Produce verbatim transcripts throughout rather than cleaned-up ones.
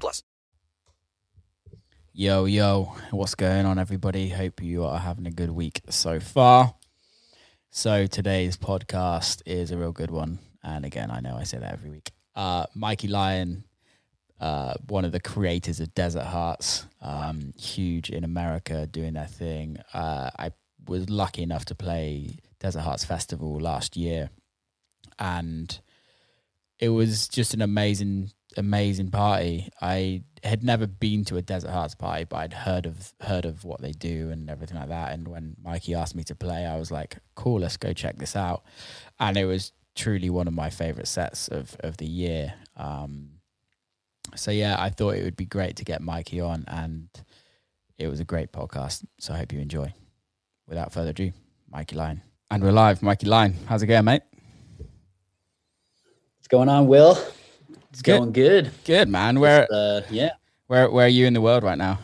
plus. Yo, yo. What's going on, everybody? Hope you are having a good week so far. So today's podcast is a real good one. And again, I know I say that every week. Uh, Mikey Lion, uh, one of the creators of Desert Hearts, um, huge in America, doing their thing. Uh, I was lucky enough to play Desert Hearts Festival last year. And it was just an amazing, amazing party. I had never been to a Desert Hearts party, but I'd heard of heard of what they do and everything like that. And when Mikey asked me to play, I was like, cool, let's go check this out. And it was truly one of my favorite sets of, of the year. Um, so yeah, I thought it would be great to get Mikey on, and it was a great podcast. So I hope you enjoy. Without further ado, Mikey Lion. And we're live. Mikey Lion, how's it going, mate? What's going on, Will? It's good. Going good. Good, man. Where, uh, yeah. Where, where are you in the world right now?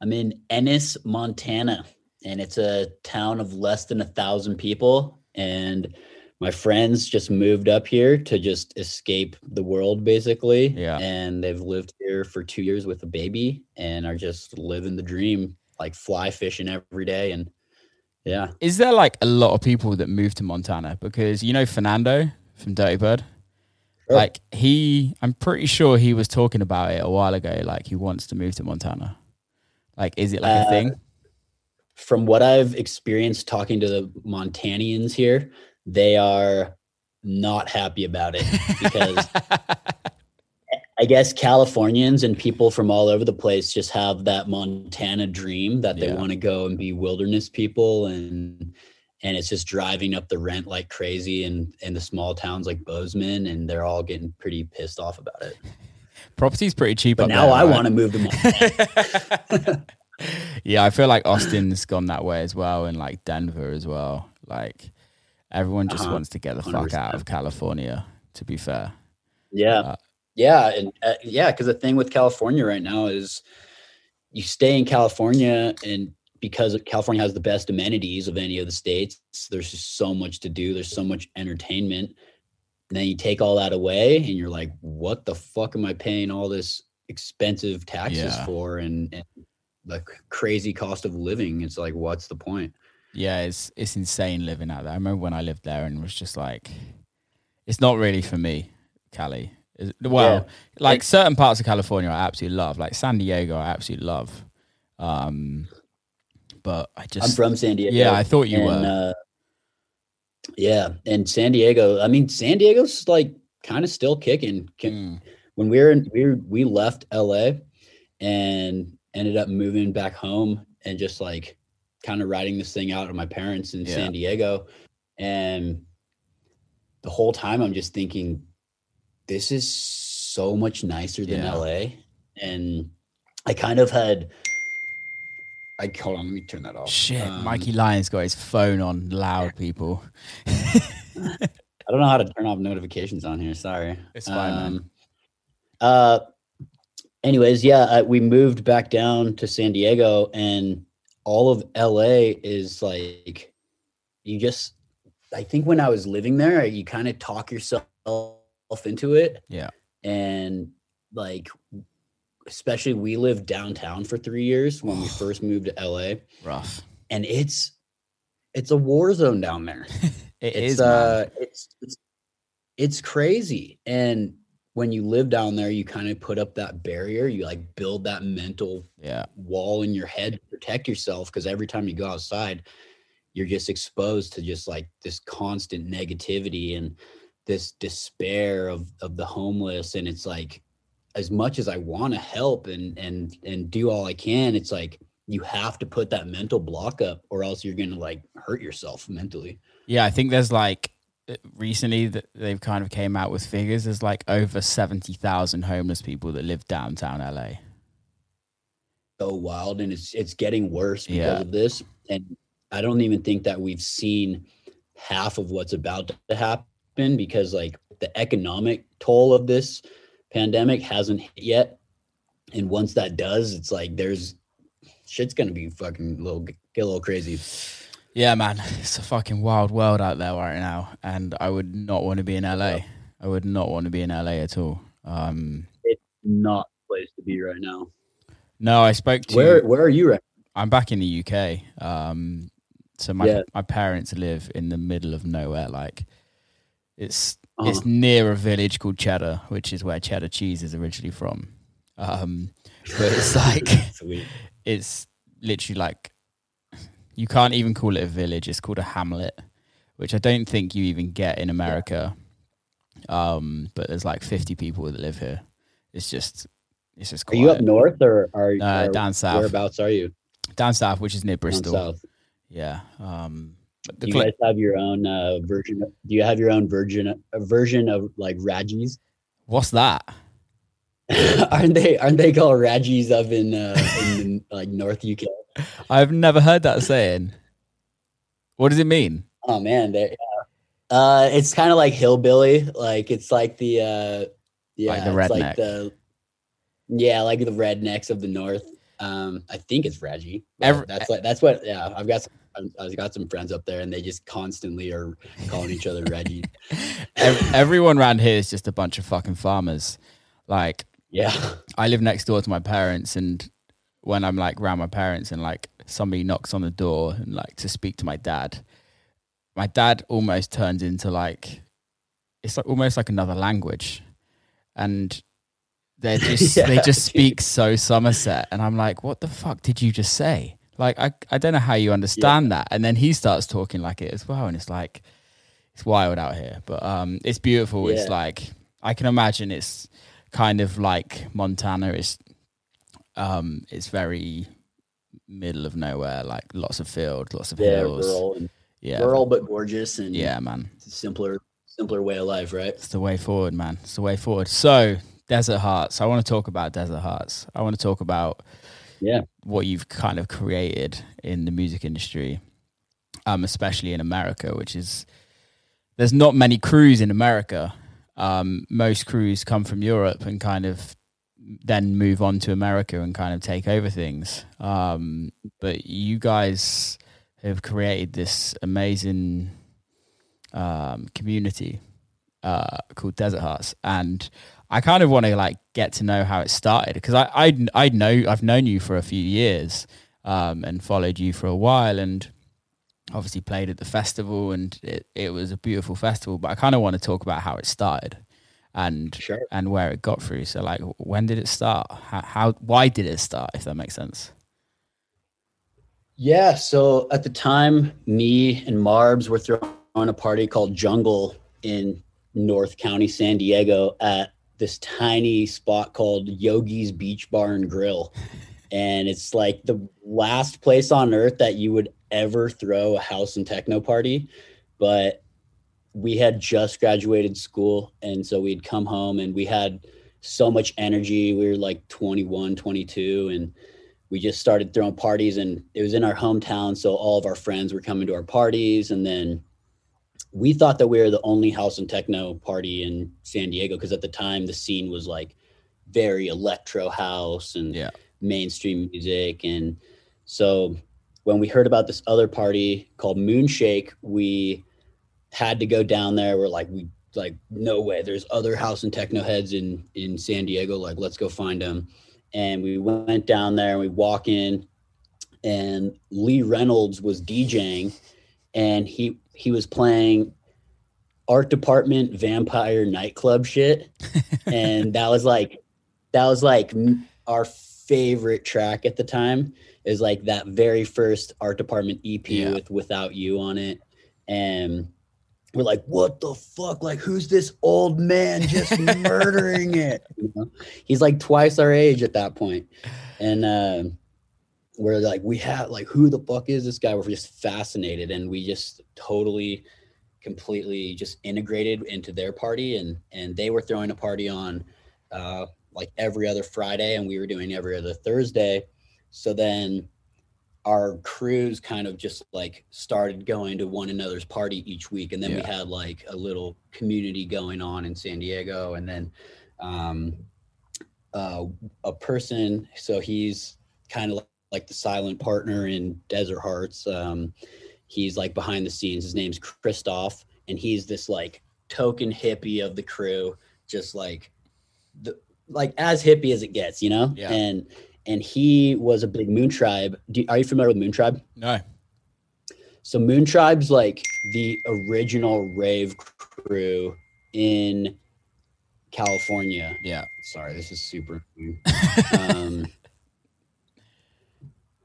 I'm in Ennis, Montana, and it's a town of less than a thousand people. And my friends just moved up here to just escape the world, basically. Yeah. And they've lived here for two years with a baby and are just living the dream, like fly fishing every day. And yeah. Is there like a lot of people that move to Montana? Because, you know, Fernando from Dirty Bird, sure. like he, I'm pretty sure he was talking about it a while ago. Like he wants to move to Montana. Like, is it like uh, a thing? From what I've experienced talking to the Montanans here, they are not happy about it because I guess Californians and people from all over the place just have that Montana dream that they yeah. want to go and be wilderness people. And, and it's just driving up the rent like crazy in, in the small towns like Bozeman, and they're all getting pretty pissed off about it. Property's pretty cheap. But up now there, I right? want to move to Montana. Yeah, I feel like Austin's gone that way as well, and like Denver as well. Like everyone just uh-huh. wants to get the one hundred percent fuck out of California, to be fair. Yeah. Uh, yeah. And uh, yeah, because the thing with California right now is you stay in California, and because California has the best amenities of any of the states, there's just so much to do. There's so much entertainment. And then you take all that away and you're like, what the fuck am I paying all this expensive taxes yeah. for? And, and the crazy cost of living. It's like, what's the point? Yeah, it's it's insane living out there. I remember when I lived there and was just like, it's not really for me, Cali. Well, yeah. like it's, certain parts of California I absolutely love. Like San Diego, I absolutely love. Um, but I just... I'm from San Diego. Yeah, I thought you and, were. Uh, yeah, and San Diego, I mean, San Diego's like kind of still kicking. Mm. When we were in, we, were, we left L A and... ended up moving back home and just like kind of riding this thing out with my parents in yeah. San Diego. And the whole time I'm just thinking, this is so much nicer than yeah. L A. And I kind of had, I hold on, let me turn that off. Shit, um, Mikey Lion's got his phone on loud, people. I don't know how to turn off notifications on here. Sorry. It's fine, um, man. Uh, Anyways, yeah, I, we moved back down to San Diego, and all of L A is like, you just, I think when I was living there, you kind of talk yourself into it. Yeah. And like, especially we lived downtown for three years when we first moved to L A. Rough. And it's, it's a war zone down there. it it's, is. Uh, it's, it's, it's crazy. And when you live down there, you kind of put up that barrier. You like build that mental yeah. wall in your head to protect yourself. Cause every time you go outside, you're just exposed to just like this constant negativity and this despair of, of the homeless. And it's like, as much as I want to help and, and, and do all I can, it's like, you have to put that mental block up or else you're going to like hurt yourself mentally. Yeah. I think there's like, recently that they've kind of came out with figures. There's like over seventy thousand homeless people that live downtown L A. So wild, and it's it's getting worse because yeah. of this. And I don't even think that we've seen half of what's about to happen, because like the economic toll of this pandemic hasn't hit yet. And once that does, it's like there's shit's gonna be fucking little get a little crazy. Yeah, man, it's a fucking wild world out there right now, and I would not want to be in L A. Yeah. I would not want to be in L A at all. Um, it's not the place to be right now. No, I spoke to... Where Where are you right now? I'm back in the U K. Um, so my yeah. my parents live in the middle of nowhere. Like, it's uh-huh. it's near a village called Cheddar, which is where cheddar cheese is originally from. Um, but it's like... Sweet. It's literally like... You can't even call it a village. It's called a hamlet, which I don't think you even get in America. Um, but there's like fifty people that live here. It's just, it's just quiet. Are you up north or are uh, down south? Whereabouts are you? Down south, which is near Bristol. Down south. Yeah. Um, do you cl- guys have your own uh, version? Of, do you have your own version version of like Raggies? What's that? aren't they aren't they called Raggies up in uh, in the, like North U K? I've never heard that saying. What does it mean? Oh man, they, uh, uh, it's kind of like hillbilly. Like it's like the uh, yeah, like the redneck. It's like the, yeah, like the rednecks of the north. Um, I think it's Reggie. Every, that's like that's what. Yeah, I've got some, I've got some friends up there, and they just constantly are calling each other Reggie. Every, everyone around here is just a bunch of fucking farmers. Like yeah, I live next door to my parents, and when I'm like around my parents and like somebody knocks on the door and like to speak to my dad, my dad almost turns into like, it's like almost like another language. And they just, yeah, they just speak so Somerset. And I'm like, what the fuck did you just say? Like, I, I don't know how you understand yeah. that. And then he starts talking like it as well. And it's like, it's wild out here, but um, it's beautiful. Yeah. It's like, I can imagine it's kind of like Montana. It's, Um, it's very middle of nowhere, like lots of fields, lots of yeah, hills. Rural and, yeah, rural but gorgeous, and yeah, man, it's a simpler, simpler way of life, right? It's the way forward, man. It's the way forward. So, Desert Hearts. I want to talk about Desert Hearts. I want to talk about yeah what you've kind of created in the music industry, um, especially in America, which is there's not many crews in America. Um, most crews come from Europe and kind of then move on to America and kind of take over things. Um, but you guys have created this amazing um, community uh, called Desert Hearts. And I kind of want to like get to know how it started, because I, I, I know I've known you for a few years um, and followed you for a while, and obviously played at the festival, and it, it was a beautiful festival, but I kind of want to talk about how it started. And sure. and where it got through. So like, when did it start? How, how? Why did it start? If that makes sense. Yeah. So at the time, me and Marbs were throwing a party called Jungle in North County, San Diego, at this tiny spot called Yogi's Beach Bar and Grill, and it's like the last place on earth that you would ever throw a house and techno party, but we had just graduated school, and so we'd come home and we had so much energy. We were like twenty-one, twenty-two, and we just started throwing parties, and it was in our hometown. So all of our friends were coming to our parties. And then we thought that we were the only house and techno party in San Diego, because at the time the scene was like very electro house and yeah. mainstream music. And so when we heard about this other party called Moonshake, we had to go down there. We're like, we like, no way, there's other house and techno heads in, in San Diego. Like, let's go find them. And we went down there and we walk in, and Lee Reynolds was DJing, and he, he was playing Art Department Vampire Nightclub shit. And that was like, that was like our favorite track at the time, is like that very first Art Department E P yeah. with Without You on it. And we're like, what the fuck? Like, who's this old man just murdering it? You know? He's like twice our age at that point. And uh, we're like, we have like, who the fuck is this guy? We're just fascinated. And we just totally completely just integrated into their party, and and they were throwing a party on uh like every other Friday, and we were doing every other Thursday. So then our crews kind of just like started going to one another's party each week. And then yeah. we had like a little community going on in San Diego. And then um, uh, a person, so he's kind of like the silent partner in Desert Hearts. Um, he's like behind the scenes. His name's Kristoff, and he's this like token hippie of the crew, just like the, like as hippie as it gets, you know? Yeah. And, and he was a big Moon Tribe. Do, are you familiar with Moon Tribe? No. So Moon Tribe's like the original rave crew in California. Yeah. Sorry, this is super. um,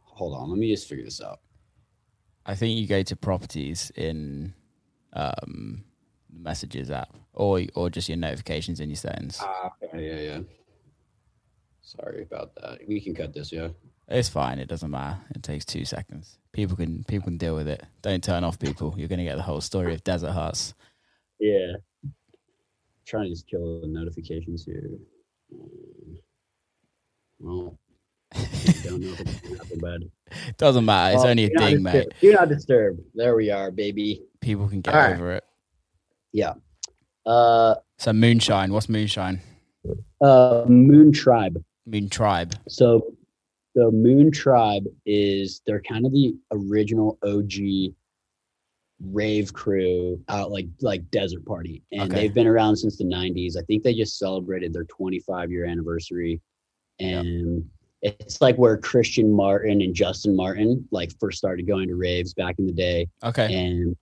hold on, let me just figure this out. I think you go to properties in um, the messages app, or or just your notifications in your settings. Ah, uh, yeah, yeah. Sorry about that. We can cut this, yeah? It's fine. It doesn't matter. It takes two seconds. People can people can deal with it. Don't turn off people. You're going to get the whole story of Desert Hearts. Yeah. I'm trying to just kill the notifications here. Well, I don't know if it's going to happen, bud. Doesn't matter. It's oh, only a ding, mate. Do not disturb. There we are, baby. People can get All over right. it. Yeah. Uh, so Moonshine. What's Moonshine? Uh, Moon Tribe. Moon Tribe. So the Moon Tribe is, they're kind of the original O G rave crew out like like Desert Party. And okay. they've been around since the nineties. I think they just celebrated their twenty-five year anniversary. And yep. it's like where Christian Martin and Justin Martin like first started going to raves back in the day. Okay. And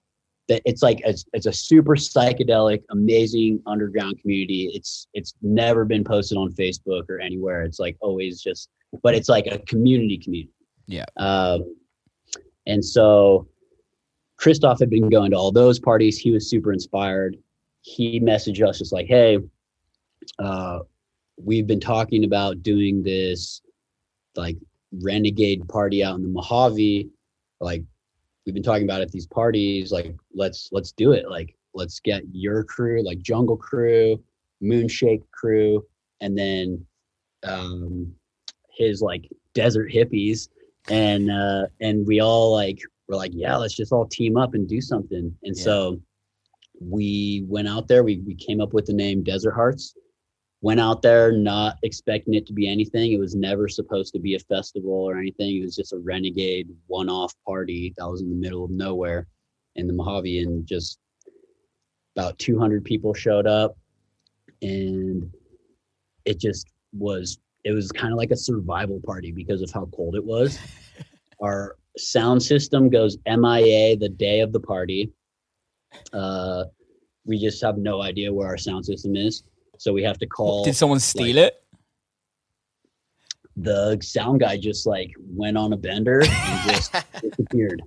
that it's like it's, it's a super psychedelic, amazing underground community. It's it's never been posted on Facebook or anywhere. It's like always just, but it's like a community community. Yeah. Um, and so Kristoff had been going to all those parties. He was super inspired. He messaged us just like, hey, uh, we've been talking about doing this like renegade party out in the Mojave, like. We've been talking about at these parties, like let's let's do it. Like let's get your crew, like Jungle Crew, Moonshake Crew, and then um, his like desert hippies, and uh, and we all like were like, yeah, let's just all team up and do something. And yeah. so we went out there. We we came up with the name Desert Hearts. Went out there not expecting it to be anything. It was never supposed to be a festival or anything. It was just a renegade one-off party that was in the middle of nowhere in the Mojave, and just about two hundred people showed up, and it just was, it was kind of like a survival party because of how cold it was. Our sound system goes M I A the day of the party. Uh, we just have no idea where our sound system is. So we have to call. Did someone steal like, it? The sound guy just like went on a bender and just disappeared.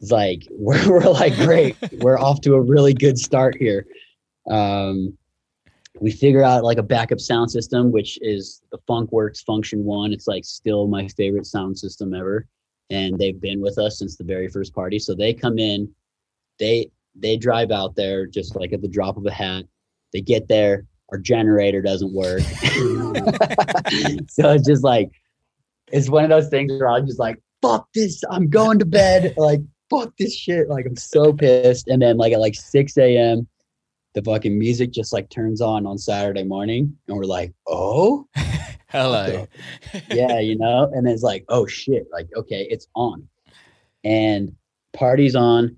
It's like, we're, we're like, great. We're off to a really good start here. Um, we figure out like a backup sound system, which is the Funkworks Function One. It's like still my favorite sound system ever. And they've been with us since the very first party. So they come in, they, they drive out there just like at the drop of a hat. They get there, our generator doesn't work. So it's just like, it's one of those things where I'm just like, fuck this, I'm going to bed. Like, fuck this shit. Like, I'm so pissed. And then like at like six a.m., the fucking music just like turns on on Saturday morning. And we're like, oh? Hello. Yeah, you know? And then it's like, oh shit. Like, okay, it's on. And party's on.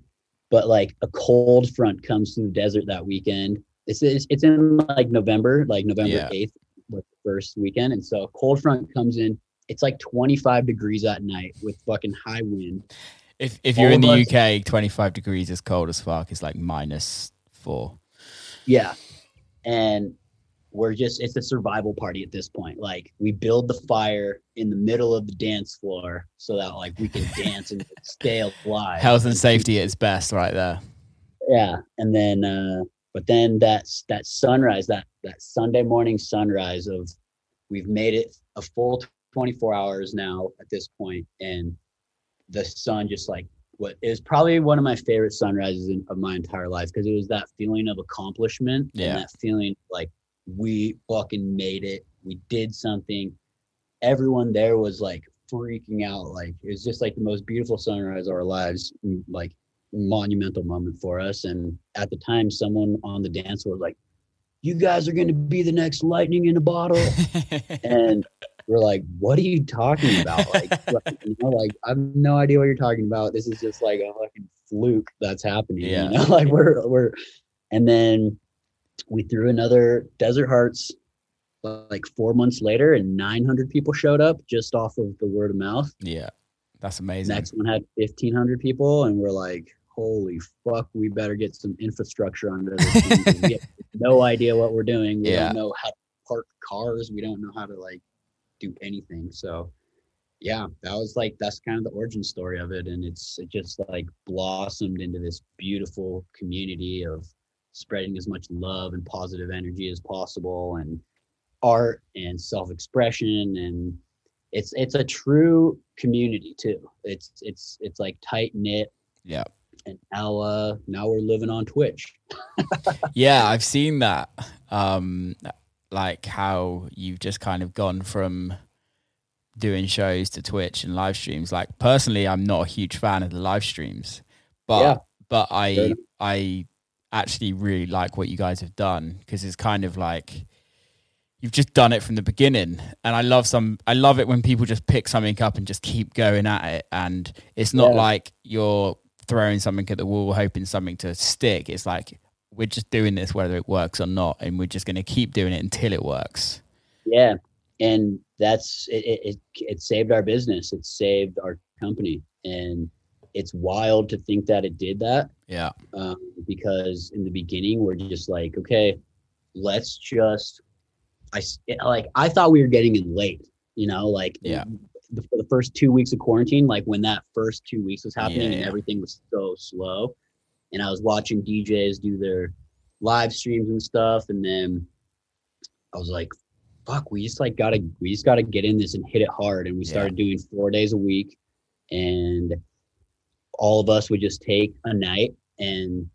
But like a cold front comes through the desert that weekend. It's, it's it's in like November, like November yeah. eighth, the first weekend. And so a cold front comes in. It's like twenty-five degrees at night with fucking high wind. If if you're all in the us, U K, twenty-five degrees is cold as fuck. It's like minus four. Yeah. And we're just, it's a survival party at this point. Like we build the fire in the middle of the dance floor so that like we can dance and stay alive. Health and safety at its best right there. Yeah. And then, uh, But then that's that sunrise, that, that Sunday morning sunrise of we've made it a full twenty-four hours now at this point, and the sun just like what is probably one of my favorite sunrises in, of my entire life, because it was that feeling of accomplishment yeah. and that feeling like we fucking made it. We did something. Everyone there was like freaking out. Like it was just like the most beautiful sunrise of our lives, like monumental moment for us. And at the time, someone on the dance floor was like, you guys are going to be the next Lightning in a Bottle. And we're like, what are you talking about? Like, you know, like, I have no idea what you're talking about. This is just like a fucking fluke that's happening. Yeah. You know? Like we're, we're, and then we threw another Desert Hearts like four months later, and nine hundred people showed up just off of the word of mouth. Yeah. That's amazing. Next one had fifteen hundred people. And we're like, holy fuck, we better get some infrastructure under this. We have no idea what we're doing. We yeah. don't know how to park cars. We don't know how to like do anything. So yeah, that was like, that's kind of the origin story of it. And it's it just like blossomed into this beautiful community of spreading as much love and positive energy as possible, and art and self-expression. And it's, it's a true community too. It's, it's, it's like tight knit. Yeah. And now, uh, now we're living on Twitch. Yeah, I've seen that. Um, like how you've just kind of gone from doing shows to Twitch and live streams. Like personally, I'm not a huge fan of the live streams, but yeah, but I sure. I actually really like what you guys have done, because it's kind of like you've just done it from the beginning. And I love some. I love it when people just pick something up and just keep going at it, and it's not yeah. like you're throwing something at the wall hoping something to stick. It's like, we're just doing this whether it works or not, and we're just going to keep doing it until it works. Yeah, and that's it, it it saved our business, it saved our company, and it's wild to think that it did that. Yeah. Um, because in the beginning we're just like, okay, let's just I like I thought we were getting in late, you know, like yeah for the first two weeks of quarantine, like when that first two weeks was happening yeah, yeah. and everything was so slow, and I was watching D Js do their live streams and stuff. And then I was like, fuck, we just like gotta, we just gotta get in this and hit it hard. And we yeah. started doing four days a week, and all of us would just take a night. And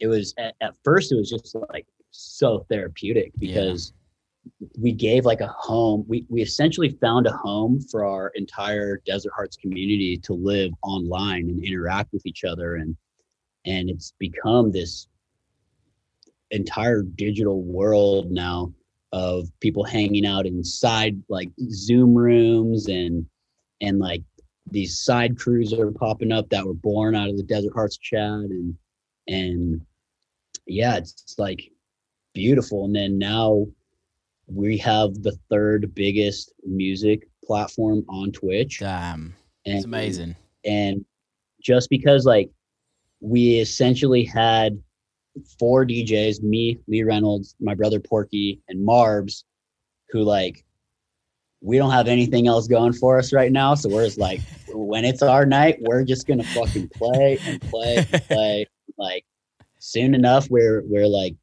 it was at, at first it was just like so therapeutic, because yeah. we gave like a home, we we essentially found a home for our entire Desert Hearts community to live online and interact with each other. And, and it's become this entire digital world now of people hanging out inside like Zoom rooms, and, and like these side crews are popping up that were born out of the Desert Hearts chat. And, and yeah, it's, it's like beautiful. And then now we have the third biggest music platform on Twitch. Damn, it's amazing. And just because like we essentially had four D Js, me, Lee Reynolds, my brother Porky, and Marbs, who like, we don't have anything else going for us right now. So we're just like, when it's our night, we're just going to fucking play and play and play. Like soon enough, we're, we're like,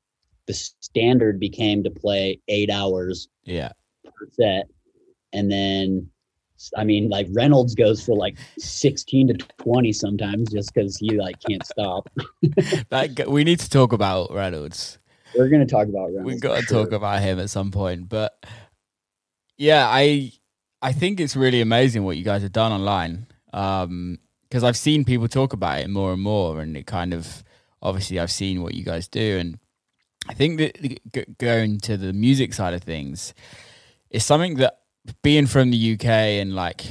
the standard became to play eight hours yeah. per set. And then, I mean, like Reynolds goes for like sixteen to twenty sometimes, just because he like can't stop. That, we need to talk about Reynolds. We're going to talk about Reynolds. We've got to sure. talk about him at some point. But yeah, I I think it's really amazing what you guys have done online. Um, because I've seen people talk about it more and more. And it kind of, obviously I've seen what you guys do, and I think that going to the music side of things is something that, being from the U K and like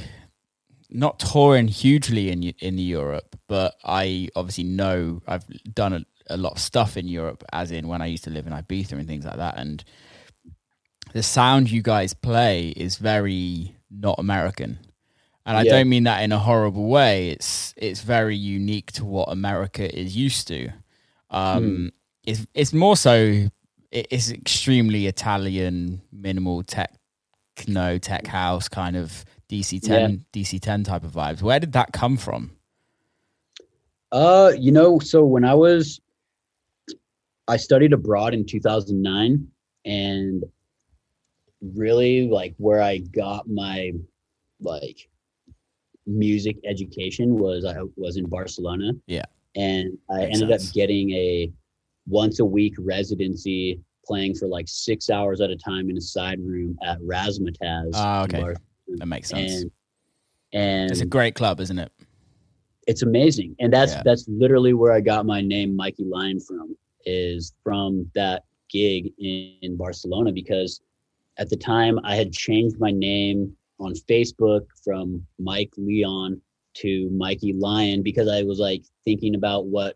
not touring hugely in in Europe, but I obviously know I've done a, a lot of stuff in Europe, as in when I used to live in Ibiza and things like that. And the sound you guys play is very not American. And I yeah. don't mean that in a horrible way. It's, it's very unique to what America is used to. Um, mm. It's, it's more so, it's extremely Italian, minimal techno, tech house kind of D C ten, yeah. D C ten type of vibes. Where did that come from? Uh, you know, so when I was, I studied abroad in two thousand nine, and really like where I got my like music education was I was in Barcelona. Yeah. And I Makes ended sense. up getting a once a week residency playing for like six hours at a time in a side room at Razzmatazz. Oh, okay. That makes sense. And, and it's a great club, isn't it? It's amazing. And that's yeah. that's literally where I got my name, Mikey Lion, from, is from that gig in, in Barcelona, because at the time I had changed my name on Facebook from Mike Leon to Mikey Lion, because I was like thinking about what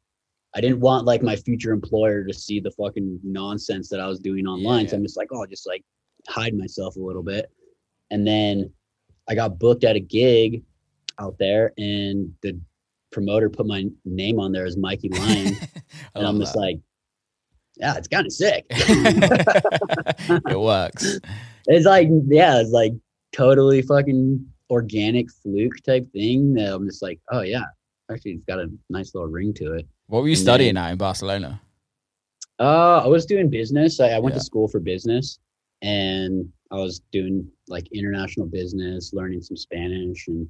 I didn't want, like my future employer to see the fucking nonsense that I was doing online. Yeah. So I'm just like, oh, just like hide myself a little bit. And then I got booked at a gig out there, and the promoter put my name on there as Mikey Lion. And I'm just that. like, yeah, it's kind of sick. It works. It's like, yeah, it's like totally fucking organic fluke type thing that I'm just like, oh yeah, actually it's got a nice little ring to it. What were you and studying then, out in Barcelona? Uh, I was doing business. I, I went yeah. to school for business, and I was doing like international business, learning some Spanish, and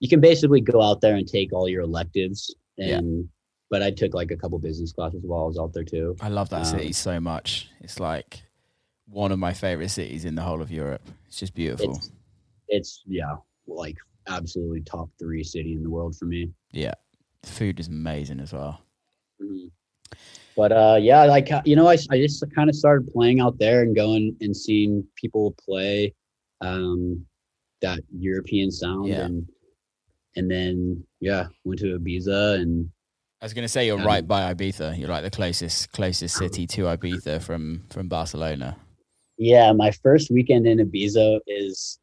you can basically go out there and take all your electives. And, yeah. but I took like a couple business classes while I was out there too. I love that um, city so much. It's like one of my favorite cities in the whole of Europe. It's just beautiful. It's, it's yeah, like absolutely top three city in the world for me. Yeah. The food is amazing as well. Mm-hmm. But uh, yeah, like, you know, I, I just kind of started playing out there and going and seeing people play um, that European sound. Yeah. And, and then, yeah, went to Ibiza. And I was going to say you're um, right by Ibiza. You're like the closest closest city to Ibiza from, from Barcelona. Yeah, my first weekend in Ibiza is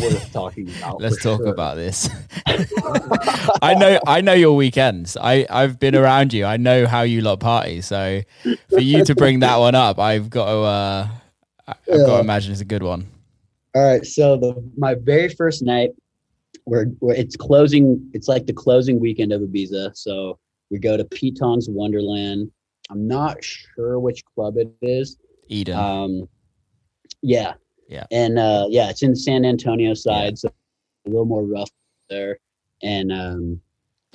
worth talking about. Let's talk sure. about this. I know I know your weekends. I, I've been around you. I know how you lot party. So for you to bring that one up, I've got to, uh, I've yeah. got to imagine it's a good one. All right, so the, my very first night, we're, we're it's closing. It's like the closing weekend of Ibiza, so... We go to Petong's Wonderland. I'm not sure which club it is. Eden. Um, yeah. Yeah. And uh, yeah, it's in the San Antonio side, yeah. so a little more rough there. And um,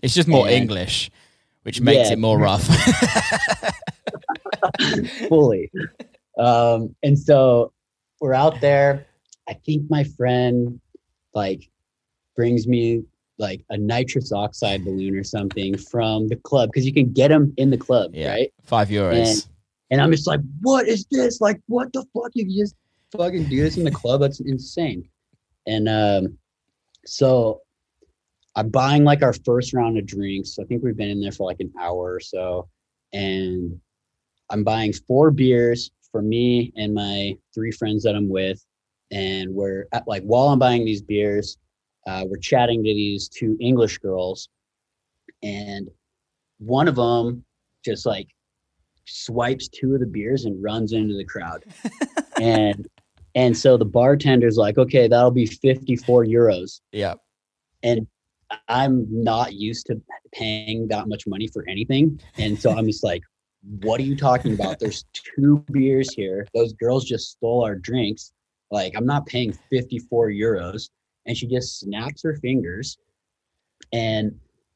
it's just more and, English, which makes yeah. it more rough. Fully. Um, and so we're out there. I think my friend like brings me like a nitrous oxide balloon or something from the club, because you can get them in the club, yeah, right? Five euros. And, and I'm just like, what is this? Like, what the fuck? You can just fucking do this in the club? That's insane. And um, so I'm buying like our first round of drinks. I think we've been in there for like an hour or so. And I'm buying four beers for me and my three friends that I'm with. And we're at, like, while I'm buying these beers, Uh, we're chatting to these two English girls, and one of them just like swipes two of the beers and runs into the crowd. and and so the bartender's like, okay, that'll be fifty-four euros. Yeah. And I'm not used to paying that much money for anything. And so I'm just like, what are you talking about? There's two beers here. Those girls just stole our drinks. Like, I'm not paying fifty-four euros. And she just snaps her fingers, and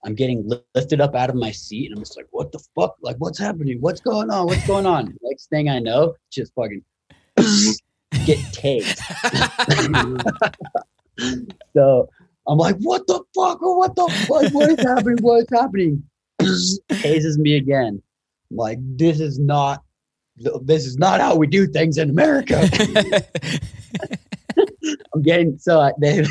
I'm getting li- lifted up out of my seat, and I'm just like, what the fuck? Like, what's happening? What's going on? What's going on? Next thing I know, just fucking get tased. So I'm like, what the fuck? Or what the fuck? What is happening? What is happening? Tases me again. I'm like, this is not, this is not how we do things in America. I'm getting so I, they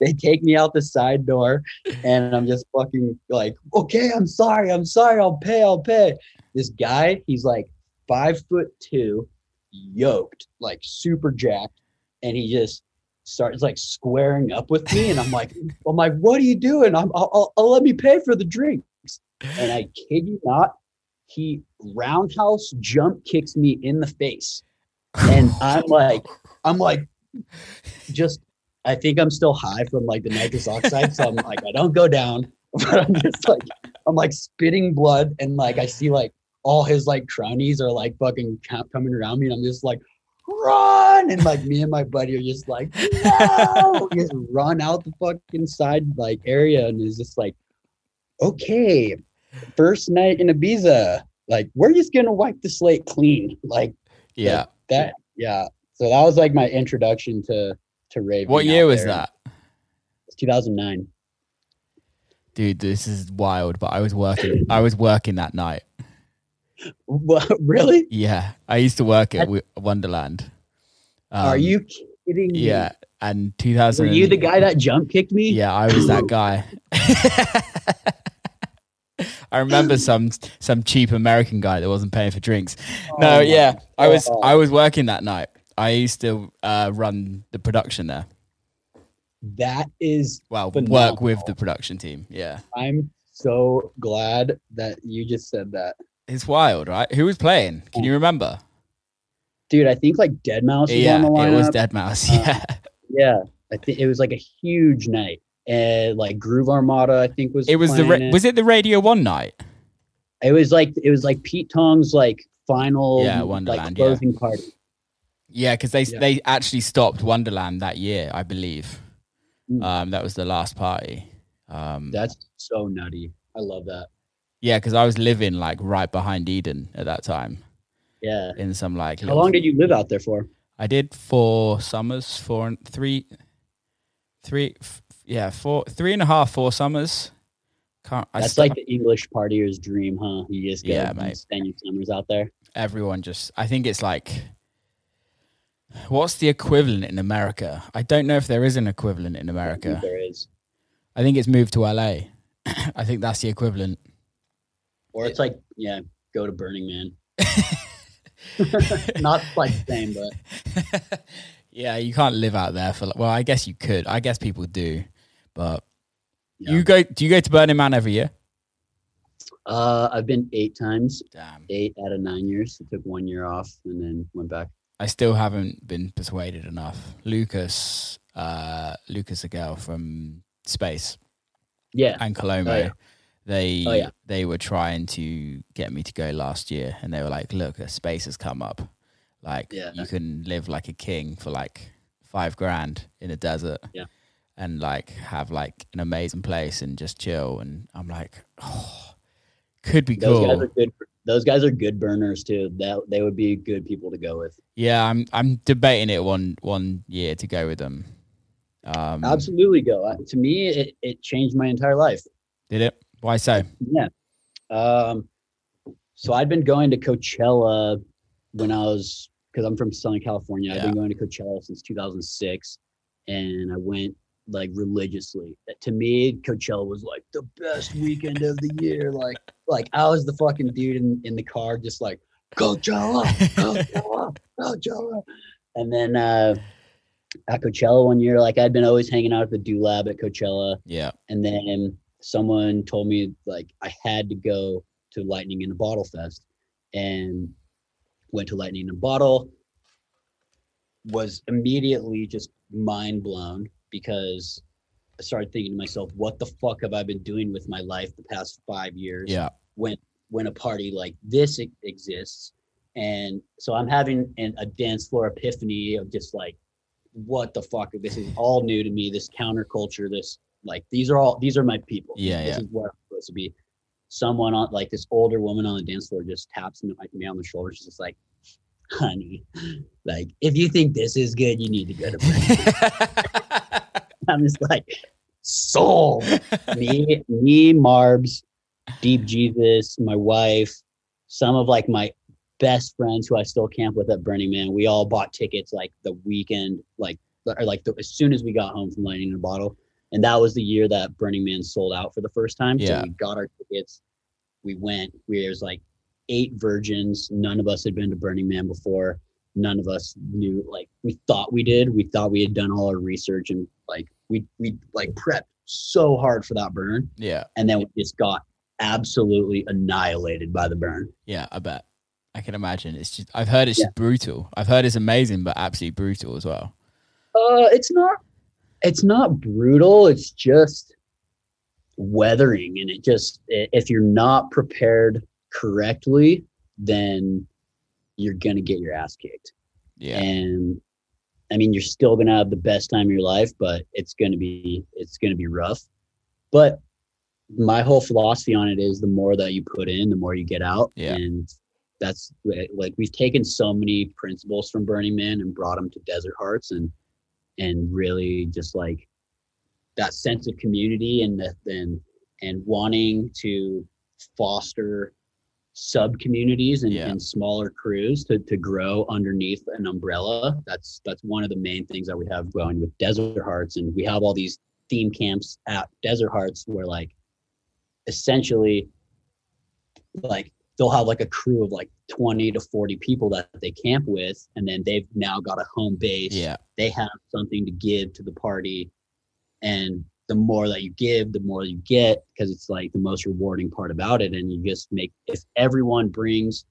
they take me out the side door, and I'm just fucking like, okay, I'm sorry, I'm sorry, I'll pay, I'll pay. This guy, he's like five foot two, yoked, like super jacked, and he just starts like squaring up with me, and I'm like, I'm like, what are you doing? I'm, I'll, I'll, I'll let me pay for the drinks, and I kid you not, he roundhouse jump kicks me in the face, and I'm like, I'm like. Just, I think I'm still high from like the nitrous oxide, so I'm like, I don't go down, but I'm just like, I'm like spitting blood, and like I see like all his like cronies are like fucking coming around me, and I'm just like, run. And like me and my buddy are just like, no, just run out the fucking side like area. And it's just like, okay, first night in Ibiza, like we're just going to wipe the slate clean. Like, yeah, like that. Yeah. So that was like my introduction to, to raving. What year was that? It's two thousand nine. Dude, this is wild, but I was working, I was working that night. What, really? Yeah. I used to work at Wonderland. Um, Are you kidding me? Yeah. And two thousand. Were you the guy that jump kicked me? Yeah, I was that guy. I remember some some cheap American guy that wasn't paying for drinks. Oh, no, yeah. I was I was working that night. I used to uh, run the production there. That is Well, phenomenal. Work with the production team. Yeah. I'm so glad that you just said that. It's wild, right? Who was playing? Can you remember? Dude, I think like deadmau five was yeah, on the lineup. Yeah, it was deadmau five. Yeah, um, yeah. I think it was like a huge night, and like Groove Armada, I think was. It was the ra- it. was it the Radio One night? It was like it was like Pete Tong's like final yeah, like closing yeah. party. Yeah, because they yeah. they actually stopped Wonderland that year, I believe. Mm. Um, that was the last party. Um, That's so nutty. I love that. Yeah, because I was living like right behind Eden at that time. Yeah. In some like. How long did you live out there for? I did four summers, four and three, three, f- yeah, four, three and a half, four summers. Can't, That's I st- like the English partier's dream, huh? You just go yeah, and spend your summers out there. Everyone just, I think it's like, what's the equivalent in America? I don't know if there is an equivalent in America. I think there is. I think it's moved to L A. I think that's the equivalent. Or it's like, yeah, go to Burning Man. Not like the same, but. Yeah, you can't live out there for, like, well, I guess you could. I guess people do, but yeah. you go, do you go to Burning Man every year? Uh, I've been eight times. Damn. Eight out of nine years. I took one year off and then went back. I still haven't been persuaded enough. Lucas, uh, Lucas, a girl from Space. Yeah. And Colombo. Oh, yeah. They oh, yeah. they were trying to get me to go last year, and they were like, "Look, a space has come up. Like yeah. you can live like a king for like five grand in a desert, yeah. and like have like an amazing place and just chill." And I'm like, "Oh, could be those cool." Guys are good. Those guys are good burners too. That they would be good people to go with. Yeah, I'm I'm debating it one one year to go with them. Um, Absolutely go. To me, it, it changed my entire life. Did it? Why so? Yeah. Um, so I'd been going to Coachella when I was, because I'm from Southern California. Yeah. I've been going to Coachella since two thousand six, and I went like religiously. To me, Coachella was like the best weekend of the year. Like, like I was the fucking dude in, in the car, just like, Coachella, Coachella, Coachella. And then uh, at Coachella one year, like I'd been always hanging out at the Do Lab at Coachella. Yeah. And then someone told me like I had to go to Lightning in a Bottle Fest, and went to Lightning in a Bottle, was immediately just mind blown, because I started thinking to myself, what the fuck have I been doing with my life the past five years? Yeah. When, when a party like this exists. And so I'm having an, a dance floor epiphany of just like, what the fuck? This is all new to me. This counterculture, this, like, these are all, these are my people. Yeah, this yeah. is where I'm supposed to be. Someone on, like this older woman on the dance floor just taps me, like, me on the shoulder. She's just like, honey, like, if you think this is good, you need to go to break. I'm just like, sold. me, me, Marbs, Deep Jesus, my wife, some of like my best friends who I still camp with at Burning Man. We all bought tickets like the weekend, like, or like the, as soon as we got home from Lightning in a Bottle. And that was the year that Burning Man sold out for the first time. Yeah. So we got our tickets. We went. We, there was like eight virgins. None of us had been to Burning Man before. None of us knew. Like, we thought we did. We thought we had done all our research. And like we we like prepped so hard for that burn. Yeah. And then we just got absolutely annihilated by the burn. Yeah, I bet. I can imagine. It's just, I've heard it's yeah. brutal. I've heard it's amazing, but absolutely brutal as well. Uh, it's not. It's not brutal. It's just weathering. And it just, if you're not prepared correctly, then you're going to get your ass kicked. Yeah. And I mean, you're still going to have the best time of your life, but it's going to be, it's going to be rough. But my whole philosophy on it is the more that you put in, the more you get out. Yeah. And that's like, we've taken so many principles from Burning Man and brought them to Desert Hearts, and, and really just like that sense of community and the, and, and wanting to foster sub communities and, yeah. and smaller crews to, to grow underneath an umbrella. That's, that's one of the main things that we have going with Desert Hearts. And we have all these theme camps at Desert Hearts where like, essentially like they'll have like a crew of like twenty to forty people that they camp with. And then they've now got a home base. Yeah. They have something to give to the party. And the more that you give, the more you get, because it's like the most rewarding part about it. And you just make, if everyone brings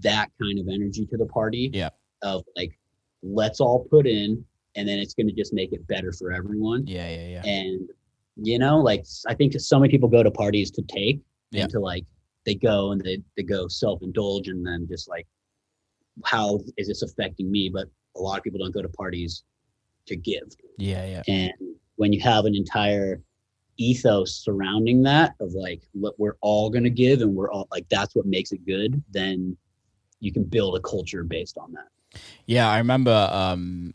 that kind of energy to the party, yeah, of like, let's all put in, and then it's going to just make it better for everyone. Yeah, yeah, yeah. And, you know, like, I think so many people go to parties to take, yeah, and to like, they go and they, they go self-indulge, and then just like, how is this affecting me? But a lot of people don't go to parties to give. Yeah, yeah. And when you have an entire ethos surrounding that of like, look, we're all going to give, and we're all like, that's what makes it good, then you can build a culture based on that. Yeah. I remember um,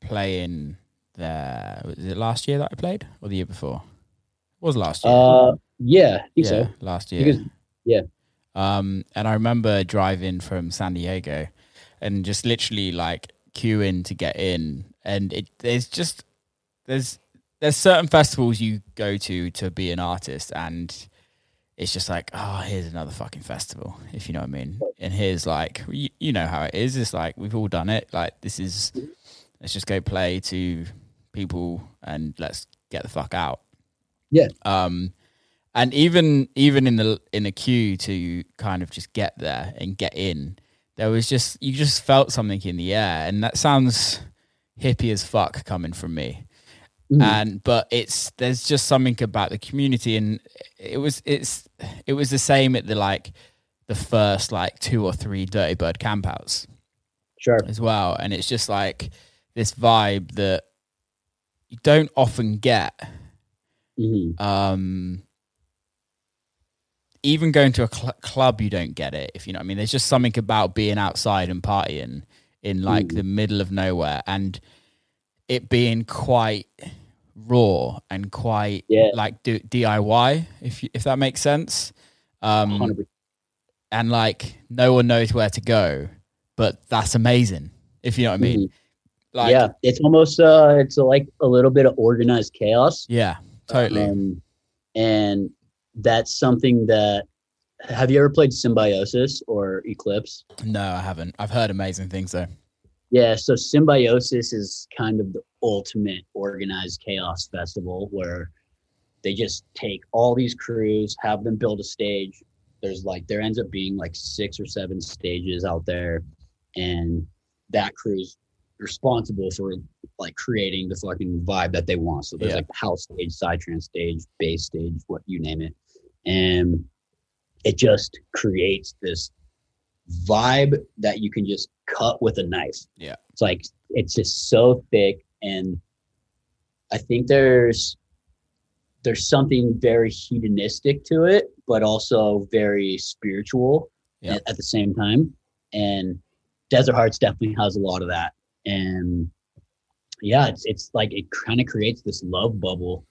playing there. Was it last year that I played, or the year before? It was last year. Uh, yeah. I think yeah. So. Last year. Because, yeah. Um, and I remember driving from San Diego and just literally like queuing to get in. And it, it's just, there's, There's certain festivals you go to to be an artist, and it's just like, oh, here's another fucking festival, if you know what I mean. And here's like, you, you know how it is. It's like, we've all done it. Like, this is, let's just go play to people and let's get the fuck out. Yeah. Um, and even even in the in the queue to kind of just get there and get in, there was just, you just felt something in the air, and that sounds hippie as fuck coming from me. And but it's there's just something about the community, and it was it's it was the same at the like the first like two or three Dirty Bird campouts, sure, as well. And it's just like this vibe that you don't often get. Mm-hmm. Um, even going to a cl- club, you don't get it, if you know what I mean. There's just something about being outside and partying in like mm. the middle of nowhere, and it being quite raw and quite yeah. like do, D I Y, if you, if that makes sense. Um, one hundred percent. And like, no one knows where to go, but that's amazing, if you know what I mean. Mm-hmm. Like, yeah, it's almost uh, it's like a little bit of organized chaos. Yeah, totally. Um, and that's something that. Have you ever played Symbiosis or Eclipse? No, I haven't. I've heard amazing things though. Yeah, so Symbiosis is kind of the ultimate organized chaos festival where they just take all these crews, have them build a stage. There's like, there ends up being like six or seven stages out there, and that crew's responsible for like creating the fucking vibe that they want. So there's yeah. like house stage, Psytrance stage, bass stage, what you name it. And it just creates this vibe that you can just cut with a knife. Yeah, it's like it's just so thick, and I think there's there's something very hedonistic to it, but also very spiritual yeah. at, at the same time. And Desert Hearts definitely has a lot of that. And yeah, it's it's like it kind of creates this love bubble,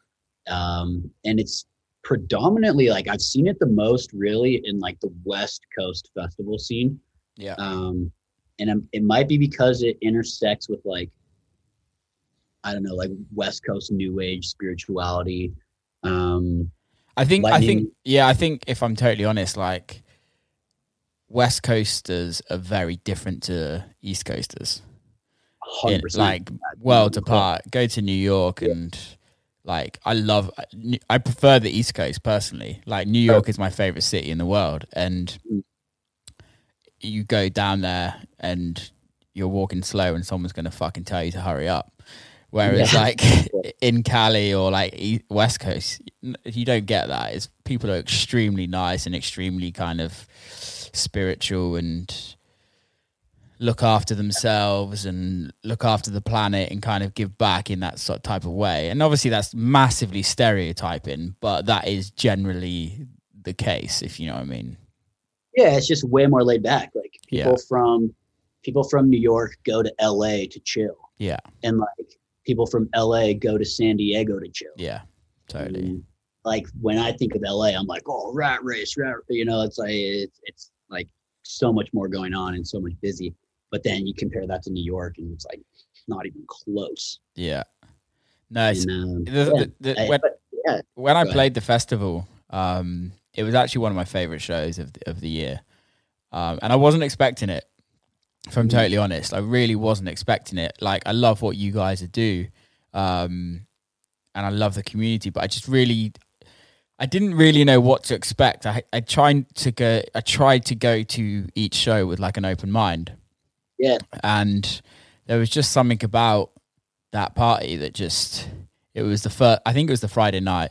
um, and it's predominantly like I've seen it the most really in like the West Coast festival scene. Yeah. Um, and I'm, it might be because it intersects with like, I don't know, like West Coast New Age spirituality. Um, I think, lightning. I think, yeah, I think if I'm totally honest, like West Coasters are very different to East Coasters. one hundred percent. It, like worlds apart. Go to New York yeah. and like, I love, I prefer the East Coast personally. Like, New York is my favorite city in the world. And you go down there and you're walking slow and someone's going to fucking tell you to hurry up. Whereas, yeah. like, in Cali or like West Coast, you don't get that. It's, people are extremely nice and extremely kind of spiritual and look after themselves and look after the planet and kind of give back in that sort of type of way. And obviously that's massively stereotyping, but that is generally the case, if you know what I mean. Yeah, it's just way more laid back. Like people yeah. from people from New York go to L A to chill. Yeah. And like people from L A go to San Diego to chill. Yeah. Totally. And like when I think of L A, I'm like, oh, rat race, rat race. You know, it's like it's, it's like so much more going on and so much busy. But then you compare that to New York and it's like not even close. Yeah. Nice. And, um, the, the, the, I, when yeah, when I played ahead. the festival, um, it was actually one of my favorite shows of the, of the year. Um, and I wasn't expecting it, if I'm totally honest. I really wasn't expecting it. Like, I love what you guys do. Um, and I love the community, but I just really, I didn't really know what to expect. I, I tried to go, I tried to go to each show with like an open mind. Yeah. And there was just something about that party that just, it was the first, I think it was the Friday night.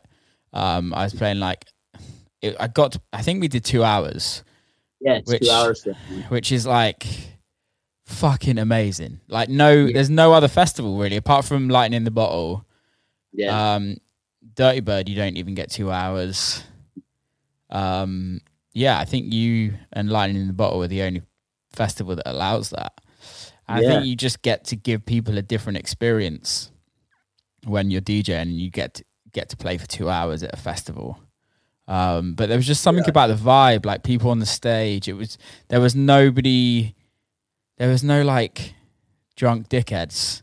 Um, I was playing like, It, I got. To, I think we did two hours. Yeah, it's which, two hours. Definitely. Which is like fucking amazing. Like no, yeah. there's no other festival really apart from Lightning in the Bottle. Yeah. Um, Dirty Bird, you don't even get two hours. Um, yeah, I think you and Lightning in the Bottle are the only festival that allows that. And yeah. I think you just get to give people a different experience when you're DJing and you get to, get to play for two hours at a festival. Um, but there was just something yeah. about the vibe, like people on the stage. It was, there was nobody, there was no like drunk dickheads.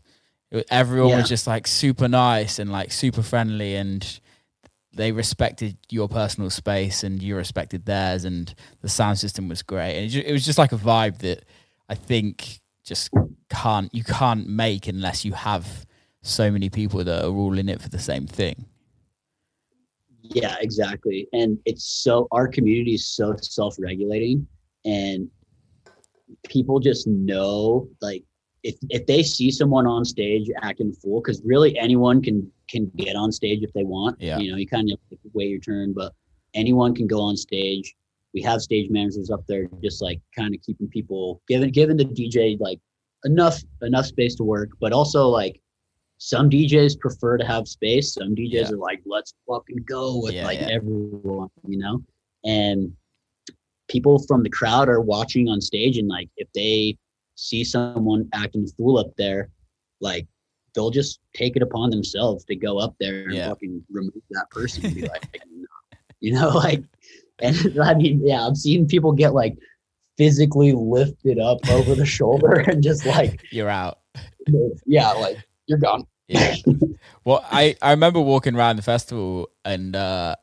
It was, everyone yeah. was just like super nice and like super friendly, and they respected your personal space and you respected theirs, and the sound system was great. And it, just, it was just like a vibe that I think just can't, you can't make unless you have so many people that are all in it for the same thing. Yeah, exactly. And it's so, our community is so self-regulating, and people just know, like if if they see someone on stage acting a fool, because really anyone can can get on stage if they want. Yeah. You know, you kind of like, wait your turn, but anyone can go on stage. We have stage managers up there just like kind of keeping people, giving giving the D J like enough enough space to work, but also like some D Js prefer to have space. Some D Js yeah. are like, let's fucking go with yeah, like yeah. everyone, you know? And people from the crowd are watching on stage, and like if they see someone acting a fool up there, like they'll just take it upon themselves to go up there and yeah. fucking remove that person and be like, no. You know, like, and I mean, yeah, I've seen people get like physically lifted up over the shoulder and just like, you're out. Yeah, like, you're gone. Yeah. Well, I, I remember walking around the festival, and uh,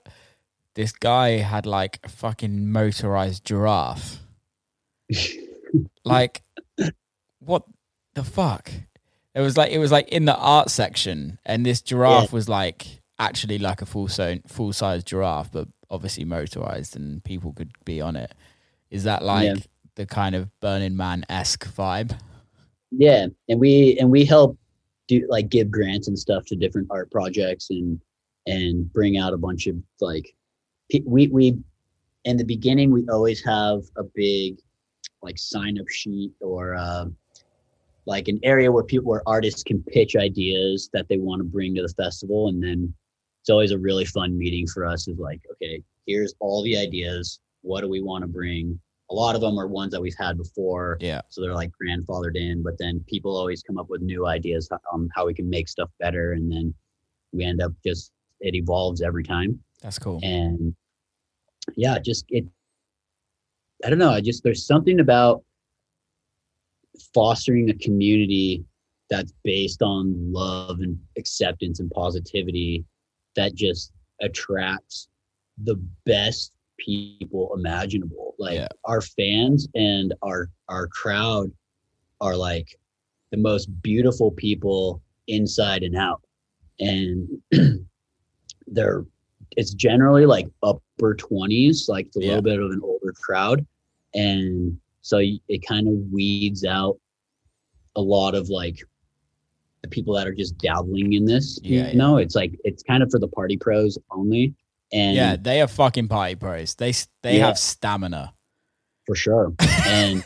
this guy had like a fucking motorized giraffe. Like, what the fuck? It was like it was like in the art section, and this giraffe yeah. was like actually like a full so full size giraffe, but obviously motorized, and people could be on it. Is that like yeah. the kind of Burning Man esque vibe? Yeah, and we and we help. do like give grants and stuff to different art projects, and and bring out a bunch of like we we in the beginning we always have a big like sign up sheet, or uh, like an area where people where artists can pitch ideas that they want to bring to the festival. And then it's always a really fun meeting for us is like, okay, here's all the ideas, what do we want to bring? A lot of them are ones that we've had before. Yeah. So they're like grandfathered in, but then people always come up with new ideas on how we can make stuff better. And then we end up just, it evolves every time. That's cool. And yeah, just it, I don't know. I just, there's something about fostering a community that's based on love and acceptance and positivity that just attracts the best people imaginable. Like yeah. our fans and our our crowd are like the most beautiful people inside and out, and they're it's generally like upper twenties, like it's a yeah. little bit of an older crowd, and so it kind of weeds out a lot of like the people that are just dabbling in this. yeah, you know yeah. It's like it's kind of for the party pros only. And yeah, they are fucking party pros. They they yeah, have stamina, for sure. And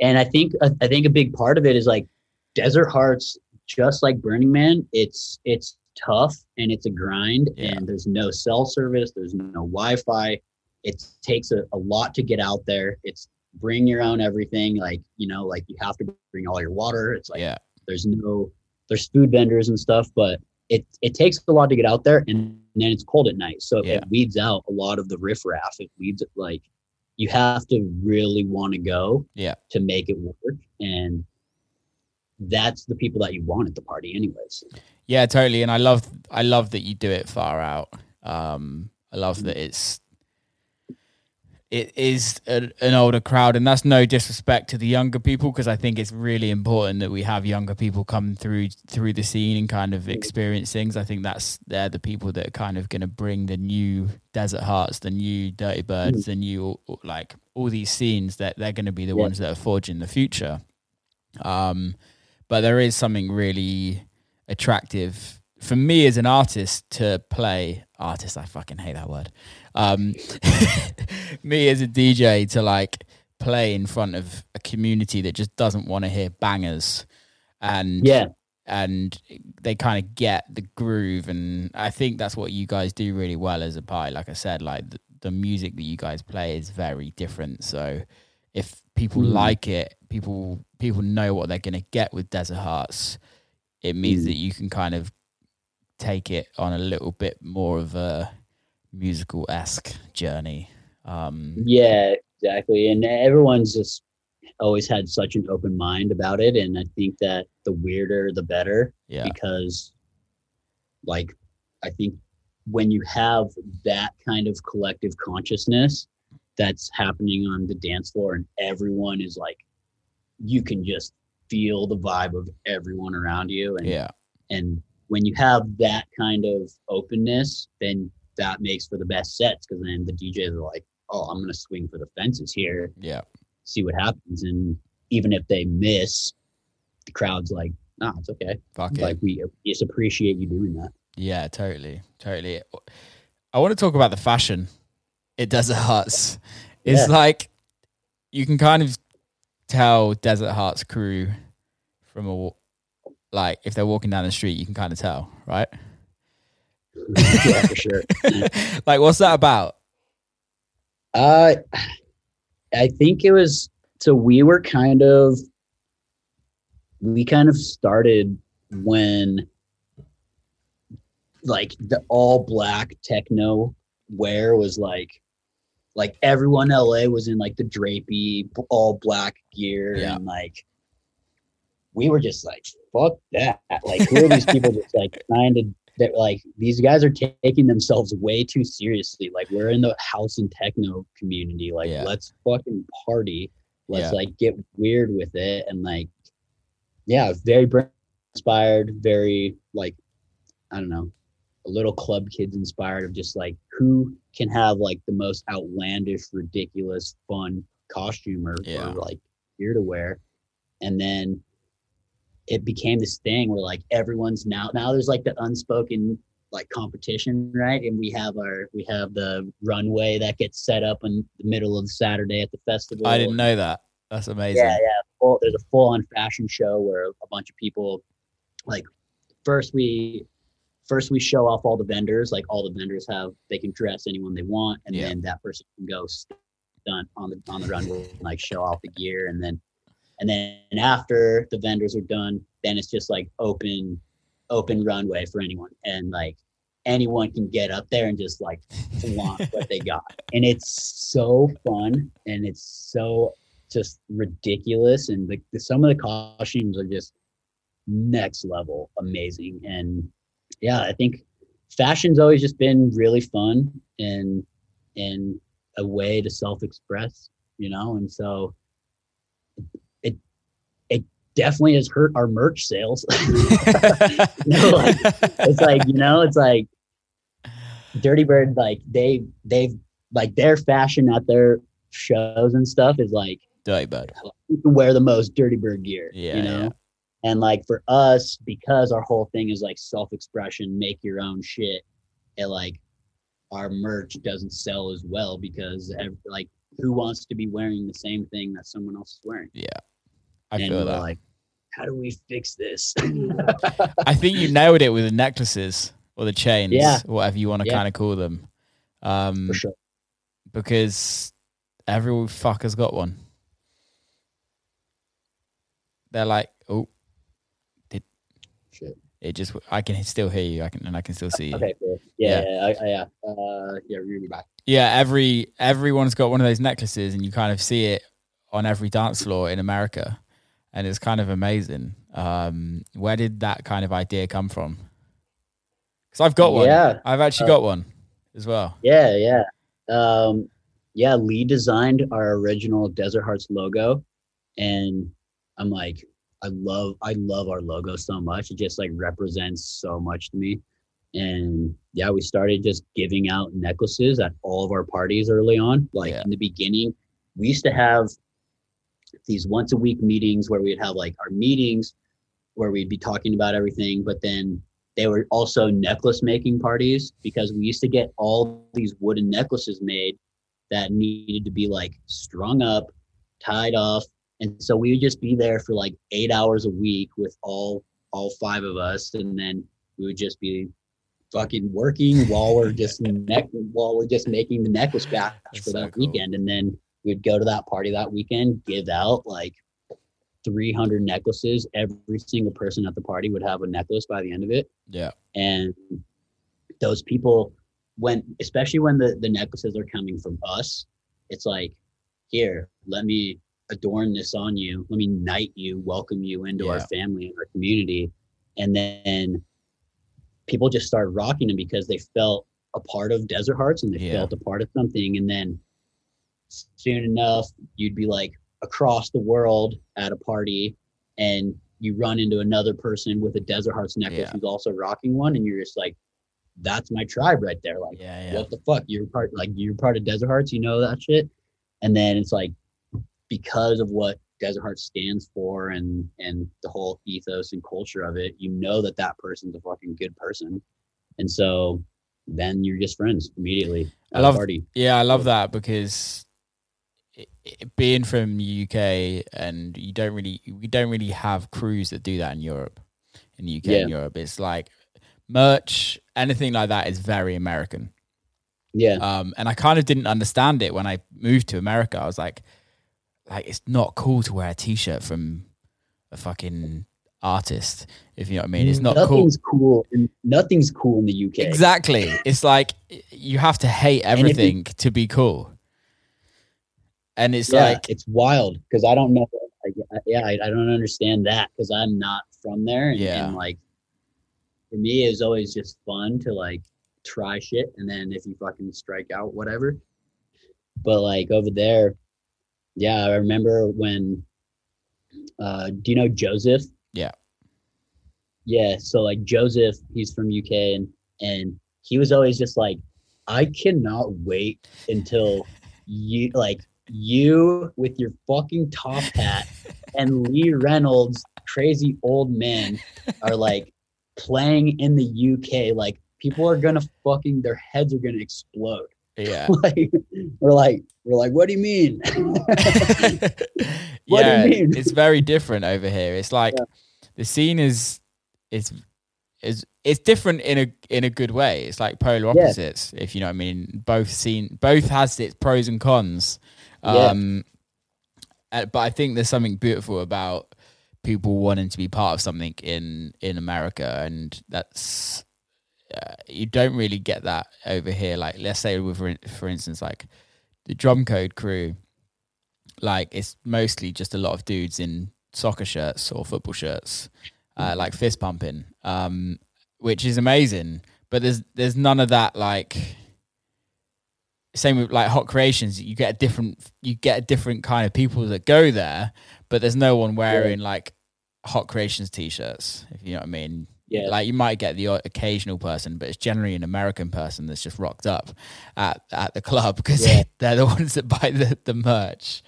And I think I think a big part of it is like Desert Hearts, just like Burning Man, it's it's tough and it's a grind, yeah. and there's no cell service, there's no Wi-Fi. It takes a, a lot to get out there. It's bring your own everything. Like, you know, like you have to bring all your water. It's like, yeah. there's no, there's food vendors and stuff, but it, it takes a lot to get out there, and then it's cold at night. So yeah. it weeds out a lot of the riffraff. It weeds it like you have to really want to go yeah. to make it work. And that's the people that you want at the party anyways. Yeah, totally. And I love, I love that you do it far out. Um, I love mm-hmm. that it's, it is a, an older crowd, and that's no disrespect to the younger people, because I think it's really important that we have younger people come through through the scene and kind of experience things. I think that's they're the people that are kind of going to bring the new Desert Hearts, the new Dirty Birds, mm. the new, like, all these scenes that they're going to be the yeah. ones that are forging the future. Um, but there is something really attractive for me as an artist to play artist. I fucking hate that word. Um, me as a D J to like play in front of a community that just doesn't want to hear bangers, and yeah. and they kind of get the groove. And I think that's what you guys do really well as a party. Like I said, like the, the music that you guys play is very different. So if people mm. like it, people, people know what they're going to get with Desert Hearts. It means mm. that you can kind of take it on a little bit more of a musical-esque journey. Um, yeah, exactly. And everyone's just always had such an open mind about it. And I think that the weirder, the better. Yeah. Because, like, I think when you have that kind of collective consciousness that's happening on the dance floor, and everyone is like, you can just feel the vibe of everyone around you. And, yeah. and, when you have that kind of openness, then that makes for the best sets, because then the D Js are like, oh, I'm going to swing for the fences here. Yeah. See what happens. And even if they miss, the crowd's like, nah, it's okay. Fuck it. Like, we just appreciate you doing that. Yeah, totally. Totally. I want to talk about the fashion. It Desert Hearts. It's yeah. like, you can kind of tell Desert Hearts crew from a like if they're walking down the street, you can kind of tell, right? Yeah, for sure. Like, what's that about? Uh, I think it was, so we were kind of, we kind of started when like the all black techno wear was like, like everyone in L A was in like the drapey all black gear. Yeah. And like, we were just like, fuck that. Like, who are these people just like trying to, that like, these guys are t- taking themselves way too seriously. Like, we're in the house and techno community. Like, yeah. let's fucking party. Let's yeah. like get weird with it. And like, yeah, very brand inspired, very like, I don't know, a little club kids inspired, of just like, who can have like the most outlandish, ridiculous, fun costume or, yeah. or like gear to wear. And then it became this thing where like everyone's now, now there's like the unspoken like competition, right? And we have our, we have the runway that gets set up in the middle of Saturday at the festival. I didn't know that. That's amazing. Yeah, yeah. Full, there's a full on fashion show where a bunch of people, like first we, first we show off all the vendors, like all the vendors have, they can dress anyone they want. And yeah. then that person can go stunt on the, on the runway and like show off the gear. And then, And then after the vendors are done, then it's just like open, open runway for anyone. And like anyone can get up there and just like flaunt what they got. And it's so fun. And it's so just ridiculous. And like some of the costumes are just next level amazing. And yeah, I think fashion's always just been really fun and, and a way to self-express, you know? And so definitely has hurt our merch sales. You know, like, it's like, you know, it's like Dirty Bird, like they, they've like their fashion at their shows and stuff is like Dirty Bird. You can wear the most Dirty Bird gear, yeah, you know? Yeah. And like for us, because our whole thing is like self-expression, make your own shit. And like our merch doesn't sell as well because every, like who wants to be wearing the same thing that someone else is wearing? Yeah. I and feel that. Like, how do we fix this? I think you nailed it with the necklaces or the chains, yeah. whatever you want to yeah. kind of call them. Um, For sure. Because every fucker's got one. They're like, oh, did shit. It just, I can still hear you. I can, and I can still see you. Okay, cool. Yeah, yeah, yeah. yeah, yeah. Uh, yeah really bad. Yeah, every everyone's got one of those necklaces, and you kind of see it on every dance floor in America, and it's kind of amazing. Um, where did that kind of idea come from? Because I've got one. Yeah, I've actually uh, got one as well. Yeah, yeah, um, yeah. Lee designed our original Desert Hearts logo, and I'm like, I love, I love our logo so much. It just like represents so much to me. And yeah, we started just giving out necklaces at all of our parties early on. Like yeah. in the beginning, we used to have these once a week meetings where we'd have like our meetings where we'd be talking about everything, but then they were also necklace making parties because we used to get all these wooden necklaces made that needed to be like strung up, tied off. And so we would just be there for like eight hours a week with all all five of us, and then we would just be fucking working while we're just neck while we're just making the necklace batch for that cool. weekend. And then we'd go to that party that weekend, give out like three hundred necklaces. Every single person at the party would have a necklace by the end of it. Yeah, and those people, when especially when the the necklaces are coming from us, it's like, here, let me adorn this on you, let me knight you, welcome you into yeah. our family and our community. And then people just started rocking them because they felt a part of Desert Hearts and they yeah. felt a part of something. And then soon enough, you'd be like across the world at a party and you run into another person with a Desert Hearts necklace yeah. who's also rocking one, and you're just like, that's my tribe right there. Like yeah, yeah. what the fuck, you're part like you're part of Desert Hearts, you know that shit. And then it's like, because of what Desert Hearts stands for and and the whole ethos and culture of it, you know that that person's a fucking good person, and so then you're just friends immediately. I love party. Yeah, I love that, because it, it, being from the U K, and you don't really we don't really have crews that do that in Europe, in the U K yeah. and Europe. It's like merch, anything like that is very American. Yeah, um, and I kind of didn't understand it when I moved to America. I was like. Like, it's not cool to wear a t-shirt from a fucking artist, if you know what I mean. It's not nothing's cool. cool. Nothing's cool in the U K. Exactly. It's like, you have to hate everything you, to be cool. And it's yeah, like... it's wild, because I don't know. I, yeah, I, I don't understand that, because I'm not from there. And, yeah. and, like, for me, it's always just fun to, like, try shit. And then if you fucking strike out, whatever. But, like, over there... Yeah, I remember when, uh, do you know Joseph? Yeah. Yeah, so like Joseph, he's from U K, and, and he was always just like, I cannot wait until you, like you with your fucking top hat and Lee Reynolds, crazy old man, are like playing in the U K. Like people are going to fucking, their heads are going to explode. Yeah, like, we're like we're like, what do you mean? what yeah, do you mean? It's very different over here. It's like yeah. the scene is it's is it's different in a in a good way. It's like polar opposites, yeah. if you know what I mean. Both scene both has its pros and cons. Um, yeah. But I think there's something beautiful about people wanting to be part of something in in America, and that's. Uh, you don't really get that over here. Like, let's say with, for instance, like the drum code crew, like it's mostly just a lot of dudes in soccer shirts or football shirts, uh, like fist pumping, um, which is amazing. But there's there's none of that. Like, same with like Hot Creations, you get a different you get a different kind of people that go there, but there's no one wearing yeah. like Hot Creations t-shirts, if you know what I mean. Yeah. Like you might get the occasional person, but it's generally an American person that's just rocked up at, at the club, because yeah. they're the ones that buy the, the merch.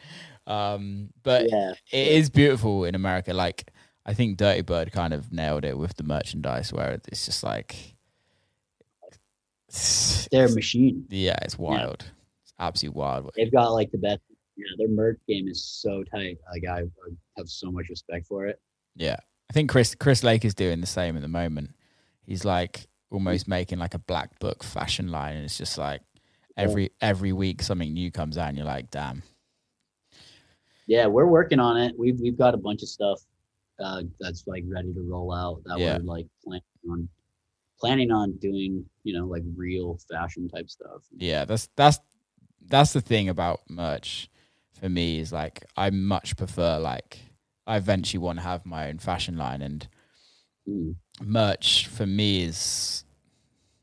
Um, but yeah. it is beautiful in America. Like I think Dirty Bird kind of nailed it with the merchandise, where it's just like... It's, they're a machine. Yeah, it's wild. Yeah. It's absolutely wild. They've got like the best. Yeah, their merch game is so tight. Like I have so much respect for it. Yeah, I think Chris Chris Lake is doing the same at the moment. He's like almost making like a black book fashion line, and it's just like every yeah. every week something new comes out, and you're like, damn. Yeah, we're working on it. We've we've got a bunch of stuff uh, that's like ready to roll out. That yeah. we're like planning on planning on doing, you know, like real fashion type stuff. Yeah, that's that's that's the thing about merch for me is like I much prefer like I eventually want to have my own fashion line, and mm. merch for me is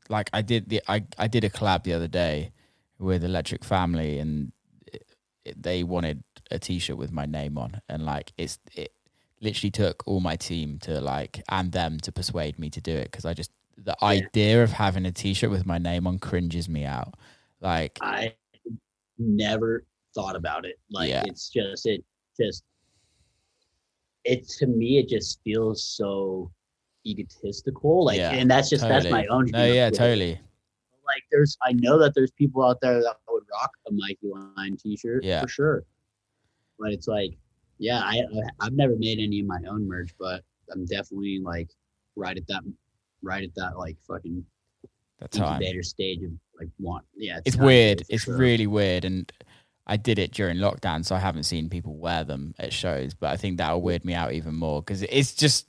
like I did the I, I did a collab the other day with Electric Family, and it, it, they wanted a t-shirt with my name on, and like it's it literally took all my team to like and them to persuade me to do it, because I just the yeah. idea of having a t-shirt with my name on cringes me out. Like I never thought about it. Like yeah. it's just it just it to me it just feels so egotistical. Like yeah, and that's just totally. that's my own no yeah totally it. Like there's I know that there's people out there that would rock a Mikey Lion t-shirt yeah. for sure. But it's like, yeah, I, I've never made any of my own merch, but I'm definitely like right at that, right at that like fucking That's incubator hard. stage of like want. Yeah, it's, it's weird. It's sure. really weird, and I did it during lockdown, so I haven't seen people wear them at shows. But I think that'll weird me out even more, because it's just,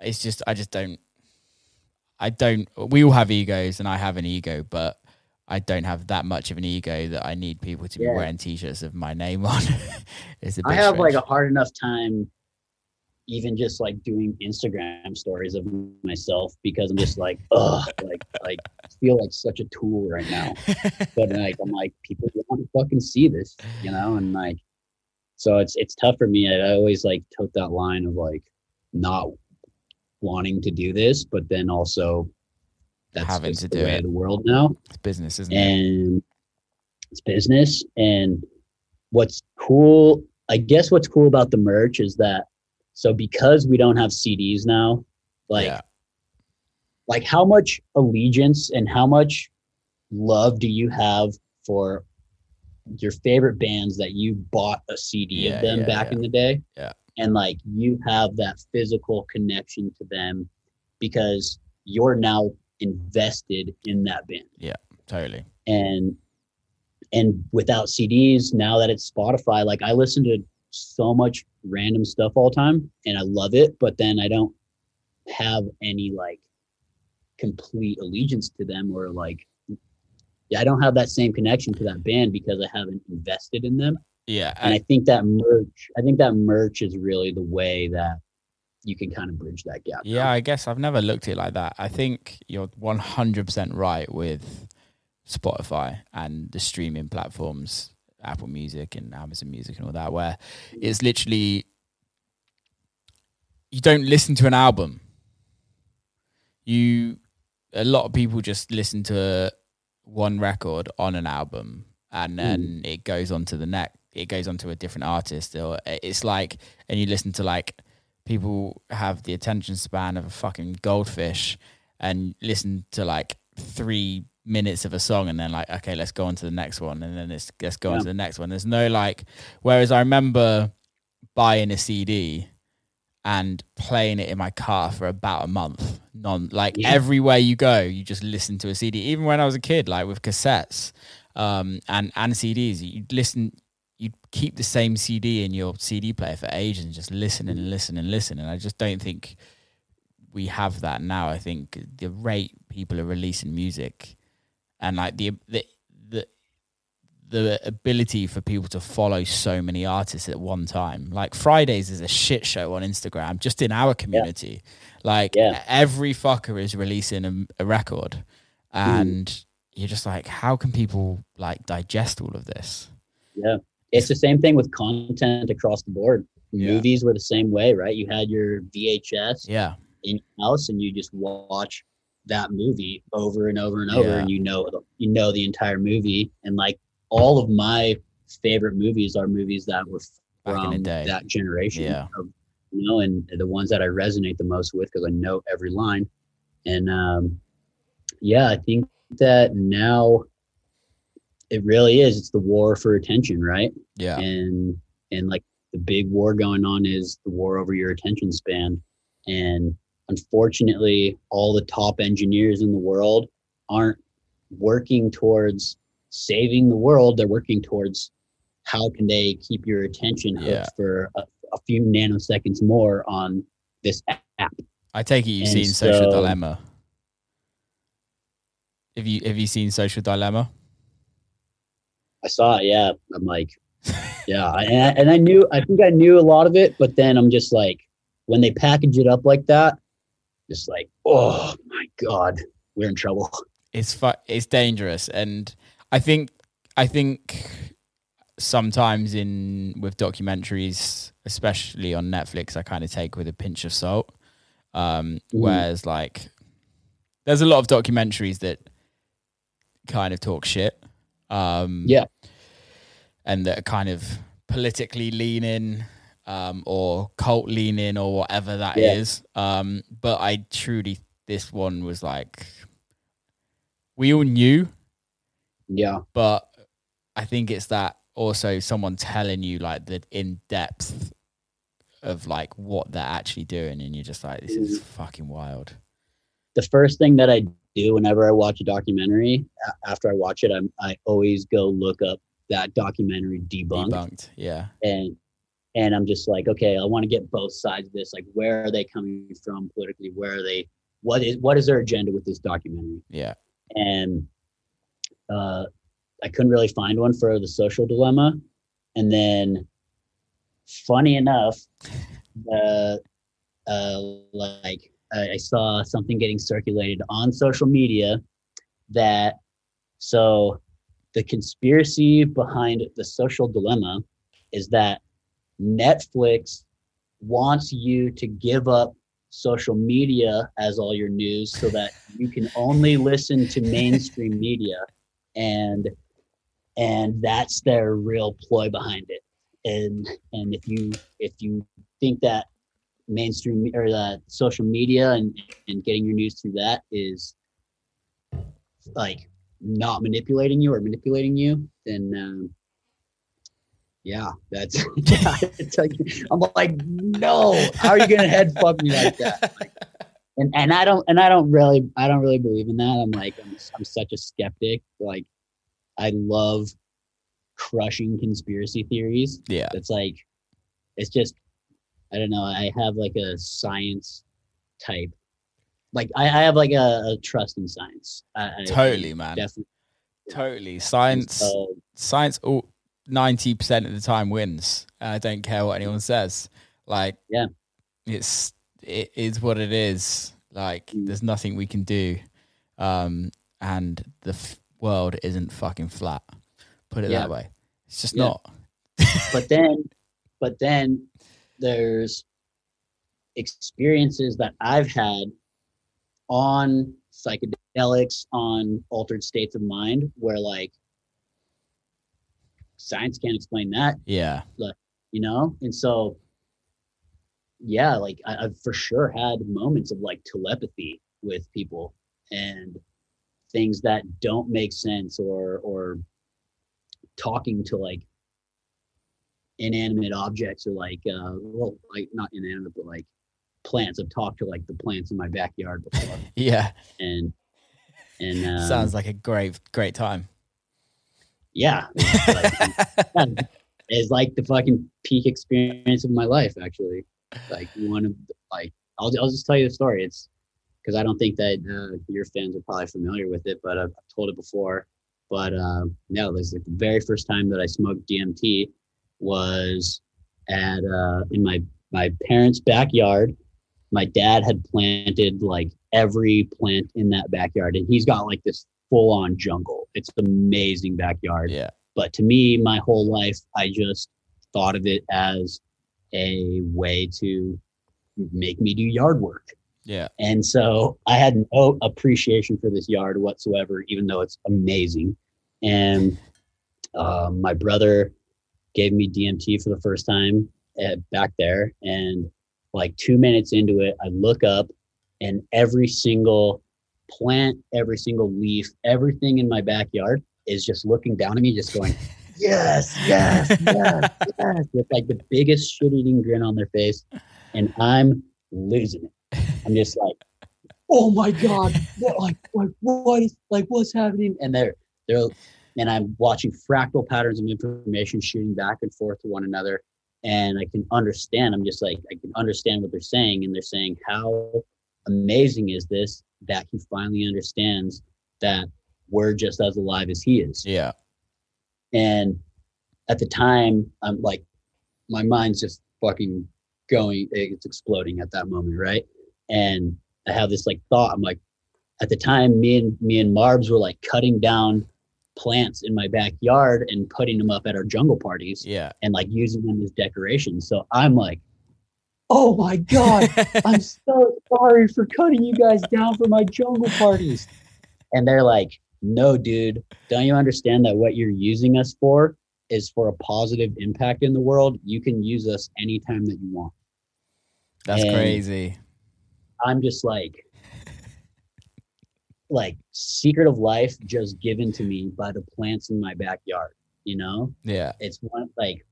it's just I just don't, I don't. We all have egos, and I have an ego, but I don't have that much of an ego that I need people to yeah. be wearing t-shirts of my name on. It's a bit I have strange. like a hard enough time even just like doing Instagram stories of myself, because I'm just like, ugh, like, like feel like such a tool right now. But like, I'm like, people want to fucking see this, you know? And like, so it's, it's tough for me. I always like tote that line of like not wanting to do this, but then also that's having to the do way it of the world now. It's business, isn't and it? And it's business. And what's cool, I guess what's cool about the merch is that, so because we don't have C Ds now, like, yeah. like how much allegiance and how much love do you have for your favorite bands that you bought a C D yeah, of them yeah, back yeah. in the day? Yeah. And like, you have that physical connection to them because you're now invested in that band. Yeah, totally. And and without C Ds, now that it's Spotify, like I listen to so much random stuff all the time and I love it, but then I don't have any like complete allegiance to them, or like yeah, I don't have that same connection to that band because I haven't invested in them. Yeah. I, and I think that merch, I think that merch is really the way that you can kind of bridge that gap. Yeah, I guess I've never looked at it like that. I think you're one hundred percent right with Spotify and the streaming platforms, Apple Music and Amazon Music and all that, where it's literally, you don't listen to an album. You, a lot of people just listen to one record on an album, and then mm. it goes on to the next, it goes on to a different artist, or it's like, and you listen to like, people have the attention span of a fucking goldfish and listen to like three minutes of a song and then like, okay, let's go on to the next one. And then it's, let's go yeah. on to the next one. There's no like, whereas I remember buying a C D and playing it in my car for about a month. Non like yeah. everywhere you go, you just listen to a C D. Even when I was a kid, like with cassettes um, and, and C Ds, you'd listen, you'd keep the same C D in your C D player for ages and just listen and listen and listen. And I just don't think we have that now. I think the rate people are releasing music and like the, the, the, the ability for people to follow so many artists at one time, like Fridays is a shit show on Instagram, just in our community, yeah. like yeah. every fucker is releasing a, a record and mm. you're just like, how can people like digest all of this? Yeah. It's the same thing with content across the board. Yeah. Movies were the same way, right? You had your V H S yeah. in your house and you just watch that movie over and over and over yeah. and you know you know the entire movie. And like all of my favorite movies are movies that were from that generation. Yeah. Of, you know, and the ones that I resonate the most with because I know every line. And um, yeah, I think that now it really is. It's the war for attention, right? Yeah. And and like the big war going on is the war over your attention span. And unfortunately, all the top engineers in the world aren't working towards saving the world. They're working towards how can they keep your attention hooked yeah. for a, a few nanoseconds more on this app. I take it you've and seen so, Social Dilemma. Have you have you seen Social Dilemma? I saw it, yeah. I'm like, yeah. And I, and I knew, I think I knew a lot of it, but then I'm just like, when they package it up like that, just like, oh my God, we're in trouble. It's fu- it's dangerous. And I think, I think sometimes in, with documentaries, especially on Netflix, I kind of take with a pinch of salt. Um, mm-hmm. Whereas like, there's a lot of documentaries that kind of talk shit. Um, yeah. And that are kind of politically leaning, um, or cult leaning or whatever that yeah. is. Um, but I truly, this one was like, we all knew. Yeah. But I think it's that also someone telling you like the in depth of like what they're actually doing. And you're just like, this is fucking wild. The first thing that I do whenever I watch a documentary, after I watch it, I'm, I always go look up that documentary debunked. Debunked, yeah. And and I'm just like, okay, I want to get both sides of this. Like, where are they coming from politically? Where are they? What is what is their agenda with this documentary? Yeah. And uh, I couldn't really find one for the Social Dilemma. And then, funny enough, the uh, like. I saw something getting circulated on social media that, so the conspiracy behind the Social Dilemma is that Netflix wants you to give up social media as all your news so that you can only listen to mainstream media. And, and that's their real ploy behind it. And, and if you, if you think that mainstream or uh, social media and, and getting your news through that is like not manipulating you or manipulating you, then um, yeah, that's yeah, it's like, I'm like, no, how are you gonna head fuck me like that? Like, and and I don't and I don't really I don't really believe in that. I'm like I'm, I'm such a skeptic. Like I love crushing conspiracy theories. Yeah, it's like it's just. I don't know. I have like a science type, like I, I have like a, a trust in science. I, totally, I man. Definitely. Totally. Science, so, science all ninety percent of the time wins. I don't care what anyone says. Like, yeah, it's, it is what it is. Like mm. there's nothing we can do. Um, and the f- world isn't fucking flat. Put it yeah. that way. It's just yeah. not. But then, but then, there's experiences that I've had on psychedelics, on altered states of mind, where like science can't explain that. Yeah. Like, you know? And so, yeah, like I, I've for sure had moments of like telepathy with people and things that don't make sense, or, or talking to like inanimate objects, or like uh well like not inanimate but like plants. I've talked to like the plants in my backyard before. yeah and and um, sounds like a great great time. Yeah, it's like, it's like the fucking peak experience of my life, actually. Like one of the, like I'll, I'll just tell you the story. It's because I don't think that uh, your fans are probably familiar with it, but I've, I've told it before. But um no, this is like the very first time that I smoked D M T. Was at uh in my my parents' backyard. My dad had planted like every plant in that backyard, and he's got like this full-on jungle. It's an amazing backyard. Yeah. But to me, my whole life, I just thought of it as a way to make me do yard work. Yeah. And so I had no appreciation for this yard whatsoever, even though it's amazing. And uh, my brother gave me D M T for the first time at, back there. And like two minutes into it, I look up and every single plant, every single leaf, everything in my backyard is just looking down at me, just going, yes, yes, yes, yes, with like the biggest shit-eating grin on their face. And I'm losing it. I'm just like, oh my God, what, like, like, what is, like, what's happening? And they're, they're, and I'm watching fractal patterns of information shooting back and forth to one another. And I can understand, I'm just like, I can understand what they're saying. And they're saying, how amazing is this that he finally understands that we're just as alive as he is. Yeah. And at the time, I'm like, my mind's just fucking going, it's exploding at that moment, right? And I have this like thought, I'm like, at the time, me and me and Marbs were like cutting down plants in my backyard and putting them up at our jungle parties, yeah, and like using them as decorations. So I'm like, oh my God, I'm so sorry for cutting you guys down for my jungle parties. And they're like, no, dude, don't you understand that what you're using us for is for a positive impact in the world? You can use us anytime that you want. That's and crazy. I'm just like, like secret of life just given to me by the plants in my backyard, you know? Yeah. It's one like,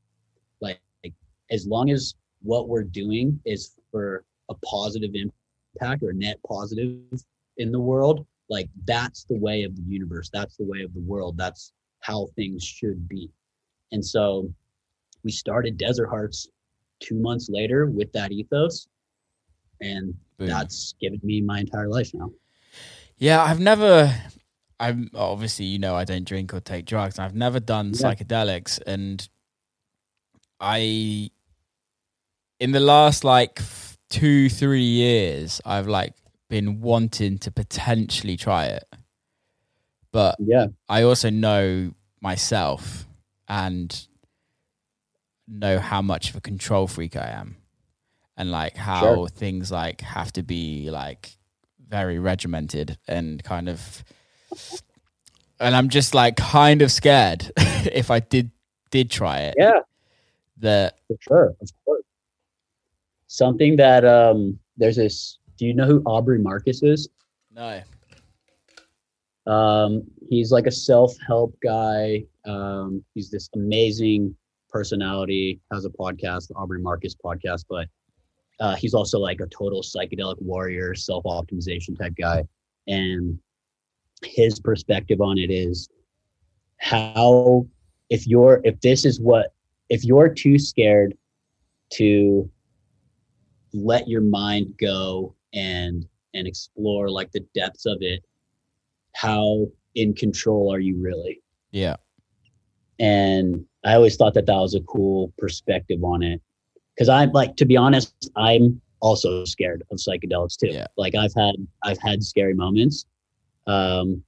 like, like as long as what we're doing is for a positive impact or net positive in the world, like that's the way of the universe. That's the way of the world. That's how things should be. And so we started Desert Hearts two months later with that ethos. And Boom. That's given me my entire life now. Yeah. I've never, I'm obviously, you know, I don't drink or take drugs. I've never done yeah. psychedelics. And I, in the last like two, three years, I've like, been wanting to potentially try it, but yeah, I also know myself and know how much of a control freak I am, and like how sure. things like have to be like very regimented and kind of, and I'm just like kind of scared if I did did try it. Yeah, that for sure, of course. Something that um, there's this. Do you know who Aubrey Marcus is? No. Um, he's like a self-help guy. Um, he's this amazing personality, has a podcast, the Aubrey Marcus podcast, but uh, he's also like a total psychedelic warrior, self-optimization type guy. And his perspective on it is how, if you're, if this is what, if you're too scared to let your mind go and and explore like the depths of it, how in control are you really? Yeah. And I always thought that that was a cool perspective on it, because I'm like, to be honest, I'm also scared of psychedelics too. Yeah. Like I've had I've had scary moments, um,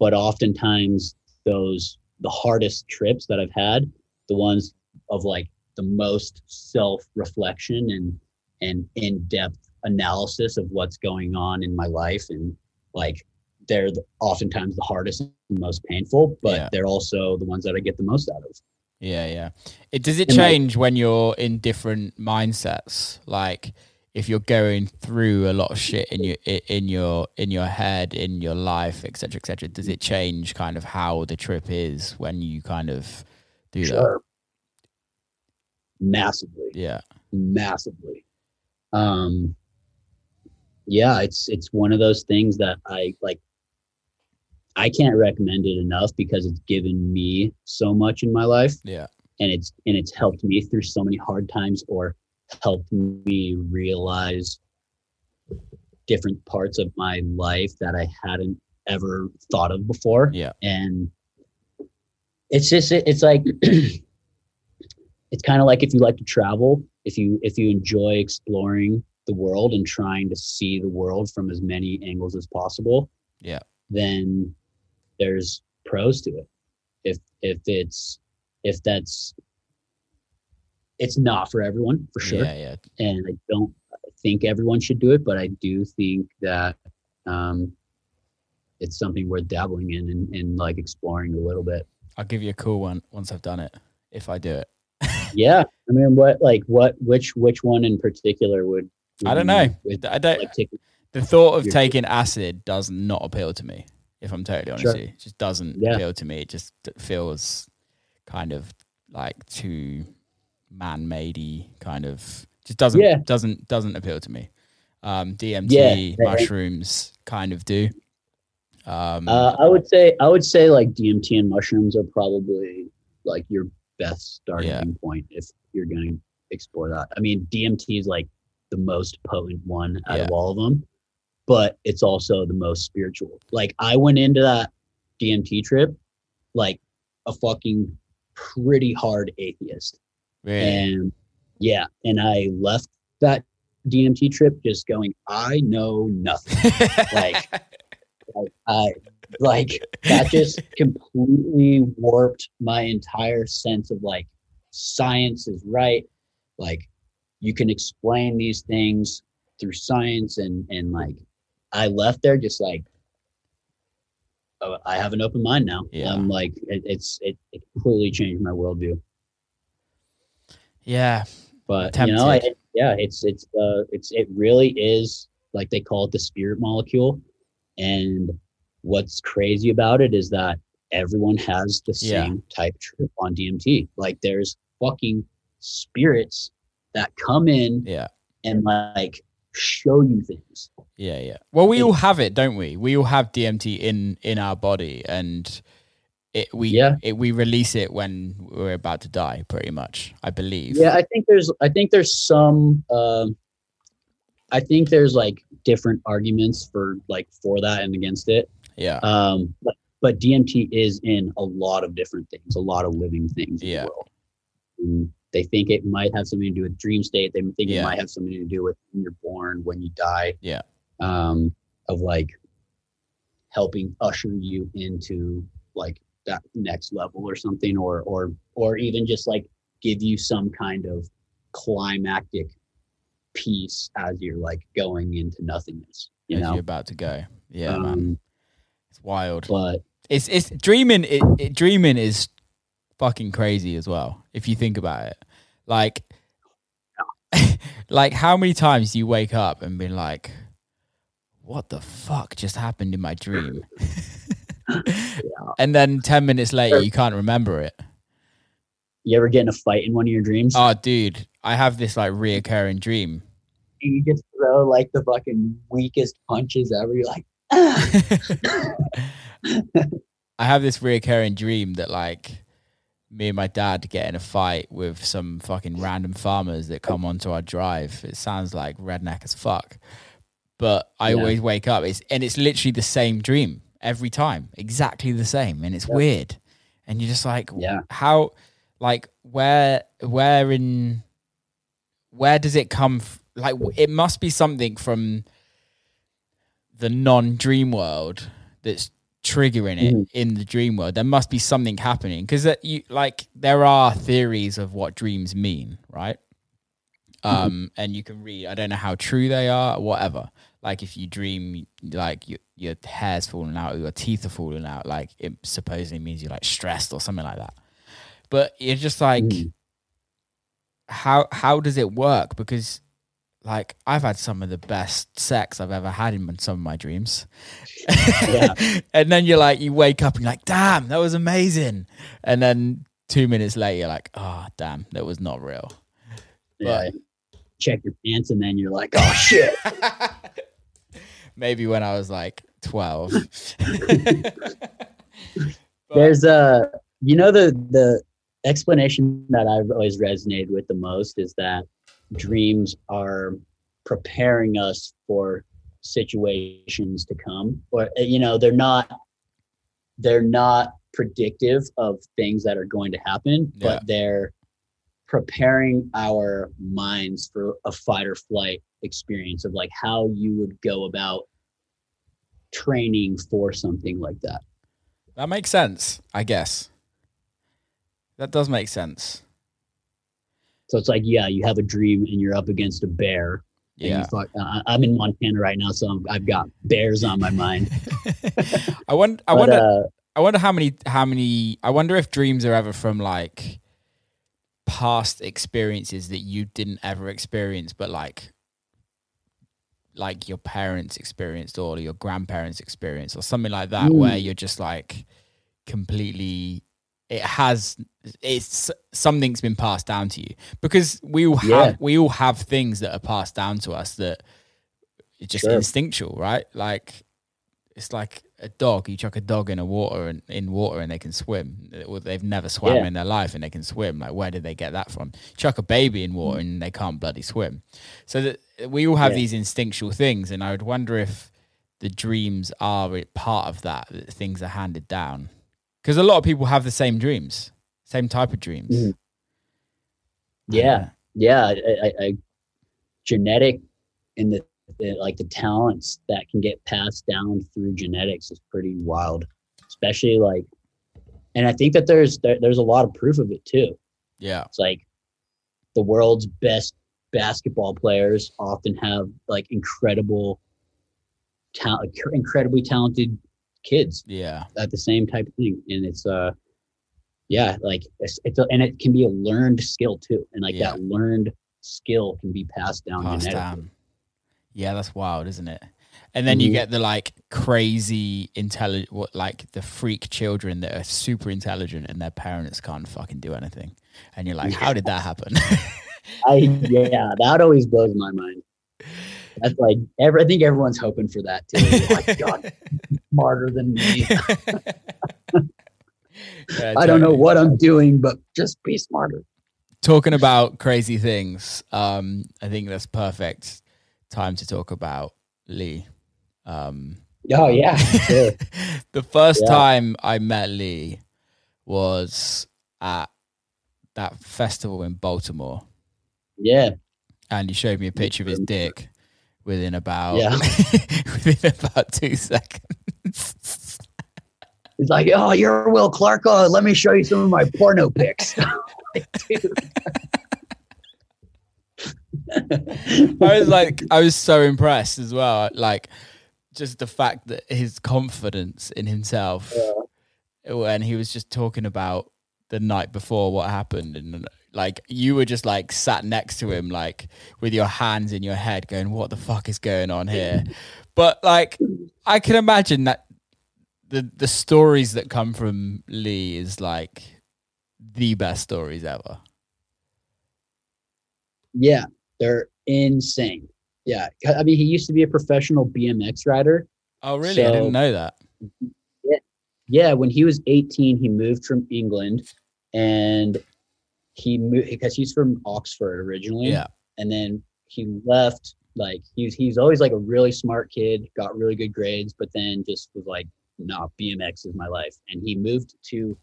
but oftentimes those the hardest trips that I've had, the ones of like the most self-reflection and and in-depth analysis of what's going on in my life, and like they're the, oftentimes the hardest and most painful, but yeah. they're also the ones that I get the most out of. Yeah, yeah. It does it and change like, when you're in different mindsets? Like if you're going through a lot of shit in your in your in your head, in your life, et cetera, et cetera, does it change kind of how the trip is when you kind of do sure. that? Massively. Yeah. Massively. Um, yeah, it's, it's one of those things that I like, I can't recommend it enough because it's given me so much in my life. Yeah. And it's, and it's helped me through so many hard times, or helped me realize different parts of my life that I hadn't ever thought of before. Yeah. And it's just, it, it's like, it's kind of like if you like to travel, if you if you enjoy exploring the world and trying to see the world from as many angles as possible, yeah, then there's pros to it. If if it's if that's it's not for everyone, for sure. Yeah, yeah. And I don't think everyone should do it, but I do think that um, it's something worth dabbling in and, and like exploring a little bit. I'll give you a cool one once I've done it, if I do it. Yeah, I mean, what, like, what, which, which one in particular would? would I don't know. Would, I don't. Like, the thought of taking acid does not appeal to me. if I'm totally honest. Sure. It just doesn't yeah. appeal to me. It just feels kind of like too man-made-y, kind of just doesn't yeah. doesn't doesn't appeal to me. Um, D M T, yeah. mushrooms kind of do. Um, uh, I would say I would say like D M T and mushrooms are probably like your best starting yeah. point if you're going to explore that. I mean, D M T is like the most potent one out yeah. of all of them, but it's also the most spiritual. Like I went into that D M T trip like a fucking pretty hard atheist. Really? And yeah, and I left that D M T trip just going, I know nothing. like, like I like that just completely warped my entire sense of like science is right. Like you can explain these things through science, and and like I left there just like oh, I have an open mind now. Yeah. I'm like it, it's it, it completely changed my worldview. Yeah, but Tempted. you know, I, yeah, it's it's uh, it's it really is like they call it the spirit molecule, and what's crazy about it is that everyone has the same yeah. type trip on D M T. Like there's fucking spirits that come in yeah. and like show you things. Yeah, yeah. Well, we it, all have it, don't we? We all have D M T in in our body, and it we yeah. it, we release it when we're about to die, pretty much, I believe. Yeah, I think there's I think there's some um, I think there's like different arguments for like for that and against it. Yeah. Um but, but D M T is in a lot of different things, a lot of living things in yeah. the world. And they think it might have something to do with dream state. They think yeah. it might have something to do with when you're born, when you die. Yeah. Um, of like helping usher you into like that next level or something, or or or even just like give you some kind of climactic peace as you're like going into nothingness. You as know? You're about to go. Yeah, um, man. It's wild. But it's it's dreaming. It, it dreaming is fucking crazy as well if you think about it, like like how many times do you wake up and be like, what the fuck just happened in my dream? yeah. And then ten minutes later you can't remember it. You ever get in a fight in one of your dreams? Oh dude, I have this like reoccurring dream. You just throw like the fucking weakest punches ever. You're like I have this reoccurring dream that like me and my dad get in a fight with some fucking random farmers that come onto our drive. It sounds like redneck as fuck, but I yeah. always wake up. It's and it's literally the same dream every time, exactly the same, and it's yeah. weird. And you're just like, yeah. how, like, where, where in, where does it come? F- like, it must be something from the non-dream world that's triggering it mm. in the dream world. There must be something happening, because that you like there are theories of what dreams mean, right? Um mm. And you can read, I don't know how true they are, whatever. Like if you dream like your, your hair's falling out or your teeth are falling out, like it supposedly means you're like stressed or something like that. But you're just like mm. how how does it work? Because like I've had some of the best sex I've ever had in some of my dreams. Yeah. And then you're like, you wake up and you're like, damn, that was amazing. And then two minutes later, you're like, oh, damn, that was not real. Yeah. But check your pants and then you're like, oh, shit. Maybe when I was like twelve. but- There's a, you know, the, the explanation that I've always resonated with the most is that dreams are preparing us for situations to come, or you know, they're not they're not predictive of things that are going to happen, yeah. but they're preparing our minds for a fight or flight experience of like how you would go about training for something like that. That makes sense, I guess. That does make sense. So it's like, yeah, you have a dream and you're up against a bear. Yeah. And fuck, uh, I'm in Montana right now, so I'm, I've got bears on my mind. I wonder, I but, wonder, uh, I wonder how many, how many, I wonder if dreams are ever from like past experiences that you didn't ever experience, but like like your parents experienced or your grandparents experienced or something like that, mm. where you're just like completely, it has, it's something's been passed down to you, because we all have, yeah. we all have things that are passed down to us that it's just sure. instinctual, right? Like it's like a dog, you chuck a dog in a water and in water and they can swim, or they've never swam yeah. in their life and they can swim. Like, where did they get that from? Chuck a baby in water and they can't bloody swim. So that we all have yeah. these instinctual things. And I would wonder if the dreams are part of that, that things are handed down. Because a lot of people have the same dreams, same type of dreams. Mm. Yeah. Yeah. I, I, I, genetic in the, The, like the talents that can get passed down through genetics is pretty wild, especially like, and I think that there's there, there's a lot of proof of it too. Yeah, it's like the world's best basketball players often have like incredible talent, incredibly talented kids. Yeah, at the same type of thing, and it's uh, yeah, like it's, it's a, and it can be a learned skill too, and like yeah. that learned skill can be passed down passed genetically. Down. Yeah, that's wild, isn't it? And then mm-hmm. you get the like crazy intelligent, what like the freak children that are super intelligent and their parents can't fucking do anything, and you're like, yeah. how did that happen? I yeah, that always blows my mind. That's like, every, I think everyone's hoping for that too. You're like, God, smarter than me. yeah, totally. I don't know what I'm doing, but just be smarter. Talking about crazy things, um, I think that's perfect time to talk about Lee. Um, oh yeah. Sure. The first yeah. time I met Lee was at that festival in Baltimore. Yeah. And he showed me a picture of his dick within about yeah. within about two seconds. He's like, "Oh, you're Will Clark. Oh, let me show you some of my porno pics." Dude. I was like, I was so impressed as well. Like, just the fact that his confidence in himself, yeah. when he was just talking about the night before what happened, and like you were just like sat next to him, like with your hands in your head, going, "What the fuck is going on here?" But like, I can imagine that the the stories that come from Lee is like the best stories ever. Yeah, they're insane. Yeah, I mean, he used to be a professional B M X rider. Oh, really? So, I didn't know that. Yeah, yeah, when he was eighteen, he moved from England, and he moved because he's from Oxford originally. Yeah, and then he left. Like he's he's always like a really smart kid, got really good grades, but then just was like, "Nah, B M X is my life." And he moved to,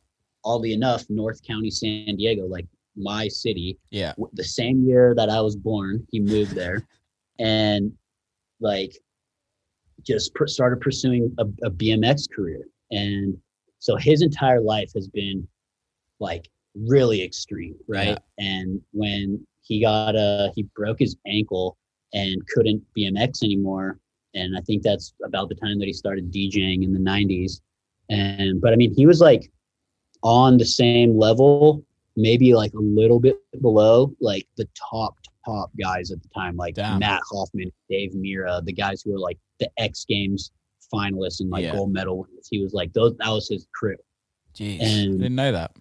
oddly enough, North County, San Diego, like my city. Yeah, the same year that I was born, he moved there, and like just pr- started pursuing a, a B M X career. And so his entire life has been like really extreme, right? Yeah. And when he got uh he broke his ankle and couldn't B M X anymore, and I think that's about the time that he started DJing in the nineties. And but I mean, he was like on the same level, maybe like a little bit below, like the top, top guys at the time, like Damn. Matt Hoffman, Dave Mira, the guys who were like the X Games finalists and like yeah. gold medal winners. He was like, those, that was his crew. Jeez, and, didn't know that.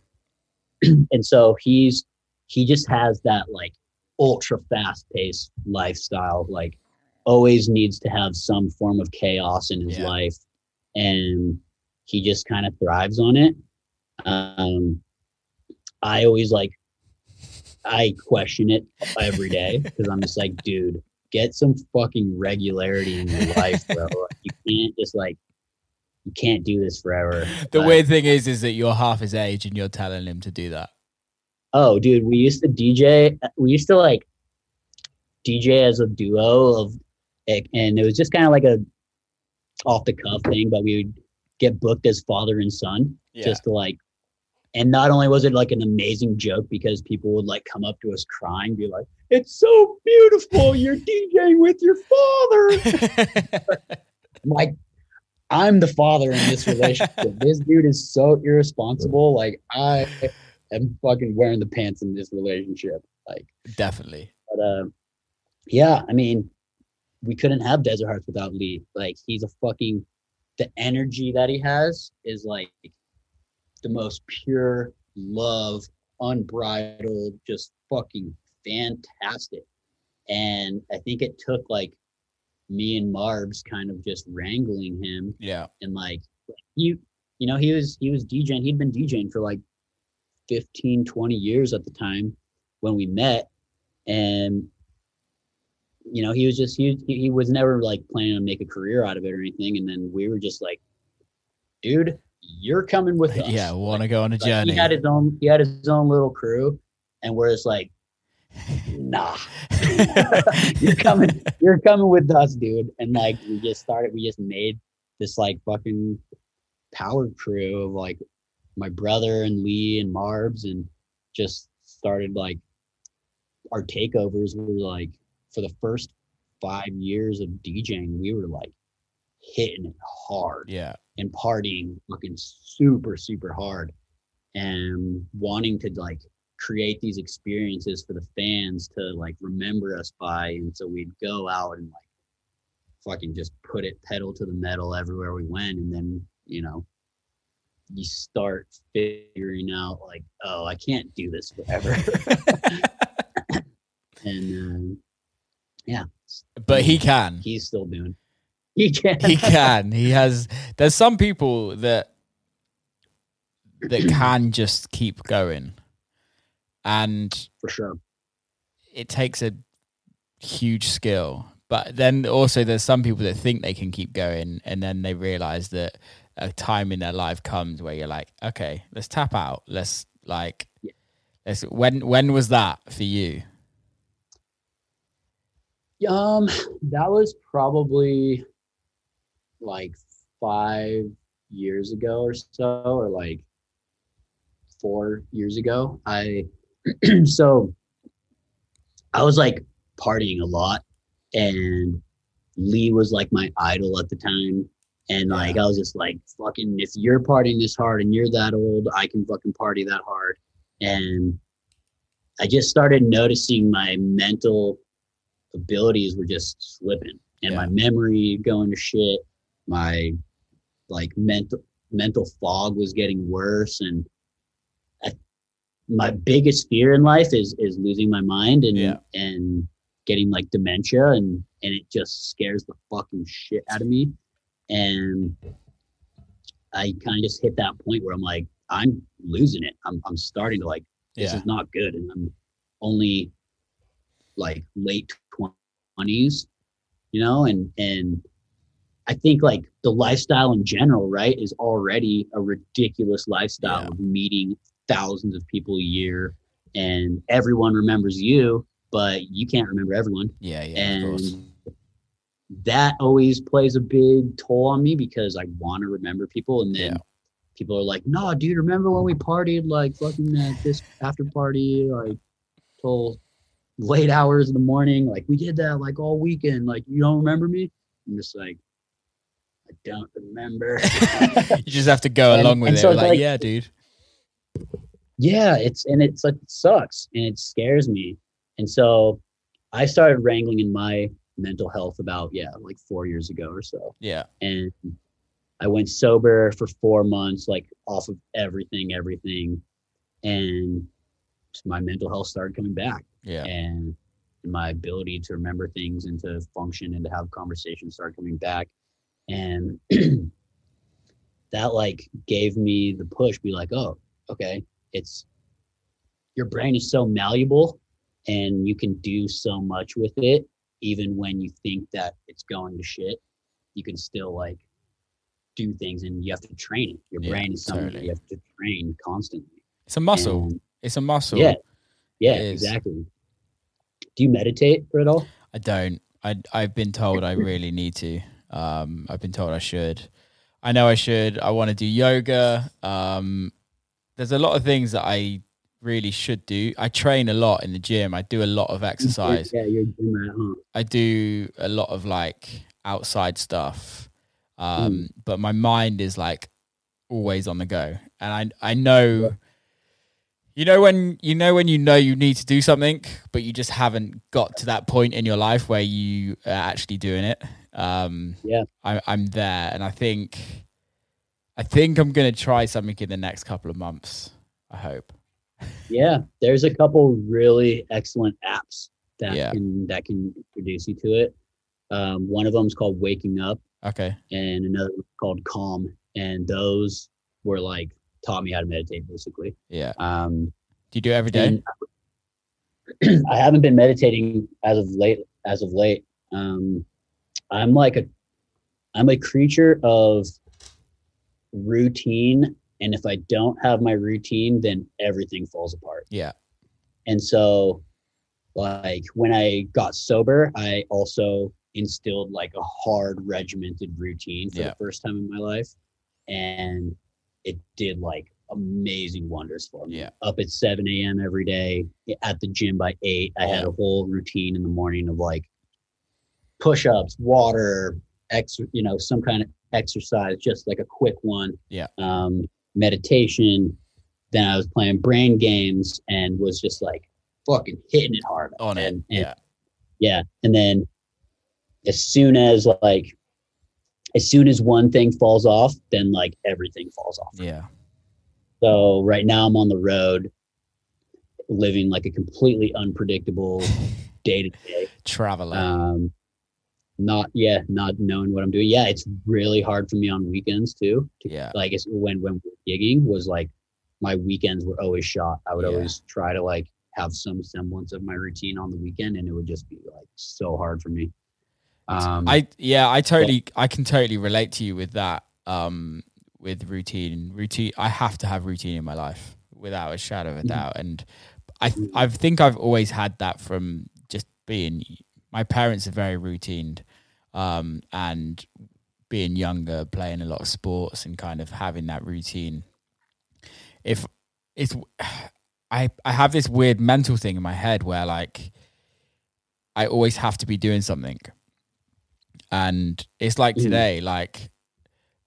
And so he's, he just has that like ultra fast paced lifestyle, like always needs to have some form of chaos in his yeah. life. And he just kind of thrives on it. Um, I always like, I question it every day, because I'm just like, dude, get some fucking regularity in your life, bro. You can't just like, you can't do this forever. The like, weird thing is, is that you're half his age and you're telling him to do that. Oh, dude, we used to D J. We used to like D J as a duo of, and it was just kind of like a off the cuff thing, but we would get booked as father and son yeah. just to like. And not only was it like an amazing joke, because people would like come up to us crying, be like, "It's so beautiful, you're DJing with your father." I'm like, I'm the father in this relationship. This dude is so irresponsible. Like, I am fucking wearing the pants in this relationship. Like, definitely. But uh, yeah, I mean, we couldn't have Desert Hearts without Lee. Like, he's a fucking, the energy that he has is like the most pure love, unbridled, just fucking fantastic. And I think it took like me and Marbs kind of just wrangling him. Yeah. And like, he, you know, he was, he was DJing. He'd been DJing for like fifteen, twenty years at the time when we met. And, you know, he was just, he, he was never like planning to make a career out of it or anything. And then we were just like, dude, you're coming with us. Yeah. Want to like, go on a like journey. He had his own, he had his own little crew, and we're just like, nah, you're coming, you're coming with us, dude. And like, we just started, we just made this like fucking power crew of like my brother and Lee and Marbs, and just started like our takeovers were like, for the first five years of DJing, we were like hitting it hard, yeah, and partying fucking super, super hard, and wanting to like create these experiences for the fans to like remember us by. And so we'd go out and like fucking just put it pedal to the metal everywhere we went. And then, you know, you start figuring out like, oh, I can't do this forever. And um, yeah, but he can. He's still doing. He can. He can. He has. There's some people that that can just keep going, and for sure, it takes a huge skill. But then also, there's some people that think they can keep going, and then they realize that a time in their life comes where you're like, okay, let's tap out. Let's like, yeah. let's. When when was that for you? Um, that was probably like five years ago or so, or like four years ago. I, so I was like partying a lot, and Lee was like my idol at the time. And like, I was just like, fucking, if you're partying this hard and you're that old, I can fucking party that hard. And I just started noticing my mental abilities were just slipping, and yeah. my memory going to shit, my like mental mental fog was getting worse, and I, my biggest fear in life is is losing my mind and yeah. and getting like dementia, and and it just scares the fucking shit out of me. And I kind of just hit that point where I'm like, I'm losing it. I'm I'm starting to like, this yeah. is not good, and I'm only like late twenties, you know, and and I think like the lifestyle in general, right, is already a ridiculous lifestyle yeah. of meeting thousands of people a year, and everyone remembers you, but you can't remember everyone. Yeah, yeah. And that always plays a big toll on me, because I want to remember people, and then yeah. people are like, "No, dude, remember when we partied like fucking at this after party like till late hours in the morning, like we did that like all weekend, like you don't remember me?" I'm just like, I don't remember. You just have to go and, along with it. So like, like, yeah, dude. Yeah, it's and it's like it sucks, and it scares me. And so I started wrangling in my mental health about yeah, like four years ago or so. Yeah. And I went sober for four months, like off of everything, everything. And my mental health started coming back. Yeah. And my ability to remember things and to function and to have conversations started coming back. And that like gave me the push, be like, oh, okay, it's your brain is so malleable, and you can do so much with it. Even when you think that it's going to shit, you can still like do things, and you have to train it. Your yeah, brain is something totally. You have to train constantly. It's a muscle. And it's a muscle. Yeah. Yeah, exactly. Do you meditate at all? I don't. I, I've been told I really need to. Um, I've been told I should. I know I should. I want to do yoga. Um, there's a lot of things that I really should do. I train a lot in the gym. I do a lot of exercise. Yeah, you're a gym at home. I do a lot of like outside stuff. Um, mm. But my mind is like always on the go. And I I know... Yeah. You know when you know when you know you need to do something, but you just haven't got to that point in your life where you are actually doing it. Um, yeah, I, I'm there, and I think, I think I'm gonna try something in the next couple of months. I hope. Yeah, there's a couple really excellent apps that yeah. can that can introduce you to it. Um, one of them is called Waking Up. Okay. And another called Calm, and those were like taught me how to meditate basically. Yeah. Um, do you do it every day? I haven't been meditating as of late. As of late, um, I'm like a, I'm a creature of routine, and if I don't have my routine, then everything falls apart. Yeah. And so, like when I got sober, I also instilled like a hard regimented routine for yeah. the first time in my life, and it did like amazing wonders for me. Yeah. Up at seven a.m. every day, at the gym by eight. I had a whole routine in the morning of like push-ups, water, ex you know, some kind of exercise, just like a quick one. Yeah. Um, meditation. Then I was playing brain games and was just like fucking hitting it hard on it. And, yeah. And, yeah. And then as soon as like as soon as one thing falls off, then like everything falls off. Yeah. So right now I'm on the road living like a completely unpredictable day to day. Traveling. Um, not, yeah, not knowing what I'm doing. Yeah. It's really hard for me on weekends too. To, yeah. Like it's when, when we're gigging was like my weekends were always shot. I would yeah. always try to like have some semblance of my routine on the weekend, and it would just be like so hard for me. Um, I yeah, I totally, yeah. I can totally relate to you with that. Um, with routine, routine, I have to have routine in my life without a shadow of a doubt. And I, I think I've always had that from just being. My parents are very routined, um, and being younger, playing a lot of sports, and kind of having that routine. If it's, I, I have this weird mental thing in my head where like, I always have to be doing something. And it's like today, mm. like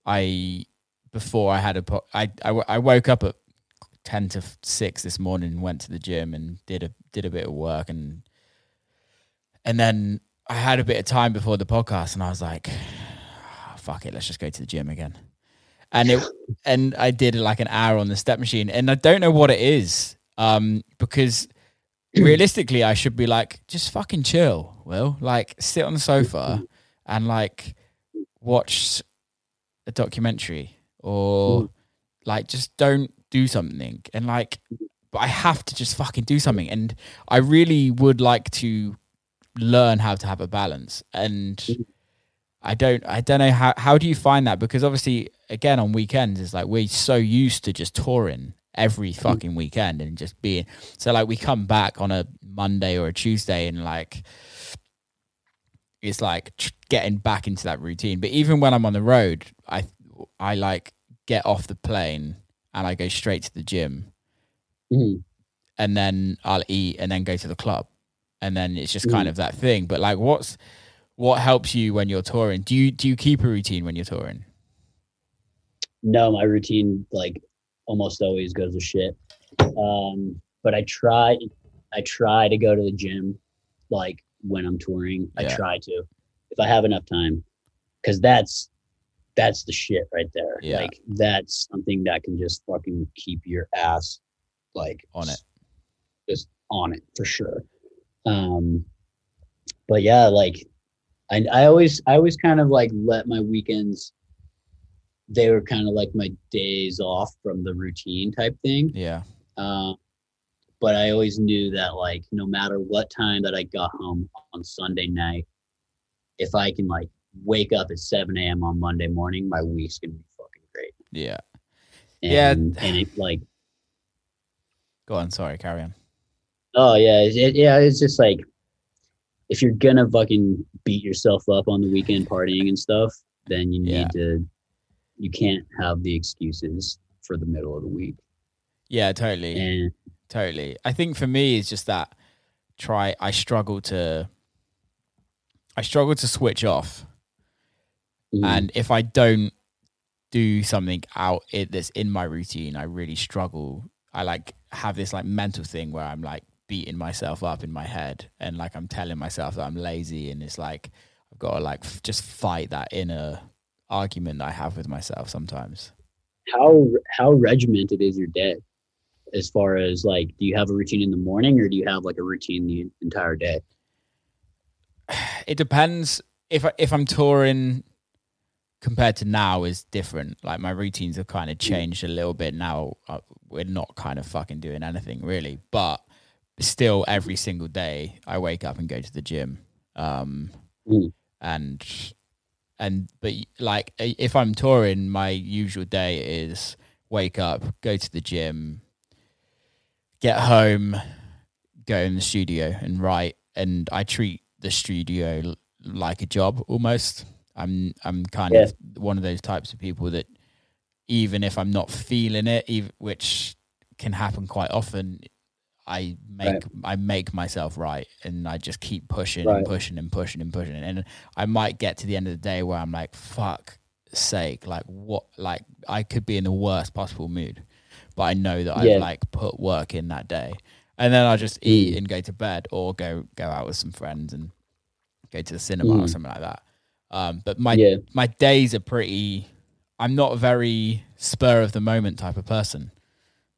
I, before I had a, po- I, I, I woke up at ten to six this morning and went to the gym and did a, did a bit of work. And, and then I had a bit of time before the podcast, and I was like, oh, fuck it. Let's just go to the gym again. And it, and I did like an hour on the step machine, and I don't know what it is. Um, because realistically I should be like, just fucking chill, Will, like sit on the sofa and like watch a documentary or mm. like just don't do something. And like, but I have to just fucking do something. And I really would like to learn how to have a balance. And I don't, I don't know how, how do you find that? Because obviously again, on weekends, it's like, we're so used to just touring every fucking mm. weekend and just being, so like we come back on a Monday or a Tuesday and like, it's like getting back into that routine. But even when I'm on the road, I, I like get off the plane and I go straight to the gym mm. and then I'll eat and then go to the club. And then it's just mm. kind of that thing. But like, what's, what helps you when you're touring? Do you, do you keep a routine when you're touring? No, my routine like almost always goes to shit. Um, but I try, I try to go to the gym. Like, when I'm touring, yeah. I try to, if I have enough time, because that's, that's the shit right there. Yeah. Like that's something that can just fucking keep your ass like on it, just on it for sure. Um, but yeah, like I, I always, I always kind of like let my weekends, they were kind of like my days off from the routine type thing. Yeah. Um, uh, But I always knew that, like, no matter what time that I got home on Sunday night, if I can, like, wake up at seven a.m. on Monday morning, my week's going to be fucking great. Yeah. And, yeah. And it, like... Go on. Sorry. Carry on. Oh, yeah. It, yeah. It's just, like, if you're going to fucking beat yourself up on the weekend partying and stuff, then you need yeah. to... You can't have the excuses for the middle of the week. Yeah, totally. And... Totally. I think for me, it's just that try, I struggle to, I struggle to switch off. Mm. And if I don't do something out it, that's in my routine, I really struggle. I like have this like mental thing where I'm like beating myself up in my head, and like I'm telling myself that I'm lazy, and it's like I've got to like f- just fight that inner argument that I have with myself sometimes. How how regimented is your day? As far as like, do you have a routine in the morning, or do you have like a routine the entire day? It depends. If I, if I'm touring compared to now is different. Like my routines have kind of changed a little bit now. We're not kind of fucking doing anything really, but still every single day I wake up and go to the gym. Um, mm. and, and, but like if I'm touring, my usual day is wake up, go to the gym, get home, go in the studio and write. And I treat the studio like a job almost. I'm I'm kind yeah. of one of those types of people that even if I'm not feeling it, even, which can happen quite often, I make right. I make myself write, and I just keep pushing right. and pushing and pushing and pushing. And I might get to the end of the day where I'm like, fuck sake, like what, like I could be in the worst possible mood, but I know that yeah. I've like put work in that day. And then I'll just eat and go to bed, or go, go out with some friends and go to the cinema mm. or something like that. Um, but my yeah. my days are pretty, I'm not a very spur of the moment type of person.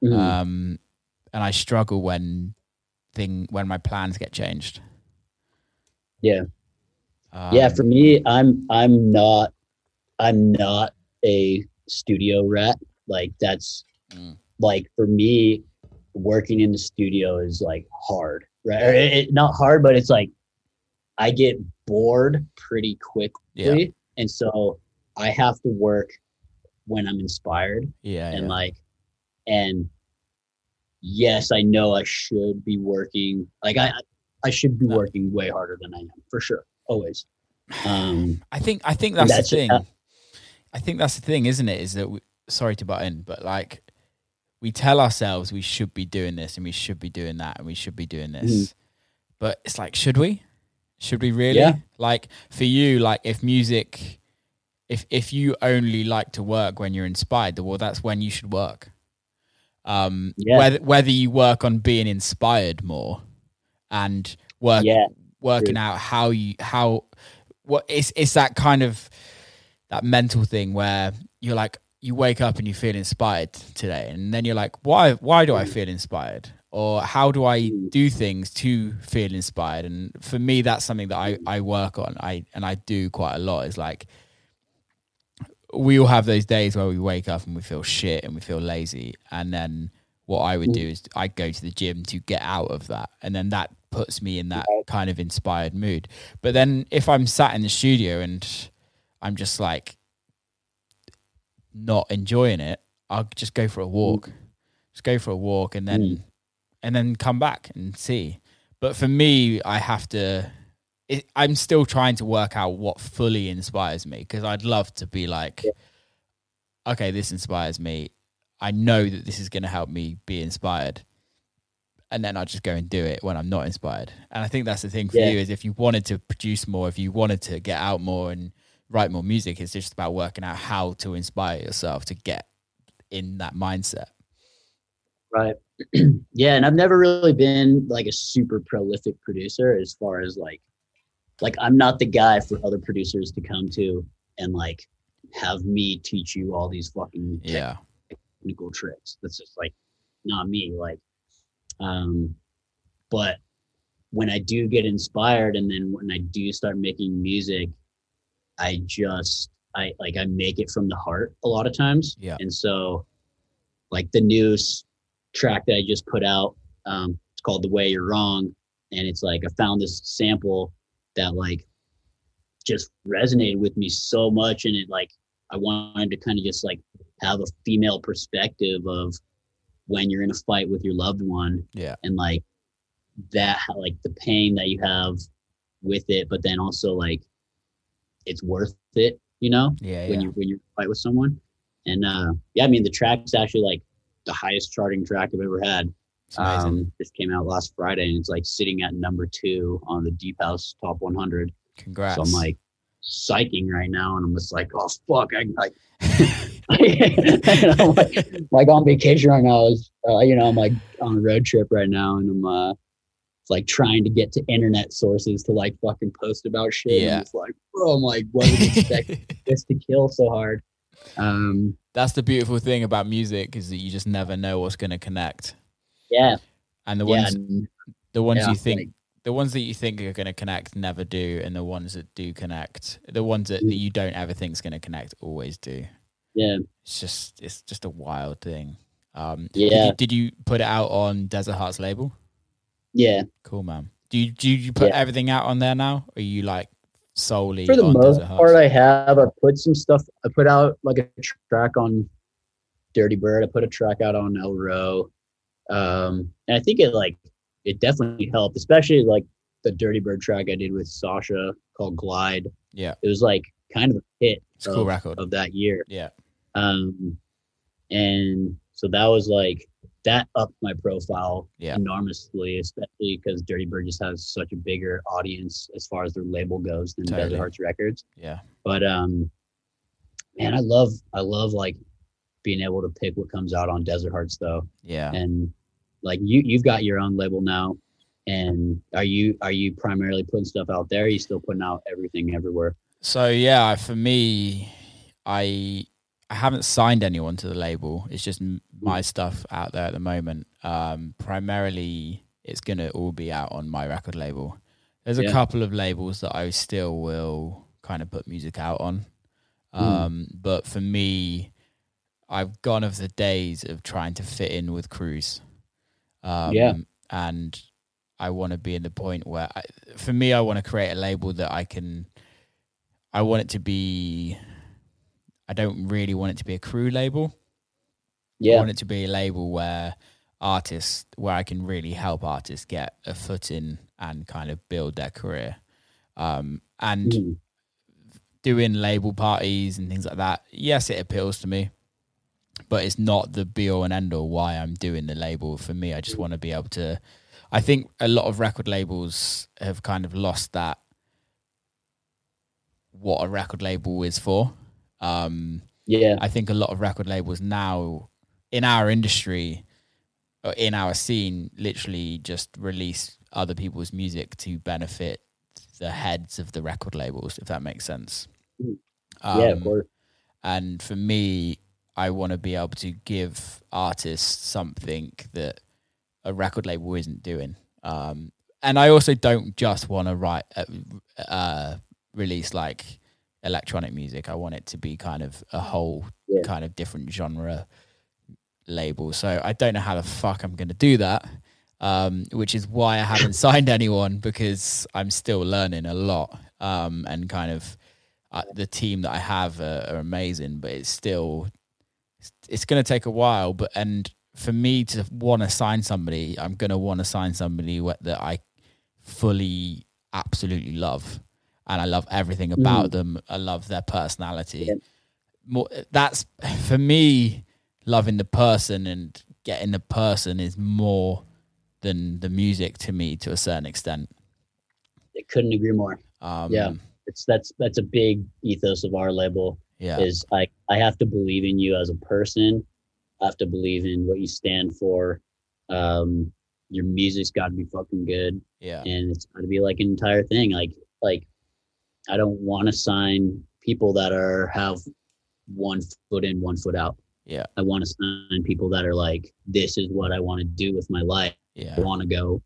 Mm. Um, and I struggle when thing when my plans get changed. Yeah. Um, yeah, for me, I'm I'm not I'm not a studio rat. Like that's mm. like for me, working in the studio is like hard, right? Or it, it, not hard, but it's like I get bored pretty quickly. Yeah. And so I have to work when I'm inspired. Yeah. And yeah. like, and yes, I know I should be working. Like I, I should be no. working way harder than I am for sure. Always. Um, I think, I think that's, that's the thing. Uh, I think that's the thing, isn't it? Is that we, sorry to butt in, but like we tell ourselves we should be doing this and we should be doing that and we should be doing this, mm. but it's like, should we? Should we really? Yeah. Like for you, like if music, if if you only like to work when you're inspired, well, that's when you should work. Um, yeah. Whether whether you work on being inspired more and work yeah. working True. out how you how what it's it's that kind of that mental thing where you're like you wake up and you feel inspired today, and then you're like, why why do I feel inspired? Or how do I do things to feel inspired? And for me, that's something that I, I work on. I and I do quite a lot. It's like we all have those days where we wake up and we feel shit and we feel lazy. And then what I would do is I go to the gym to get out of that. And then that puts me in that kind of inspired mood. But then if I'm sat in the studio and I'm just like not enjoying it, I'll just go for a walk. Just go for a walk and then... Mm. and then come back and see. But for me, I have to, it, I'm still trying to work out what fully inspires me, because I'd love to be like, yeah. okay, this inspires me. I know that this is going to help me be inspired. And then I just go and do it when I'm not inspired. And I think that's the thing for yeah. you is if you wanted to produce more, if you wanted to get out more and write more music, it's just about working out how to inspire yourself to get in that mindset. Right. Yeah, and I've never really been like a super prolific producer as far as like like I'm not the guy for other producers to come to and like have me teach you all these fucking yeah. technical tricks. That's just like not me. Like um but when I do get inspired, and then when I do start making music, I just I like I make it from the heart a lot of times. Yeah. And so like the new track that I just put out, um it's called The Way You're Wrong, and it's like I found this sample that like just resonated with me so much, and it like I wanted to kind of just like have a female perspective of when you're in a fight with your loved one, yeah, and like that, like the pain that you have with it, but then also like it's worth it, you know, yeah, when yeah. you when you fight with someone. And uh yeah I mean the track's actually like the highest charting track I've ever had. Um, this came out last Friday, and it's like sitting at number two on the Deep House Top one hundred. Congrats. So I'm like psyching right now, and I'm just like, oh fuck, I like, like I'm like, like on vacation right now. I was, uh, you know, I'm like on a road trip right now, and I'm uh, like trying to get to internet sources to like fucking post about shit. Yeah. And it's like, bro, I'm like, wasn't expecting this to kill so hard. Um, That's the beautiful thing about music, is that you just never know what's going to connect. Yeah. And the ones, yeah. the ones yeah, you think, like, the ones that you think are going to connect never do. And the ones that do connect, the ones that, that you don't ever think is going to connect always do. Yeah. It's just, it's just a wild thing. Um, yeah. Did you, did you put it out on Desert Hearts label? Yeah. Cool, man. Do you, do you put yeah. everything out on there now? Or are you like solely for the on most Desert Hearts? Part I have, I put some stuff, I put out like a track on Dirty Bird. I put a track out on El Row. Um, and I think it like, it definitely helped, especially like the Dirty Bird track I did with Sasha called Glide. Yeah. It was like kind of a hit of, cool record. of that year. Yeah. Um, and so that was like, that upped my profile yeah. enormously, especially because Dirty Bird just has such a bigger audience as far as their label goes than totally. Desert Hearts Records. Yeah. But, um, man, I love, I love like being able to pick what comes out on Desert Hearts though. Yeah. And like you, you've got your own label now. And are you, are you primarily putting stuff out there? Or are you still putting out everything everywhere? So yeah, for me, I, I haven't signed anyone to the label. It's just my stuff out there at the moment. Um, primarily, it's going to all be out on my record label. There's yeah. a couple of labels that I still will kind of put music out on. Um, mm. But for me, I've gone of the days of trying to fit in with crews. Um, yeah. And I want to be in the point where, I, for me, I want to create a label that I can, I want it to be... I don't really want it to be a crew label. Yeah. I want it to be a label where artists, where I can really help artists get a foot in and kind of build their career. Um, and mm. doing label parties and things like that, yes, it appeals to me, but it's not the be all and end all why I'm doing the label. For me, I just want to be able to, I think a lot of record labels have kind of lost that, what a record label is for. Um, yeah, I think a lot of record labels now in our industry or in our scene literally just release other people's music to benefit the heads of the record labels, if that makes sense. Um, yeah, of course. And for me, I want to be able to give artists something that a record label isn't doing. Um, and I also don't just want to write, uh, uh, release like electronic music. I want it to be kind of a whole yeah. kind of different genre label. So I don't know how the fuck I'm going to do that, um, which is why I haven't signed anyone, because I'm still learning a lot. Um, and kind of uh, the team that I have are, are amazing, but it's still, it's, it's going to take a while. But, and for me to want to sign somebody, I'm going to want to sign somebody wh- that I fully, absolutely love. And I love everything about mm. them. I love their personality. Yeah. More, that's, for me, loving the person and getting the person is more than the music to me, to a certain extent. I couldn't agree more. Um, yeah, it's that's that's a big ethos of our label. Yeah, is I I have to believe in you as a person. I have to believe in what you stand for. Um, your music's got to be fucking good. Yeah, and it's got to be like an entire thing. Like like. I don't want to sign people that are have one foot in, one foot out. Yeah. I want to sign people that are like, this is what I want to do with my life. Yeah. I want to go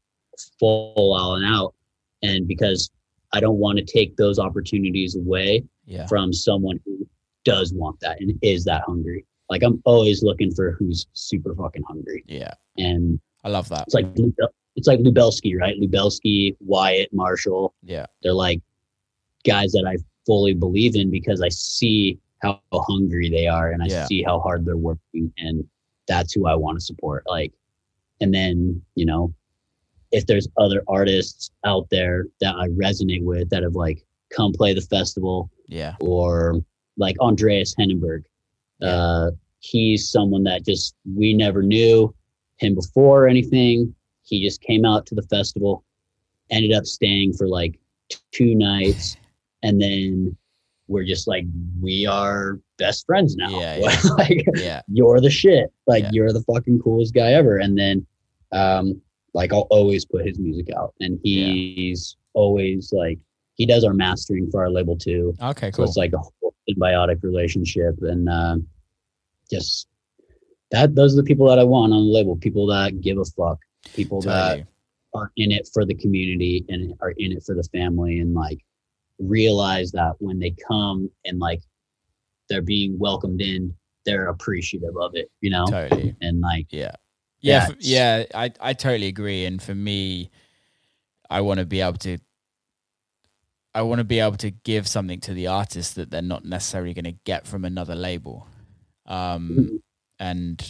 full all and out. And because I don't want to take those opportunities away yeah. from someone who does want that and is that hungry. Like I'm always looking for who's super fucking hungry. Yeah. And I love that. It's like, it's like Lubelski, right? Lubelski, Wyatt, Marshall. Yeah. They're like, guys that I fully believe in because I see how hungry they are and I yeah. see how hard they're working, and that's who I want to support. Like, and then, you know, if there's other artists out there that I resonate with that have like come play the festival yeah, or like Andreas Hennenberg, yeah. uh, he's someone that just, we never knew him before or anything. He just came out to the festival, ended up staying for like two nights. And then we're just like, we are best friends now. Yeah, yeah. Like, yeah. You're the shit. Like, yeah. You're the fucking coolest guy ever. And then, um, like, I'll always put his music out, and he's yeah. always like, he does our mastering for our label too. Okay, cool. So it's like a whole symbiotic relationship, and um, just that. Those are the people that I want on the label. People that give a fuck. People that you. are in it for the community and are in it for the family, and like realize that when they come and like they're being welcomed in, they're appreciative of it, you know. Totally. And like, yeah. Yeah, for, yeah, I, I totally agree. And for me, I want to be able to, I want to be able to give something to the artist that they're not necessarily going to get from another label. Um, and,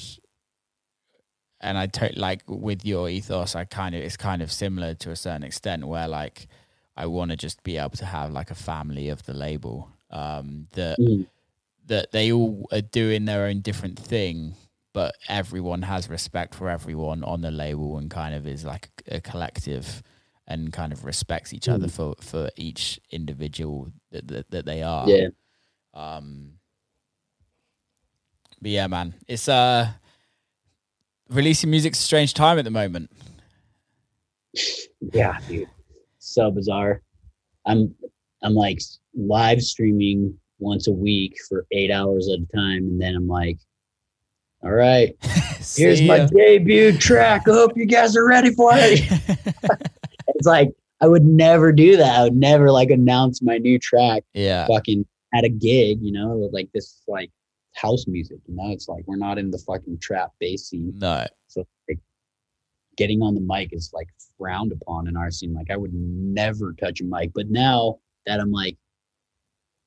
and I totally, like with your ethos, I kind of, it's kind of similar to a certain extent where like, I want to just be able to have like a family of the label, um, that, mm. that they all are doing their own different thing, but everyone has respect for everyone on the label and kind of is like a collective and kind of respects each other mm. for, for each individual that, that, that they are. Yeah. Um, but yeah, man, it's uh releasing music's a strange time at the moment. Yeah, dude. So bizarre. I'm, I'm like live streaming once a week for eight hours at a time. And then I'm like, all right, here's my debut track. I hope you guys are ready for it. It's like, I would never do that. I would never like announce my new track yeah. fucking at a gig, you know, like this like house music, you know, it's like, we're not in the fucking trap bass scene. No. So like, getting on the mic is like frowned upon in our scene. Like I would never touch a mic, but now that I'm like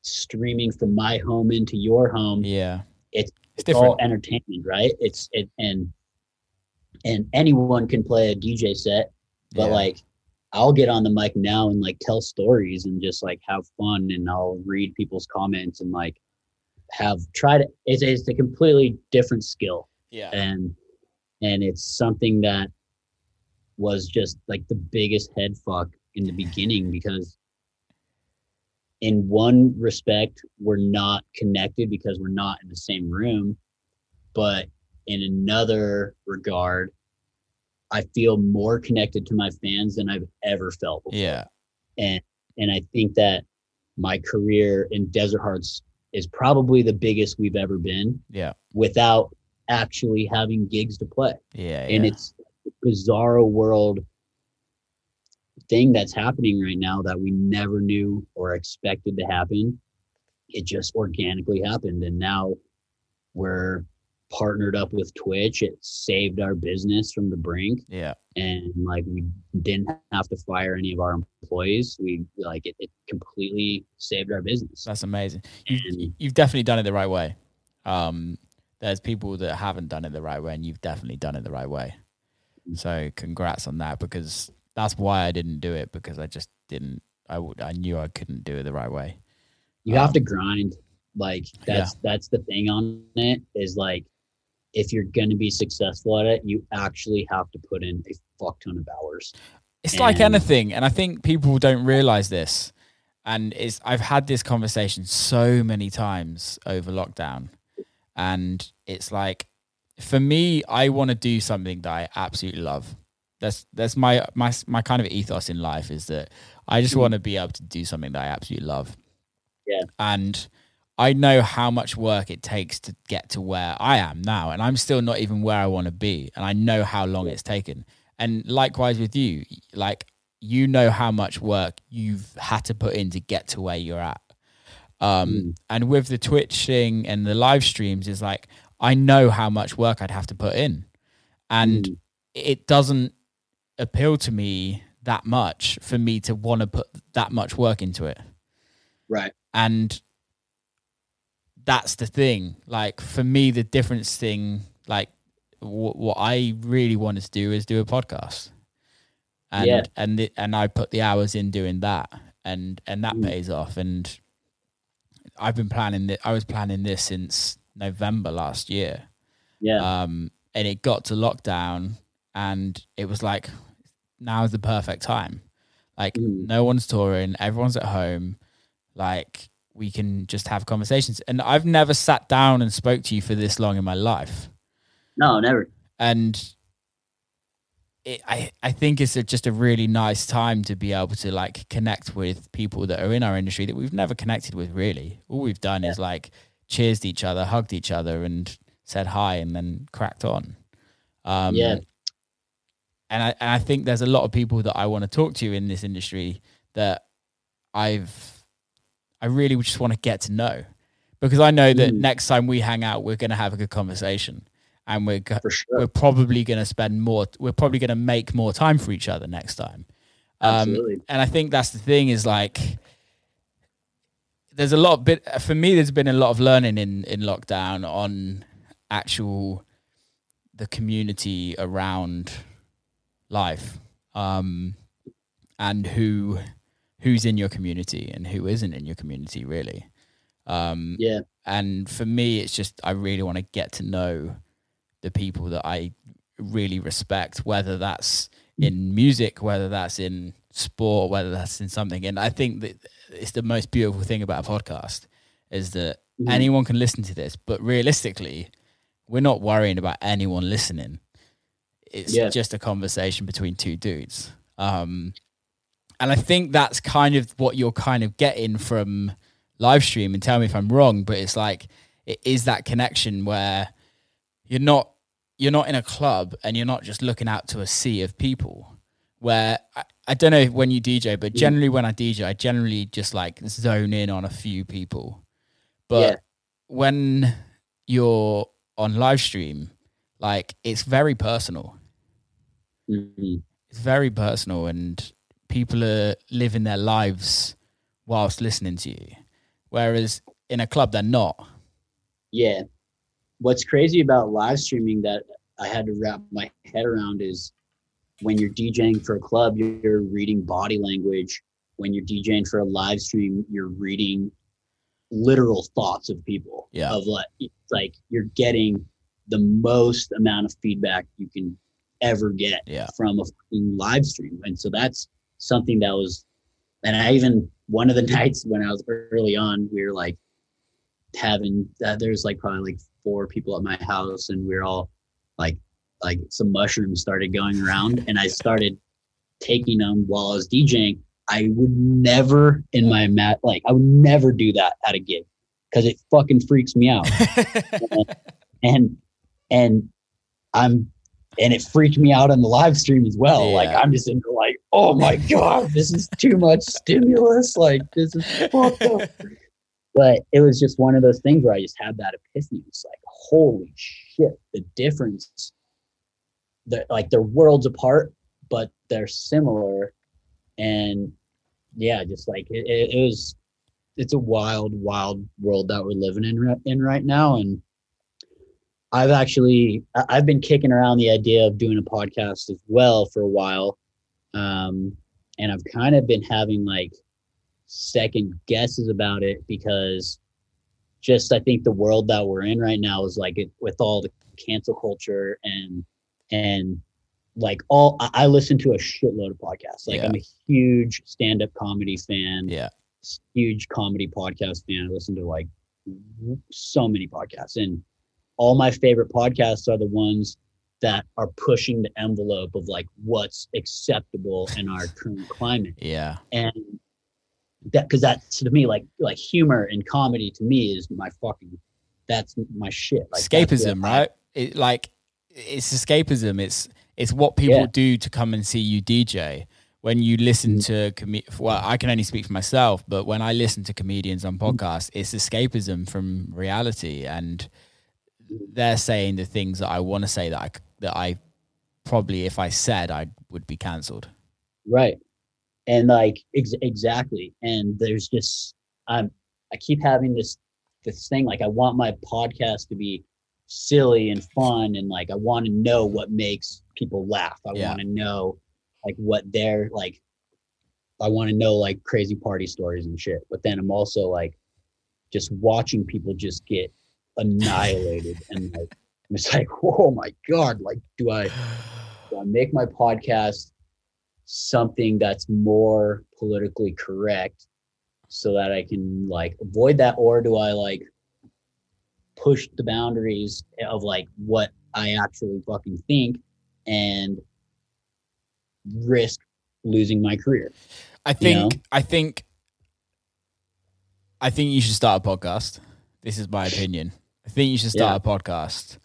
streaming from my home into your home. Yeah. It's, It's, it's all entertainment, right? It's it, and and anyone can play a D J set, but yeah. like I'll get on the mic now and like tell stories and just like have fun, and I'll read people's comments and like have try to. It's it's a completely different skill, yeah, and and it's something that was just like the biggest head fuck in the beginning because. In one respect, we're not connected because we're not in the same room. But in another regard, I feel more connected to my fans than I've ever felt before. Yeah. And and I think that my career in Desert Hearts is probably the biggest we've ever been. Yeah. Without actually having gigs to play. Yeah. And yeah. it's a bizarro world thing that's happening right now that we never knew or expected to happen. It just organically happened, and now we're partnered up with Twitch. It saved our business from the brink, yeah, and like we didn't have to fire any of our employees. We like it, it completely saved our business. That's amazing. You, you've definitely done it the right way. Um there's people that haven't done it the right way, and you've definitely done it the right way, so congrats on that, because that's why I didn't do it, because I just didn't, I, w- I knew I couldn't do it the right way. You um, have to grind. Like that's, yeah. that's the thing on it is like, if you're going to be successful at it, you actually have to put in a fuck ton of hours. It's and, like anything. And I think people don't realize this. And it's, I've had this conversation so many times over lockdown, and it's like, for me, I want to do something that I absolutely love. That's that's my my my kind of ethos in life, is that I just want to be able to do something that I absolutely love. Yeah. And I know how much work it takes to get to where I am now, and I'm still not even where I want to be, and I know how long it's taken. And likewise with you, like you know how much work you've had to put in to get to where you're at. Um, mm. And with the Twitching and the live streams, is like I know how much work I'd have to put in, and mm. it doesn't appeal to me that much for me to want to put that much work into it, right? And that's the thing, like for me the difference thing, like w- what I really wanted to do is do a podcast, and yeah. and the, and I put the hours in doing that, and and that mm. pays off. And I've been planning that I was planning this since November last year, yeah um and it got to lockdown, and it was like, now is the perfect time. Like mm. no one's touring, everyone's at home. Like we can just have conversations. And I've never sat down and spoke to you for this long in my life. No, never. And it, I, I think it's a, just a really nice time to be able to like connect with people that are in our industry that we've never connected with, really. All we've done yeah. is like cheersed each other, hugged each other and said hi and then cracked on. Um, yeah. And I, and I think there's a lot of people that I want to talk to in this industry that I've, I really just want to get to know, because I know that mm. next time we hang out, we're going to have a good conversation, and we're go- sure. we're probably going to spend more. We're probably going to make more time for each other next time. Um, and I think that's the thing is like, there's a lot of bit for me. There's been a lot of learning in, in lockdown on actual the community around life, um, and who who's in your community and who isn't in your community, really. Um, yeah. And for me, it's just I really want to get to know the people that I really respect, whether that's in music, whether that's in sport, whether that's in something. And I think that it's the most beautiful thing about a podcast is that mm-hmm. anyone can listen to this, but realistically, we're not worrying about anyone listening. It's yeah. just a conversation between two dudes. Um, and I think that's kind of what you're kind of getting from live stream, and tell me if I'm wrong, but it's like, it is that connection where you're not, you're not in a club and you're not just looking out to a sea of people where I, I don't know when you D J, but generally when I D J, I generally just like zone in on a few people. But yeah. when you're on live stream, like it's very personal. Mm-hmm. It's very personal, and people are living their lives whilst listening to you. Whereas in a club, they're not. Yeah. What's crazy about live streaming that I had to wrap my head around is when you're DJing for a club, you're reading body language. When you're DJing for a live stream, you're reading literal thoughts of people. Yeah. Of like, like you're getting the most amount of feedback you can ever get yeah. from a live stream. And so that's something that was, and I even, one of the nights when I was early on, we were like having, uh, there's like probably like four people at my house, and we we're all like, like some mushrooms started going around, and I started taking them while I was DJing. I would never in my mat, like I would never do that at a gig because it fucking freaks me out. and, and, and I'm, and it freaked me out on the live stream as well. Yeah. Like I'm just into like, oh my God, this is too much stimulus. Like this is fucked up. But it was just one of those things where I just had that epiphany. It's like, holy shit, the difference. They're, like they're worlds apart, but they're similar. And yeah, just like it, it, it was, it's a wild, wild world that we're living in in right now. And I've actually, I've been kicking around the idea of doing a podcast as well for a while. Um, and I've kind of been having like second guesses about it because just, I think the world that we're in right now is like it, with all the cancel culture and, and like all, I listen to a shitload of podcasts. Like yeah. I'm a huge stand-up comedy fan. Yeah. Huge comedy podcast fan. I listen to like so many podcasts, and all my favorite podcasts are the ones that are pushing the envelope of like what's acceptable in our current climate. Yeah. And that, cause that's to me, like, like humor and comedy to me is my fucking, that's my shit. Like escapism, right? It, like it's escapism. It's, it's what people yeah. do to come and see you D J. When you listen to, com- well, I can only speak for myself, but when I listen to comedians on podcasts, it's escapism from reality, and they're saying the things that I want to say that I, that I probably, if I said, I would be canceled. Right. And like, ex- exactly. And there's just, I'm, I keep having this, this thing. Like I want my podcast to be silly and fun. And like, I want to know what makes people laugh. I yeah. want to know like what they're like, I want to know like crazy party stories and shit. But then I'm also like just watching people just get annihilated, and like I'm just like, oh my God, like do I, do I make my podcast something that's more politically correct so that I can like avoid that? Or do I like push the boundaries of like what I actually fucking think and risk losing my career? I think, you know? I think, I think you should start a podcast. This is my opinion. I think you should start yeah. a podcast.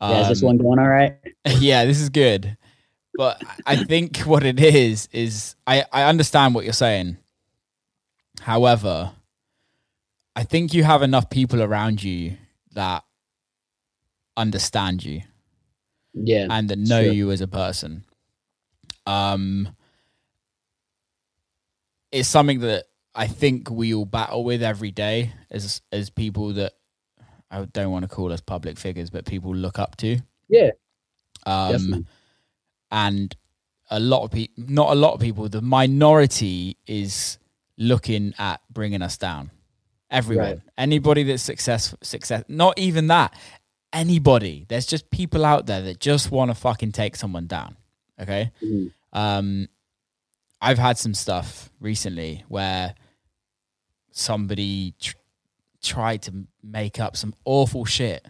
Um, yeah, is this one going all right? Yeah, this is good. But I think what it is, is I, I understand what you're saying. However, I think you have enough people around you that understand you. Yeah. And that know sure. you as a person. Um, it's something that I think we all battle with every day as as people that I don't want to call us public figures, but people look up to. Yeah. Um, definitely. And a lot of people, not a lot of people, the minority is looking at bringing us down. Everyone, right. Anybody that's successful, success, not even that, anybody. There's just people out there that just want to fucking take someone down. Okay. Mm-hmm. Um, I've had some stuff recently where somebody tr- tried to make up some awful shit,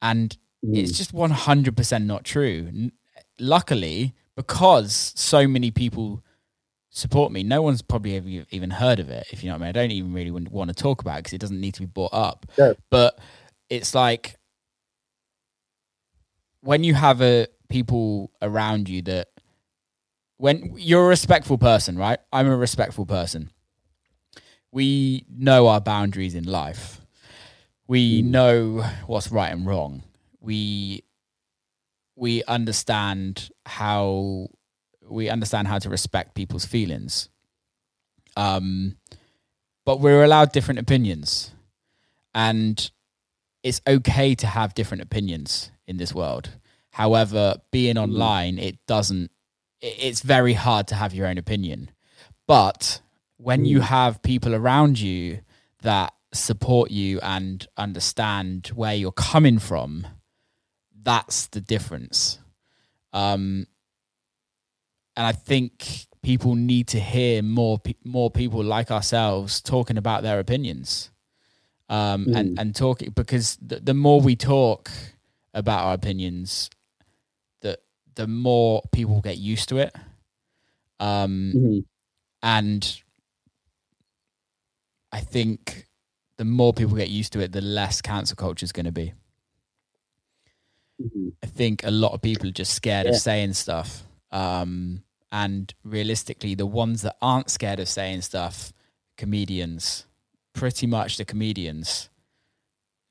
and mm. it's just one hundred percent not true. N- luckily, because so many people support me, no one's probably ever even heard of it, if you know what I mean. I don't even really want to talk about it because it doesn't need to be brought up. Sure. But it's like when you have a people around you that, when you're a respectful person, right? I'm a respectful person. We know our boundaries in life. We know what's right and wrong. We we understand how we understand how to respect people's feelings. Um, but we're allowed different opinions, and it's okay to have different opinions in this world. However, being online, it doesn't. It's very hard to have your own opinion. But when you have people around you that support you and understand where you're coming from, that's the difference. Um, and I think people need to hear more more people like ourselves talking about their opinions. Um, mm. and, and talking, because the, the more we talk about our opinions, the more people get used to it. Um, mm-hmm. And I think the more people get used to it, the less cancel culture is going to be. Mm-hmm. I think a lot of people are just scared yeah. of saying stuff. Um, and realistically, the ones that aren't scared of saying stuff, comedians, pretty much the comedians,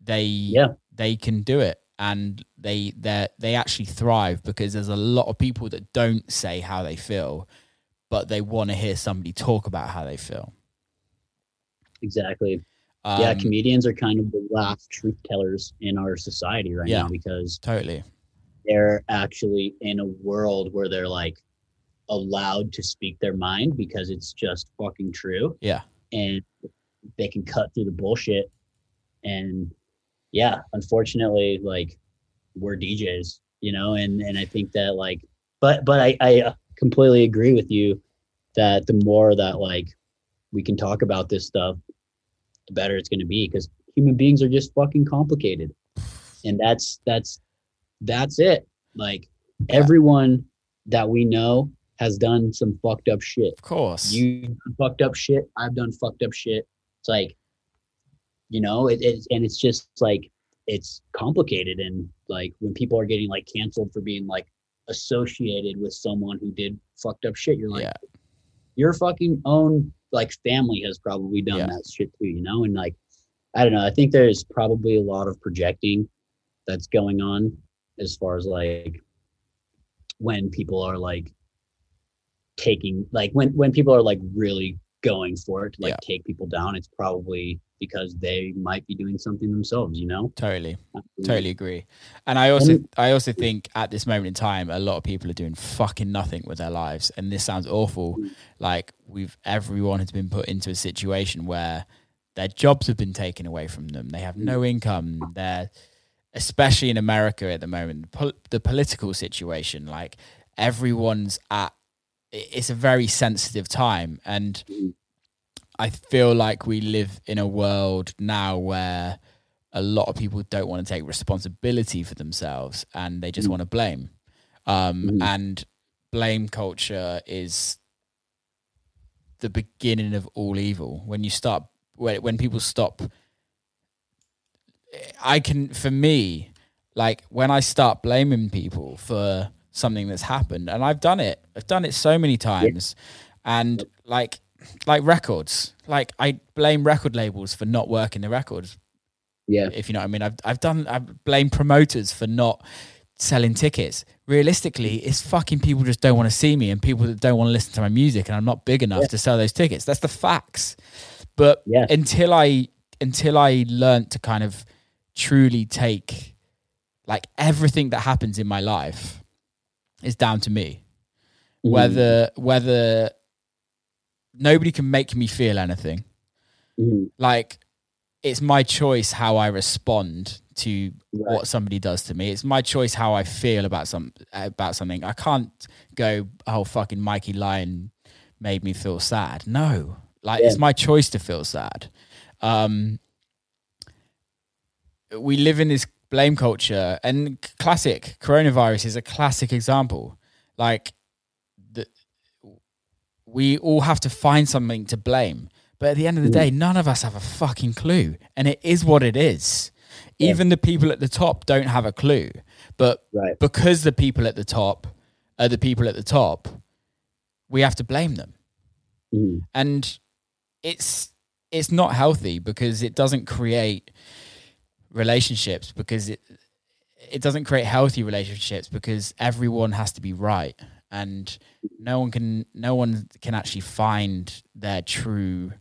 they yeah. they can do it. And they they they actually thrive, because there's a lot of people that don't say how they feel, but they want to hear somebody talk about how they feel. Exactly. Um, yeah, comedians are kind of the last truth tellers in our society right yeah, now, because totally they're actually in a world where they're like allowed to speak their mind because it's just fucking true. Yeah, and they can cut through the bullshit and. Yeah, unfortunately, like we're D Js, you know, and, and I think that like, but but I, I completely agree with you that the more that like we can talk about this stuff, the better it's going to be, because human beings are just fucking complicated, and that's that's that's it. Like everyone that we know has done some fucked up shit. Of course, you fucked up shit. I've done fucked up shit. It's like. You know, it, it, and it's just like, it's complicated. And like when people are getting like canceled for being like associated with someone who did fucked up shit, you're like, yeah. your fucking own like family has probably done yeah. that shit too, you know? And like, I don't know, I think there's probably a lot of projecting that's going on as far as like when people are like taking, like when, when people are like really going for it to like yeah. take people down, it's probably because they might be doing something themselves, you know? Totally. Totally agree. And I also and, I also think at this moment in time, a lot of people are doing fucking nothing with their lives. And this sounds awful. Like we've everyone has been put into a situation where their jobs have been taken away from them. They have no income. They're, especially in America at the moment, pol- the political situation, like everyone's at, it's a very sensitive time. And I feel like we live in a world now where a lot of people don't want to take responsibility for themselves and they just mm. want to blame. Um, mm. And blame culture is the beginning of all evil. When you start, when, when people stop, I can, for me, like when I start blaming people for something that's happened, and I've done it, I've done it so many times. Yeah. And like, like records, like I blame record labels for not working the records. Yeah. If you know what I mean, I've, I've done, I blame promoters for not selling tickets. Realistically, it's fucking people just don't want to see me and people that don't want to listen to my music, and I'm not big enough yeah. to sell those tickets. That's the facts. But yeah. until I, until I learned to kind of truly take like everything that happens in my life is down to me, mm. whether, whether nobody can make me feel anything. Mm. Like, it's my choice how I respond to right. what somebody does to me. It's my choice how I feel about some about something. I can't go, oh, fucking Mikey Lion made me feel sad. No, like yeah. it's my choice to feel sad. Um, we live in this blame culture, and classic coronavirus is a classic example. Like, the, we all have to find something to blame. But at the end of the day, none of us have a fucking clue. And it is what it is. Yeah. Even the people at the top don't have a clue. But right. because the people at the top are the people at the top, we have to blame them. Mm. And it's it's not healthy, because it doesn't create relationships, because it it doesn't create healthy relationships, because everyone has to be right. And no one can no one can actually find their true...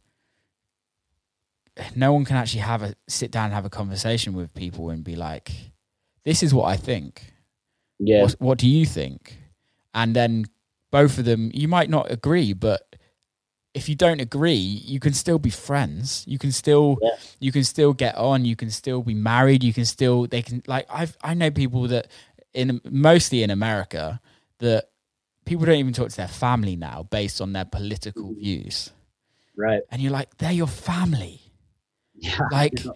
No one can actually have a sit down and have a conversation with people and be like, this is what I think. Yeah. What, what do you think? And then both of them, you might not agree, but if you don't agree, you can still be friends. You can still, yeah. you can still get on. You can still be married. You can still, they can like, I've, I know people that in mostly in America that people don't even talk to their family now based on their political views. Right. And you're like, they're your family. Yeah, like yeah.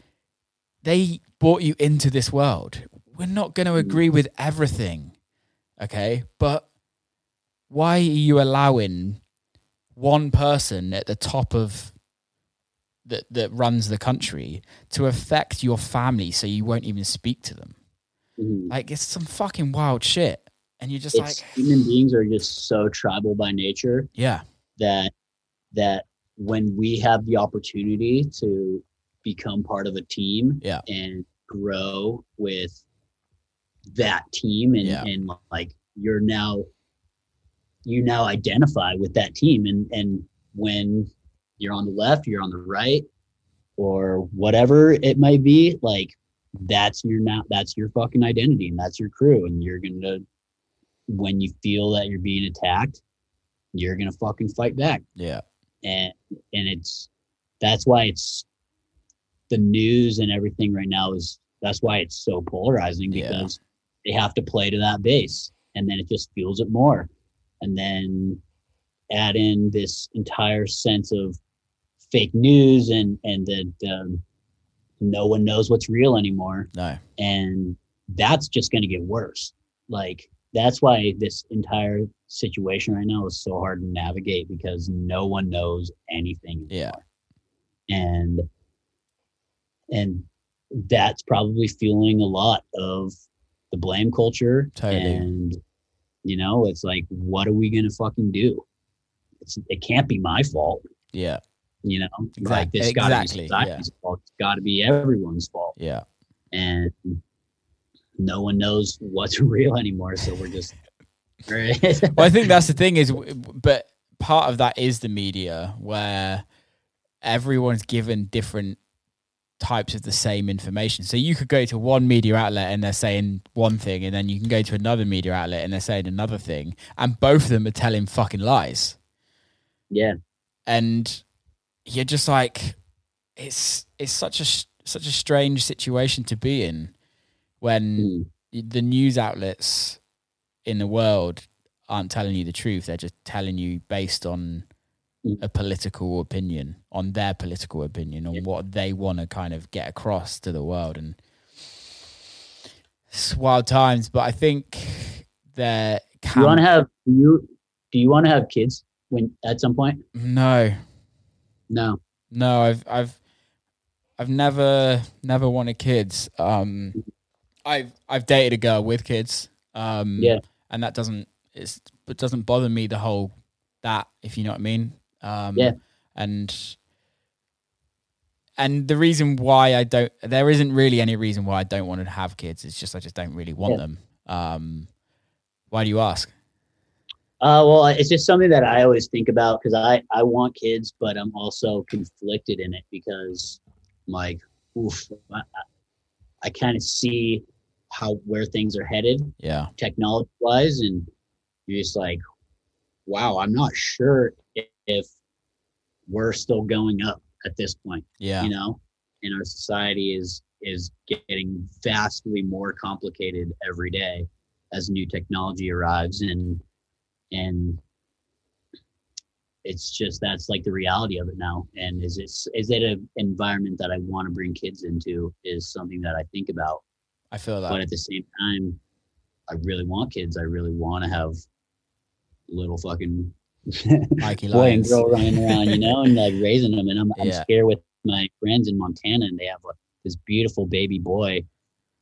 they brought you into this world. We're not going to agree with everything. Okay. But why are you allowing one person at the top of that, that runs the country to affect your family? So you won't even speak to them. Mm-hmm. Like, it's some fucking wild shit. And you're just it's, like, human beings are just so tribal by nature. Yeah. That, that when we have the opportunity to become part of a team yeah. and grow with that team and, yeah. and like you're now you now identify with that team, and and when you're on the left, you're on the right, or whatever it might be, like that's your now that's your fucking identity, and that's your crew, and you're gonna, when you feel that you're being attacked, you're gonna fucking fight back. Yeah. And and it's that's why it's the news and everything right now is that's why it's so polarizing, because yeah. they have to play to that base, and then it just fuels it more. And then add in this entire sense of fake news and, and that um, no one knows what's real anymore. No. And that's just going to get worse. Like, that's why this entire situation right now is so hard to navigate, because no one knows anything anymore. Yeah. And And that's probably fueling a lot of the blame culture. Totally. And, you know, it's like, what are we going to fucking do? It's, it can't be my fault. Yeah. You know, exactly. like this got to be society's yeah. fault. It's got to be everyone's fault. Yeah. And no one knows what's real anymore. So we're just. Well, I think that's the thing is, but part of that is the media, where everyone's given different types of the same information. So you could go to one media outlet and they're saying one thing, and then you can go to another media outlet and they're saying another thing, and both of them are telling fucking lies. Yeah. And you're just like, it's it's such a such a strange situation to be in, when mm. the news outlets in the world aren't telling you the truth. They're just telling you based on a political opinion on their political opinion on yeah. what they want to kind of get across to the world. And it's wild times, but I think there can... Do you want to have, do you, do you want to have kids when at some point? No. No. No, I've, I've, I've never, never wanted kids. Um, I've, I've dated a girl with kids. Um, yeah. And that doesn't, it's, it doesn't bother me the whole, that, if you know what I mean. Um, yeah. And, and the reason why I don't, there isn't really any reason why I don't want to have kids. It's just, I just don't really want yeah. them. Um, why do you ask? Uh, well, it's just something that I always think about because I, I want kids, but I'm also conflicted in it because I'm like, oof, I, I kind of see how, where things are headed. Yeah. Technology wise. And you're just like, wow, I'm not sure if, if we're still going up at this point. Yeah. You know, and our society is, is getting vastly more complicated every day as new technology arrives. And, and it's just, that's like the reality of it now. And is it, is it an environment that I want to bring kids into is something that I think about. I feel that. But at the same time, I really want kids. I really want to have little fucking Mikey boy Lions. And girl running around, you know, and like raising them. And I'm, I'm yeah. scared with my friends in Montana, and they have like this beautiful baby boy,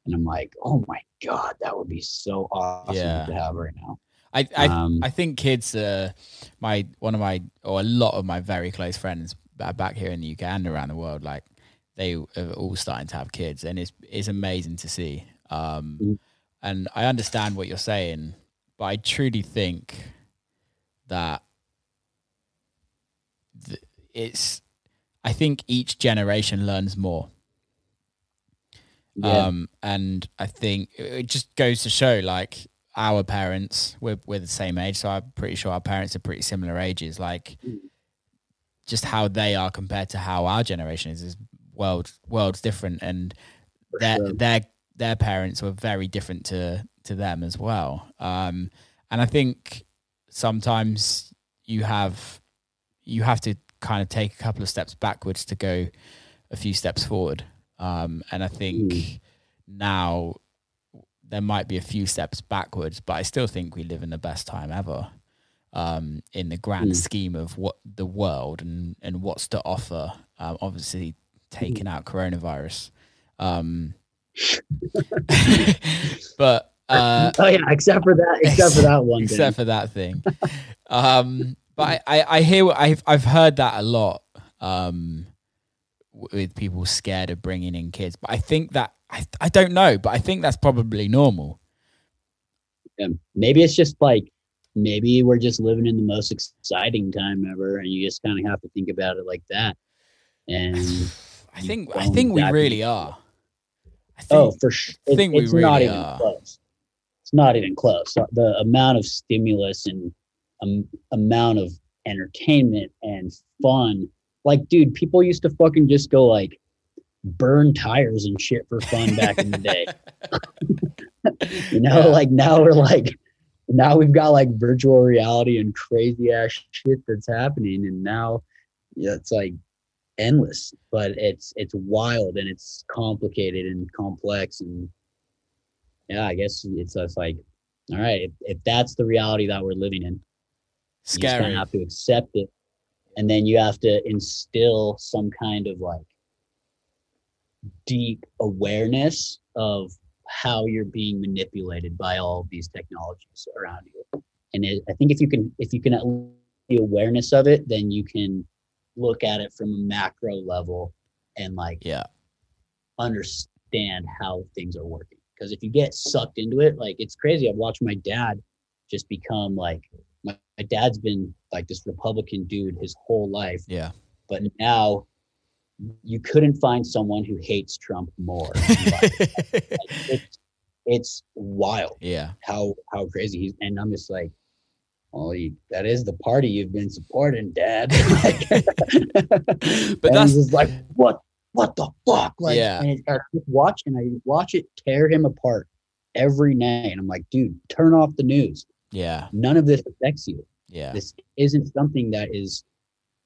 and I'm like, oh my god, that would be so awesome yeah. to have right now. I I, um, I think kids, uh, my one of my or a lot of my very close friends back here in the U K and around the world, like they are all starting to have kids, and it's it's amazing to see. Um, mm-hmm. And I understand what you're saying, but I truly think that it's, I think each generation learns more. Yeah. Um, and I think it just goes to show, like our parents, we're, we're the same age. So I'm pretty sure our parents are pretty similar ages, like just how they are compared to how our generation is, is world, world's different. And For their, sure. their, their parents were very different to, to them as well. Um, and I think, sometimes you have you have to kind of take a couple of steps backwards to go a few steps forward. Um, and I think mm. now there might be a few steps backwards, but I still think we live in the best time ever um, in the grand mm. scheme of what the world and, and what's to offer. Um, obviously, taking mm. out coronavirus. Um, but... Uh, oh yeah, except for that, except for that one, except thing. for that thing. Um, but I, I, I hear, I've, I've heard that a lot um, with people scared of bringing in kids. But I think that I, I don't know, but I think that's probably normal. Um, maybe it's just like maybe we're just living in the most exciting time ever, and you just kind of have to think about it like that. And I think, I think we really are. I think, oh, for sure, I think it, we it's really not even are. Close. Not even close. The amount of stimulus and um, amount of entertainment and fun, like, dude, people used to fucking just go like burn tires and shit for fun back in the day. You know, yeah. like now we're like, now we've got like virtual reality and crazy ass shit that's happening, and now yeah, it's like endless. But it's it's wild and it's complicated and complex and. Yeah, I guess it's just like, all right, if, if that's the reality that we're living in, Scary. You just kind of have to accept it. And then you have to instill some kind of like deep awareness of how you're being manipulated by all of these technologies around you. And it, I think if you can, if you can at least the awareness of it, then you can look at it from a macro level and like yeah. understand how things are working. Because if you get sucked into it, like it's crazy. I've watched my dad just become like my, my dad's been like this Republican dude his whole life. Yeah. But now you couldn't find someone who hates Trump more. Like, like, it's, it's wild. Yeah. How how crazy he's, and I'm just like, well, you, that is the party you've been supporting, Dad. Like, but that's just like what. What the fuck? Like, yeah. and I watch and I watch it tear him apart every night. And I'm like, dude, turn off the news. Yeah. None of this affects you. Yeah. This isn't something that is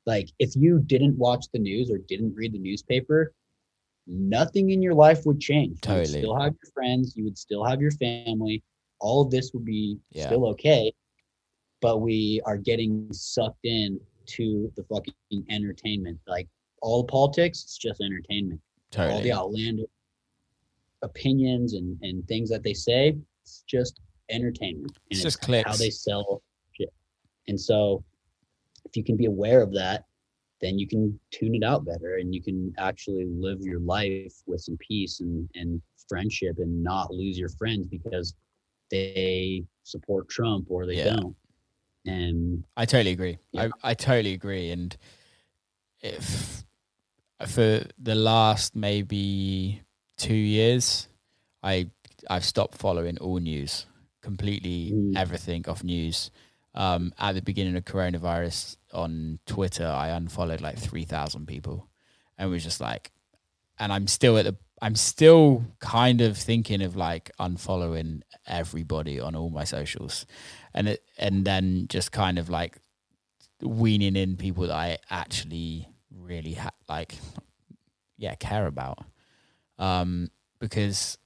Like, if you didn't watch the news or didn't read the newspaper, nothing in your life would change. Totally. You would still have your friends. You would still have your family. All of this would be yeah. still okay. But we are getting sucked in to the fucking entertainment. Like, all the politics, it's just entertainment. Totally. All the outlandish opinions and, and things that they say, it's just entertainment. And it's, it's just clips. How they sell shit. And so if you can be aware of that, then you can tune it out better, and you can actually live your life with some peace and, and friendship, and not lose your friends because they support Trump or they yeah. don't. And I totally agree. Yeah. I, I totally agree. And if for the last maybe two years, I, I've stopped following all news, completely mm. everything off news. Um, at the beginning of coronavirus on Twitter, I unfollowed like three thousand people, and was just like, and I'm still at the, I'm still kind of thinking of like unfollowing everybody on all my socials, and it, and then just kind of like weaning in people that I actually really ha- like, yeah, care about. Um, because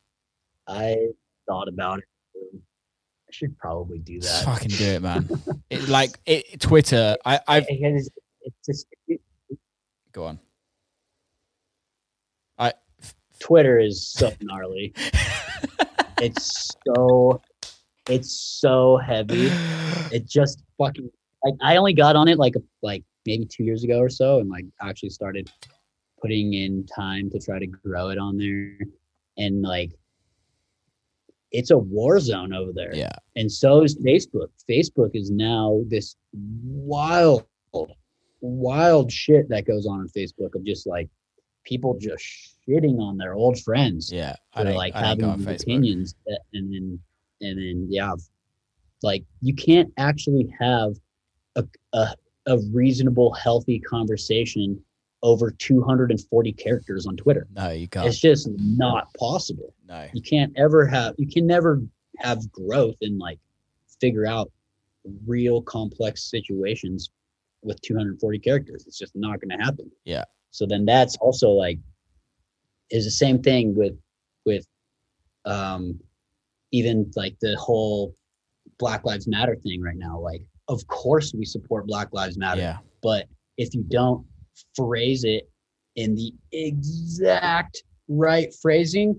I thought about it. I should probably do that. Fucking do it, man. It, like it, Twitter, I, I've it's just it, go on. I Twitter is so gnarly. It's so it's so heavy. It just fucking like I only got on it like like maybe two years ago or so, and like actually started putting in time to try to grow it on there, and like. It's a war zone over there. Yeah. And so is Facebook. Facebook is now this wild, wild shit that goes on on Facebook of just like people just shitting on their old friends. Yeah. I think, like I having these opinions. That, and then, and then, yeah, like you can't actually have a, a, a reasonable, healthy conversation over two hundred forty characters on Twitter. No, you can't. It's just not possible. No, you can't ever have, you can never have growth and like figure out real complex situations with two hundred forty characters. It's just not going to happen. Yeah. So then that's also like, is the same thing with, with um, even like the whole Black Lives Matter thing right now. Like, of course we support Black Lives Matter, yeah. but if you don't, phrase it in the exact right phrasing,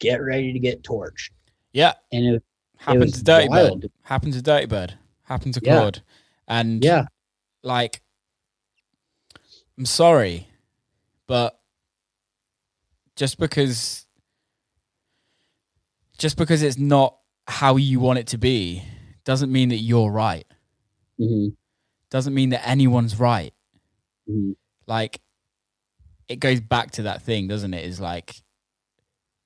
get ready to get torched. Yeah. And it happened to Dirty Bird. Happened to Dirty Bird. Happened to Claude. And yeah, like I'm sorry, but just because just because it's not how you want it to be doesn't mean that you're right. Mm-hmm. Doesn't mean that anyone's right. Like, it goes back to that thing, doesn't it? Is like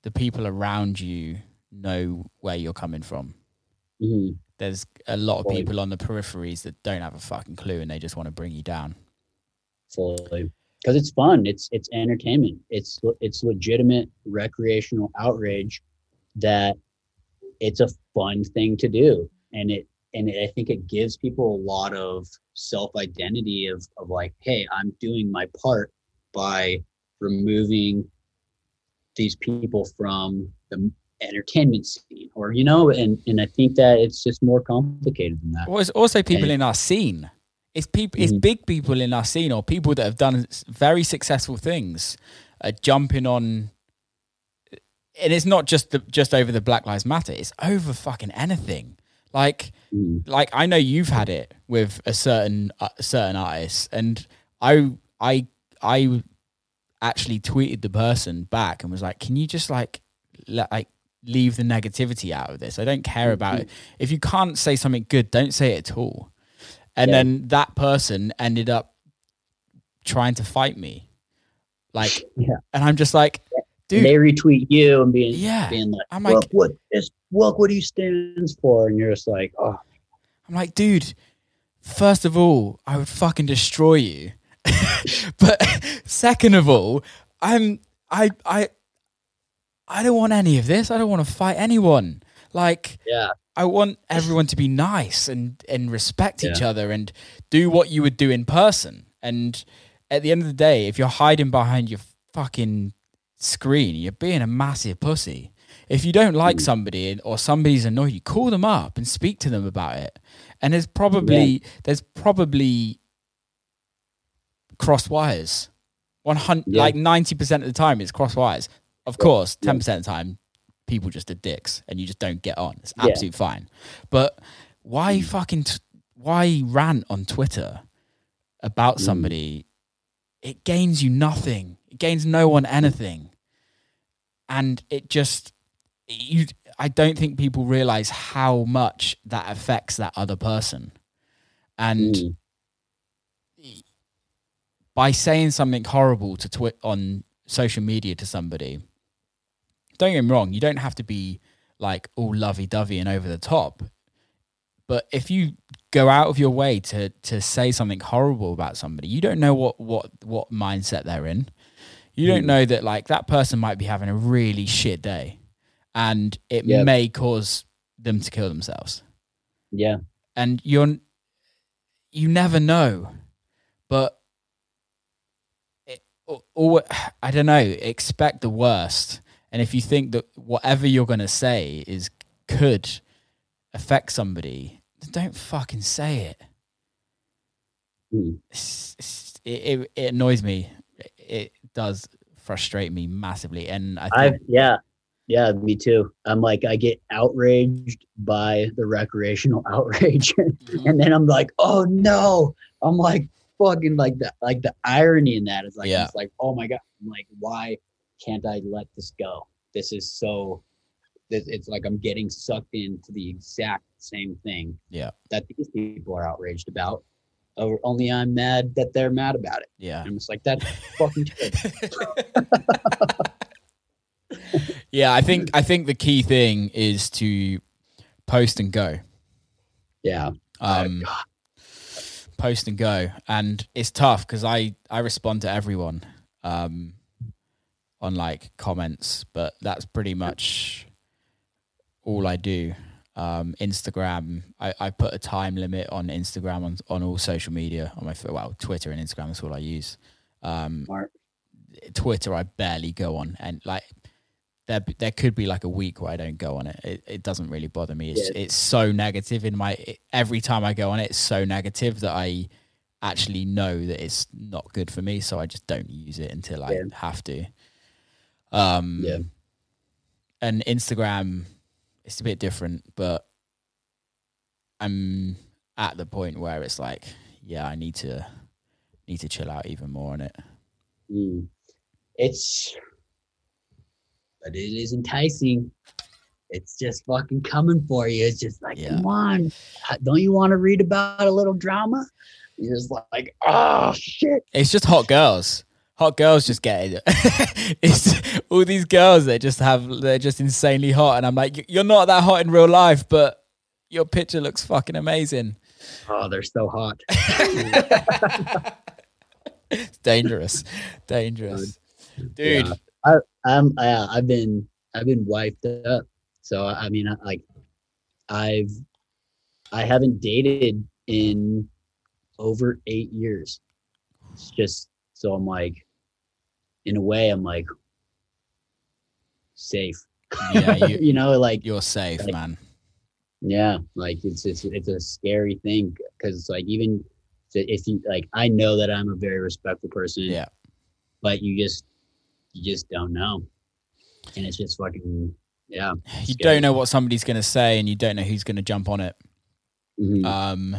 the people around you know where you're coming from. Mm-hmm. There's a lot of people on the peripheries that don't have a fucking clue, and they just want to bring you down. Absolutely, because it's fun. It's it's entertainment. It's it's legitimate recreational outrage. That it's a fun thing to do, and it. And I think it gives people a lot of self-identity of, of like, hey, I'm doing my part by removing these people from the entertainment scene, or, you know, and, and I think that it's just more complicated than that. Well, it's also people and, in our scene. It's people, it's mm-hmm. big people in our scene, or people that have done very successful things are jumping on. And it's not just the, just over the Black Lives Matter. It's over fucking anything. Like, like I know you've had it with a certain uh, certain artist, and I I I actually tweeted the person back and was like, "Can you just like le- like leave the negativity out of this? I don't care about it. If you can't say something good, don't say it at all." And yeah. then that person ended up trying to fight me, like, yeah. and I'm just like, dude, and they retweet you and being yeah, being like, I'm like, what is. Look what he stands for, and you're just like, oh. I'm like, dude. First of all, I would fucking destroy you. But second of all, I'm I I I don't want any of this. I don't want to fight anyone. Like, yeah. I want everyone to be nice and and respect yeah. each other and do what you would do in person. And at the end of the day, if you're hiding behind your fucking screen, you're being a massive pussy. If you don't like somebody or somebody's annoyed you, call them up and speak to them about it. And there's probably yeah. there's probably crossed wires. One hundred yeah. like ninety percent of the time it's crossed wires. Of course, ten percent of the time people just are dicks and you just don't get on. It's absolutely yeah. fine. But why fucking t- why rant on Twitter about somebody? Mm. It gains you nothing. It gains no one anything. And it just, you, I don't think people realize how much that affects that other person. And mm. by saying something horrible to twi- on social media to somebody, don't get me wrong, you don't have to be like all lovey-dovey and over the top. But if you go out of your way to to say something horrible about somebody, you don't know what what, what mindset they're in. You don't know that, like, that person might be having a really shit day and it yeah. may cause them to kill themselves. Yeah. And you're, you never know, but it, or, or, I don't know, expect the worst. And if you think that whatever you're going to say is could affect somebody, then don't fucking say it. Mm. It's, it's, it, it, it annoys me. It does frustrate me massively, and I think- I've, yeah, yeah, me too. I'm like, I get outraged by the recreational outrage, mm-hmm. and then I'm like, oh no! I'm like, fucking, like the like the irony in that is like, yeah. it's like, oh my god, I'm like, why can't I let this go? This is so, this, it's like I'm getting sucked into the exact same thing, yeah, that these people are outraged about. Oh, only I'm mad that they're mad about it. Yeah. I'm just like, that's fucking good. Yeah, I think I think the key thing is to post and go. Yeah. Um, oh, post and go. And it's tough because I, I respond to everyone um, on, like, comments, but that's pretty much all I do. Um, Instagram, I, I put a time limit on Instagram, on, on all social media, on my well, Twitter and Instagram, that's all I use. Um, Twitter, I barely go on, and like there, there could be like a week where I don't go on it. It, it doesn't really bother me. It's yeah. it's so negative in my it, every time I go on it, it's so negative that I actually know that it's not good for me, so I just don't use it until I yeah. have to. Um, yeah, and Instagram. It's a bit different, but I'm at the point where it's like, yeah, I need to need to chill out even more on it. Mm. It's, but it is enticing. It's just fucking coming for you. It's just like, yeah. come on, don't you want to read about a little drama? You're just like, oh shit. It's just hot girls. Hot girls just get it. It's all these girls that just have, they're just insanely hot. And I'm like, you're not that hot in real life, but your picture looks fucking amazing. Oh, they're so hot. It's dangerous. Dangerous. Dude. Yeah. I, I'm, I, I've been, I've been wiped up. So, I mean, like I've, I haven't dated in over eight years. It's just, so I'm like, in a way, I'm like, safe. Yeah, you, you know, like you're safe, like, man. Yeah, like it's it's it's a scary thing because it's like even if you like, I know that I'm a very respectful person. Yeah, but you just you just don't know, and it's just fucking yeah. You scary. Don't know what somebody's gonna say, and you don't know who's gonna jump on it. Mm-hmm. Um,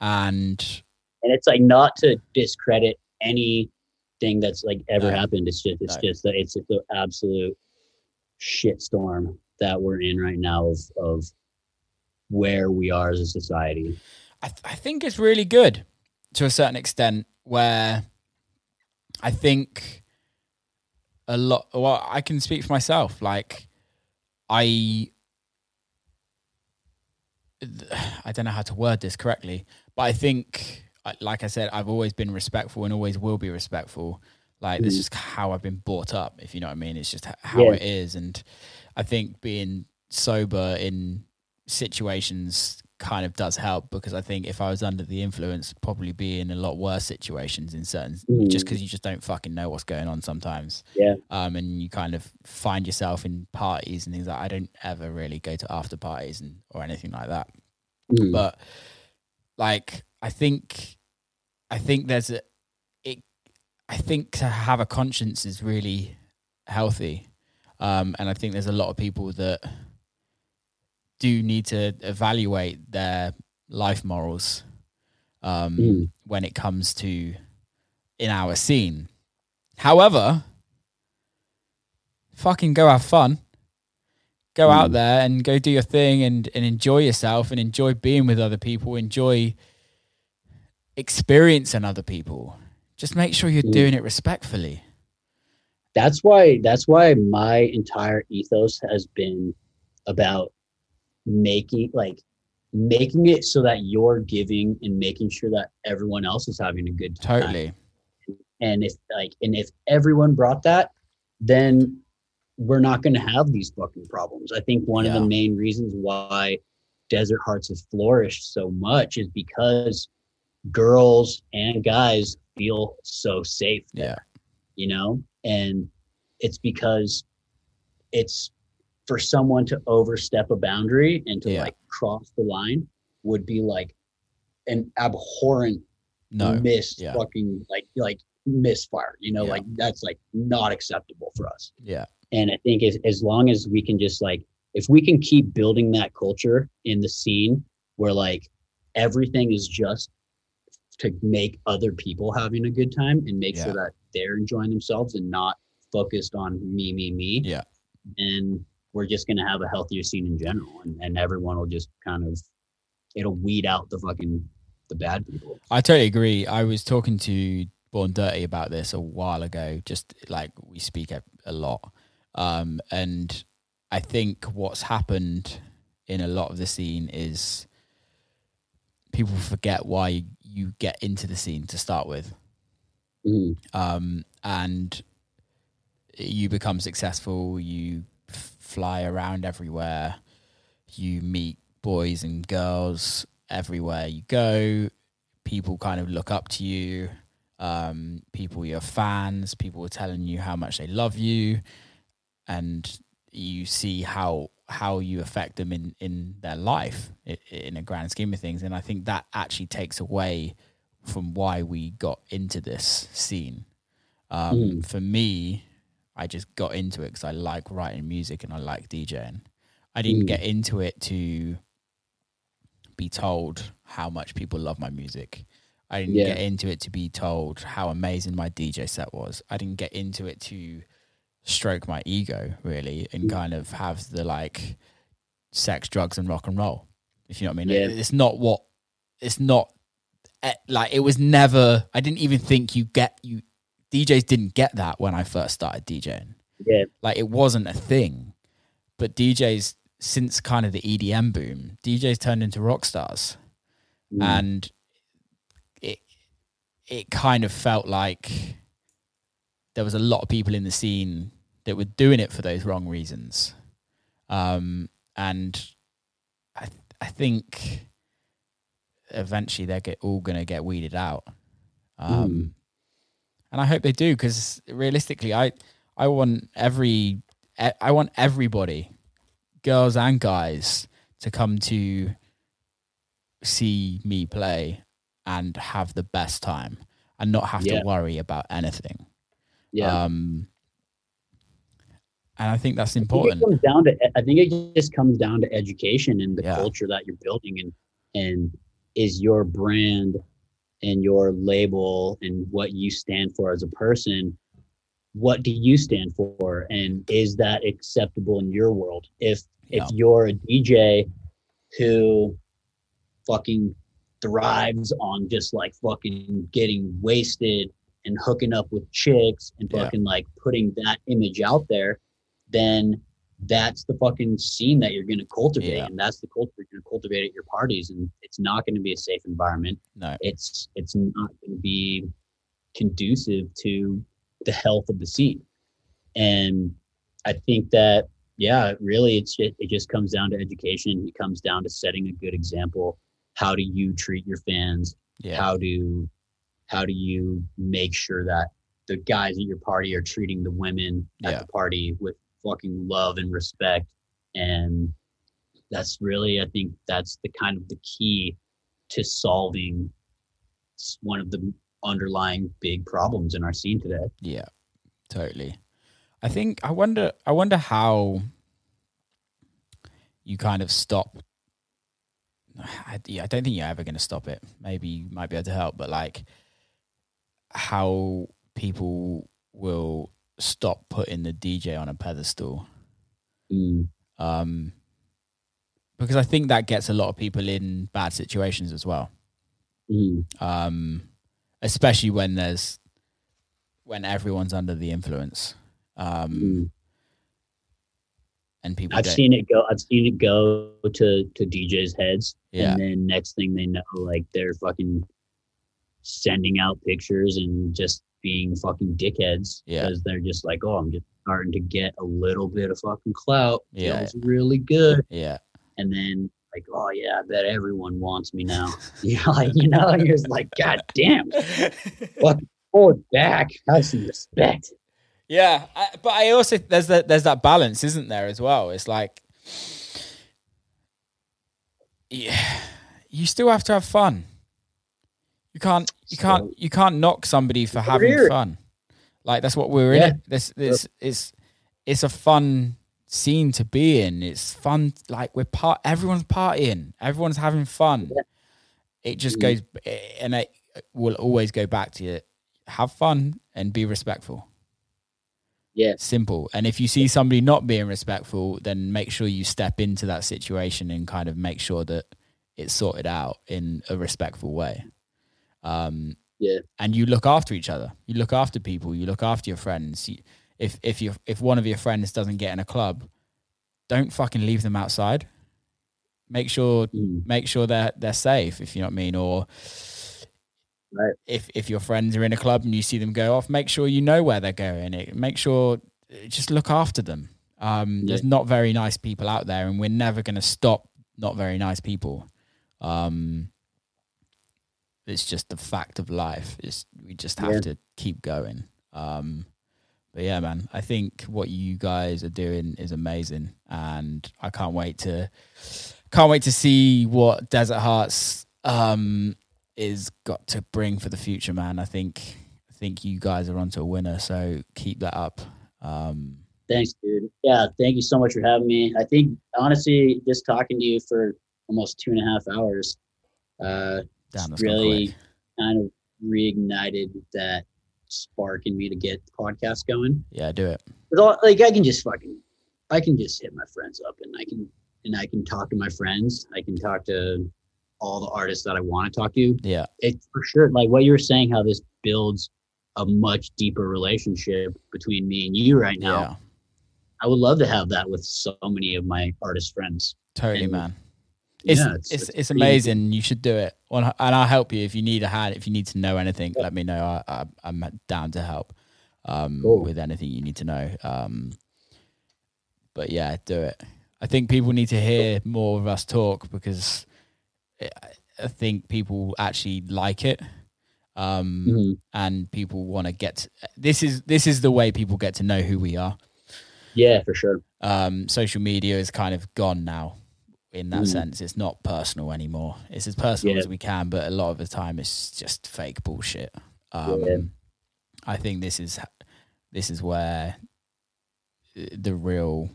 and and it's like not to discredit anything that's like ever no. happened. It's just it's no. just that it's just an absolute shit storm that we're in right now of of where we are as a society. I, th- I think it's really good to a certain extent where I think a lot, well, I can speak for myself. Like I I don't know how to word this correctly, but I think like I said, I've always been respectful and always will be respectful. Like mm. this is how I've been brought up, if you know what I mean. It's just how yeah. it is. And I think being sober in situations kind of does help, because I think if I was under the influence, probably be in a lot worse situations in certain, mm. just because you just don't fucking know what's going on sometimes. Yeah. Um, and you kind of find yourself in parties and things like that. I don't ever really go to after parties and or anything like that. Mm. But like, I think, I think there's a, it, I think to have a conscience is really healthy. Um, and I think there's a lot of people that do need to evaluate their life morals um, mm. when it comes to in our scene. However, fucking go have fun. Go mm. out there and go do your thing and, and enjoy yourself and enjoy being with other people. Enjoy experiencing other people. Just make sure you're mm. doing it respectfully. That's why. That's why my entire ethos has been about making like making it so that you're giving and making sure that everyone else is having a good time. Totally. And if like and if everyone brought that, then we're not going to have these fucking problems. I think one yeah. of the main reasons why Desert Hearts has flourished so much is because girls and guys feel so safe there. Yeah. You know? And it's because it's for someone to overstep a boundary and to yeah. like cross the line would be like an abhorrent no. miss yeah. fucking like, like misfire, you know, yeah. like that's like not acceptable for us. Yeah. And I think as, as long as we can just like, if we can keep building that culture in the scene where like everything is just to make other people having a good time and make yeah. sure that they're enjoying themselves and not focused on me, me, me. Yeah. And we're just going to have a healthier scene in general, and, and everyone will just kind of, it'll weed out the fucking, the bad people. I totally agree. I was talking to Born Dirty about this a while ago, just like we speak a, a lot. Um, and I think what's happened in a lot of the scene is people forget why you, you get into the scene to start with. Mm. Um, and you become successful, you fly around everywhere, you meet boys and girls everywhere you go, people kind of look up to you, um people your fans, people are telling you how much they love you, and you see how how you affect them in in their life in a grand scheme of things. And I think that actually takes away from why we got into this scene. um mm. For me, I just got into it because I like writing music and I like DJing. I didn't mm. get into it to be told how much people love my music. I didn't yeah. get into it to be told how amazing my D J set was. I didn't get into it to stroke my ego, really, and mm. kind of have the like sex, drugs, and rock and roll. If you know what I mean? Yeah. It's not what, it's not like, it was never, I didn't even think you get, you, D Js didn't get that when I first started DJing. Yeah. Like it wasn't a thing. But D Js, since kind of the E D M boom, D Js turned into rock stars. Mm. And it it kind of felt like there was a lot of people in the scene that were doing it for those wrong reasons. Um, and I I think eventually they're get, all going to get weeded out. Um mm. And I hope they do, because realistically, I I want every I want everybody, girls and guys, to come to see me play and have the best time and not have yeah. to worry about anything. Yeah. Um, and I think that's important. I think it comes down to, I think it just comes down to education and the yeah. culture that you're building, and and is your brand and your label and what you stand for as a person. What do you stand for? And is that acceptable in your world? If yeah. if you're a D J who fucking thrives on just like fucking getting wasted and hooking up with chicks and fucking yeah. like putting that image out there, then that's the fucking scene that you're going to cultivate, yeah. and that's the culture you're going to cultivate at your parties. And it's not going to be a safe environment. No, it's it's not going to be conducive to the health of the scene. And I think that yeah, really, it's it, it just comes down to education. It comes down to setting a good example. How do you treat your fans? Yeah. How do how do you make sure that the guys at your party are treating the women at yeah. the party with fucking love and respect? And that's really, I think that's the kind of the key to solving one of the underlying big problems in our scene today. Yeah, totally. I think, I wonder, I wonder how you kind of stop. I, yeah, I don't think you're ever going to stop it. Maybe you might be able to help, but like how people will stop putting the D J on a pedestal. Mm. Um, because I think that gets a lot of people in bad situations as well. Mm. Um, especially when there's, when everyone's under the influence. Um, mm. And people I've don't. seen it go, I've seen it go to, to D Js' heads. Yeah. And then next thing they know, like they're fucking sending out pictures and just being fucking dickheads. Yeah. Because they're just like, oh, I'm just starting to get a little bit of fucking clout. Yeah. Feels really good. Yeah. And then like, oh yeah, I bet everyone wants me now. Yeah. Like, you know, you're just like, God damn. Fucking pull it back. Have some respect. Yeah, I, but I also there's that there's that balance, isn't there, as well? It's like, yeah, you still have to have fun. You can't, you can't, you can't knock somebody for having fun. Like that's what we're yeah. in. This, this, it's, it's a fun scene to be in. It's fun. Like we're part. Everyone's partying. Everyone's having fun. Yeah. It just goes, and it will always go back to it. Have fun and be respectful. Yeah. Simple. And if you see somebody not being respectful, then make sure you step into that situation and kind of make sure that it's sorted out in a respectful way. Um, yeah. And you look after each other. You look after people. You look after your friends. You, if if you if one of your friends doesn't get in a club, don't fucking leave them outside. Make sure mm. make sure that they're, they're safe, if you know what I mean, or. Right. If if your friends are in a club and you see them go off, make sure you know where they're going. It, make sure, just look after them. Um, yeah. There's not very nice people out there, and we're never going to stop not very nice people. Um, it's just the fact of life. It's, we just have yeah. to keep going. Um, but yeah, man, I think what you guys are doing is amazing, and I can't wait to can't wait to see what Desert Hearts. Um, is got to bring for the future, man. I think I think you guys are onto a winner, so keep that up. Um thanks, dude. Yeah, thank you so much for having me. I think honestly just talking to you for almost two and a half hours uh damn, it's really kind of reignited that spark in me to get the podcast going. Yeah, do it. All, like I can just fucking I can just hit my friends up and I can and I can talk to my friends. I can talk to all the artists that I want to talk to. Yeah. It's for sure. Like what you were saying, how this builds a much deeper relationship between me and you right now. Yeah. I would love to have that with so many of my artist friends. Totally, and, man. It's, yeah, it's, it's, it's, it's amazing. Cool. You should do it. And I'll help you if you need a hand, if you need to know anything, yeah. let me know. I, I, I'm down to help um, cool. with anything you need to know. Um, but yeah, do it. I think people need to hear cool. more of us talk because I think people actually like it, um, mm-hmm. and people want to get. To, this is this is the way people get to know who we are. Yeah, for sure. Um, social media is kind of gone now. In that mm. sense, it's not personal anymore. It's as personal yeah. as we can, but a lot of the time, it's just fake bullshit. Um, yeah. I think this is this is where the real.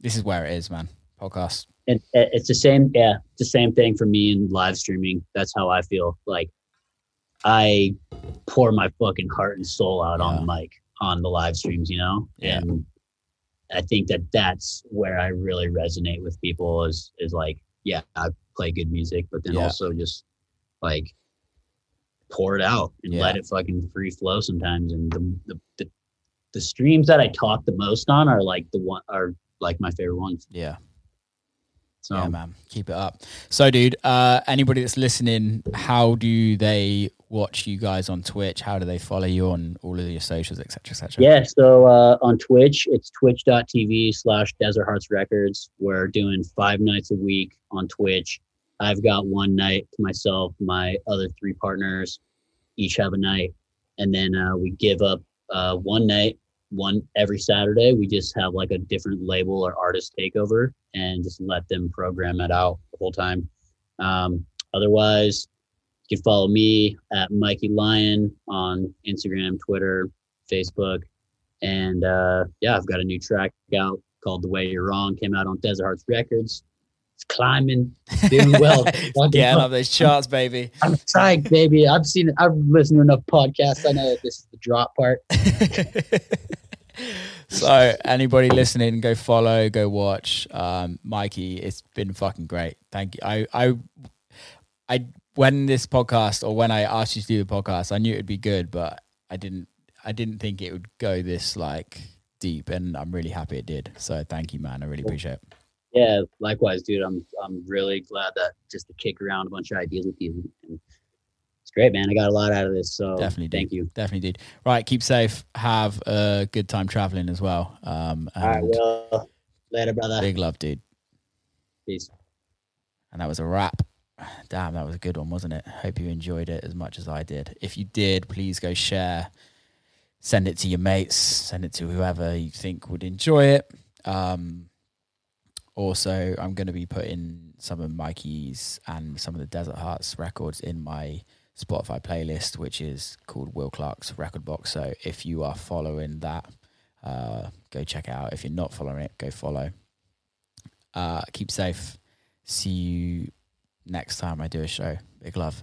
This is where it is, man. Podcast. It, it, it's the same, yeah, it's the same thing for me in live streaming. That's how I feel. Like I pour my fucking heart and soul out yeah. on like on the live streams, you know. Yeah. And I think that that's where I really resonate with people. Is is like, yeah, I play good music, but then yeah. also just like pour it out and yeah. let it fucking free flow sometimes. And the, the the the streams that I talk the most on are like the one are like my favorite ones. Yeah. So. Yeah, man, keep it up. So, dude, uh, anybody that's listening, how do they watch you guys on Twitch? How do they follow you on all of your socials, et cetera, et cetera? Yeah, so uh, on Twitch, it's twitch.tv slash Desert Hearts Records. We're doing five nights a week on Twitch. I've got one night to myself. My other three partners each have a night. And then uh, we give up uh, one night, one every Saturday. We just have like a different label or artist takeover and just let them program it out the whole time. Um, otherwise, you can follow me at Mikey Lion on Instagram, Twitter, Facebook. And uh, yeah, I've got a new track out called The Way You're Wrong. Came out on Desert Hearts Records. It's climbing, doing well. Getting up those charts, baby. I'm psyched, baby. I've seen it. I've listened to enough podcasts. I know that this is the drop part. So anybody listening, go follow, go watch. Um, Mikey, it's been fucking great. Thank you. I, I, I, when this podcast or when I asked you to do the podcast, I knew it'd be good, but I didn't, I didn't think it would go this like deep, and I'm really happy it did. So thank you, man. I really appreciate it. Yeah, likewise, dude. I'm I'm really glad that just to kick around a bunch of ideas with you. And it's great, man. I got a lot out of this, so definitely, thank dude. you. Definitely, dude. Right, keep safe. Have a good time traveling as well. Um, All right, well, later, brother. Big love, dude. Peace. And that was a wrap. Damn, that was a good one, wasn't it? Hope you enjoyed it as much as I did. If you did, please go share. Send it to your mates. Send it to whoever you think would enjoy it. Um... Also, I'm going to be putting some of Mikey's and some of the Desert Hearts records in my Spotify playlist, which is called Will Clark's Record Box. So if you are following that, uh, go check it out. If you're not following it, go follow. Uh, keep safe. See you next time I do a show. Big love.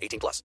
eighteen plus.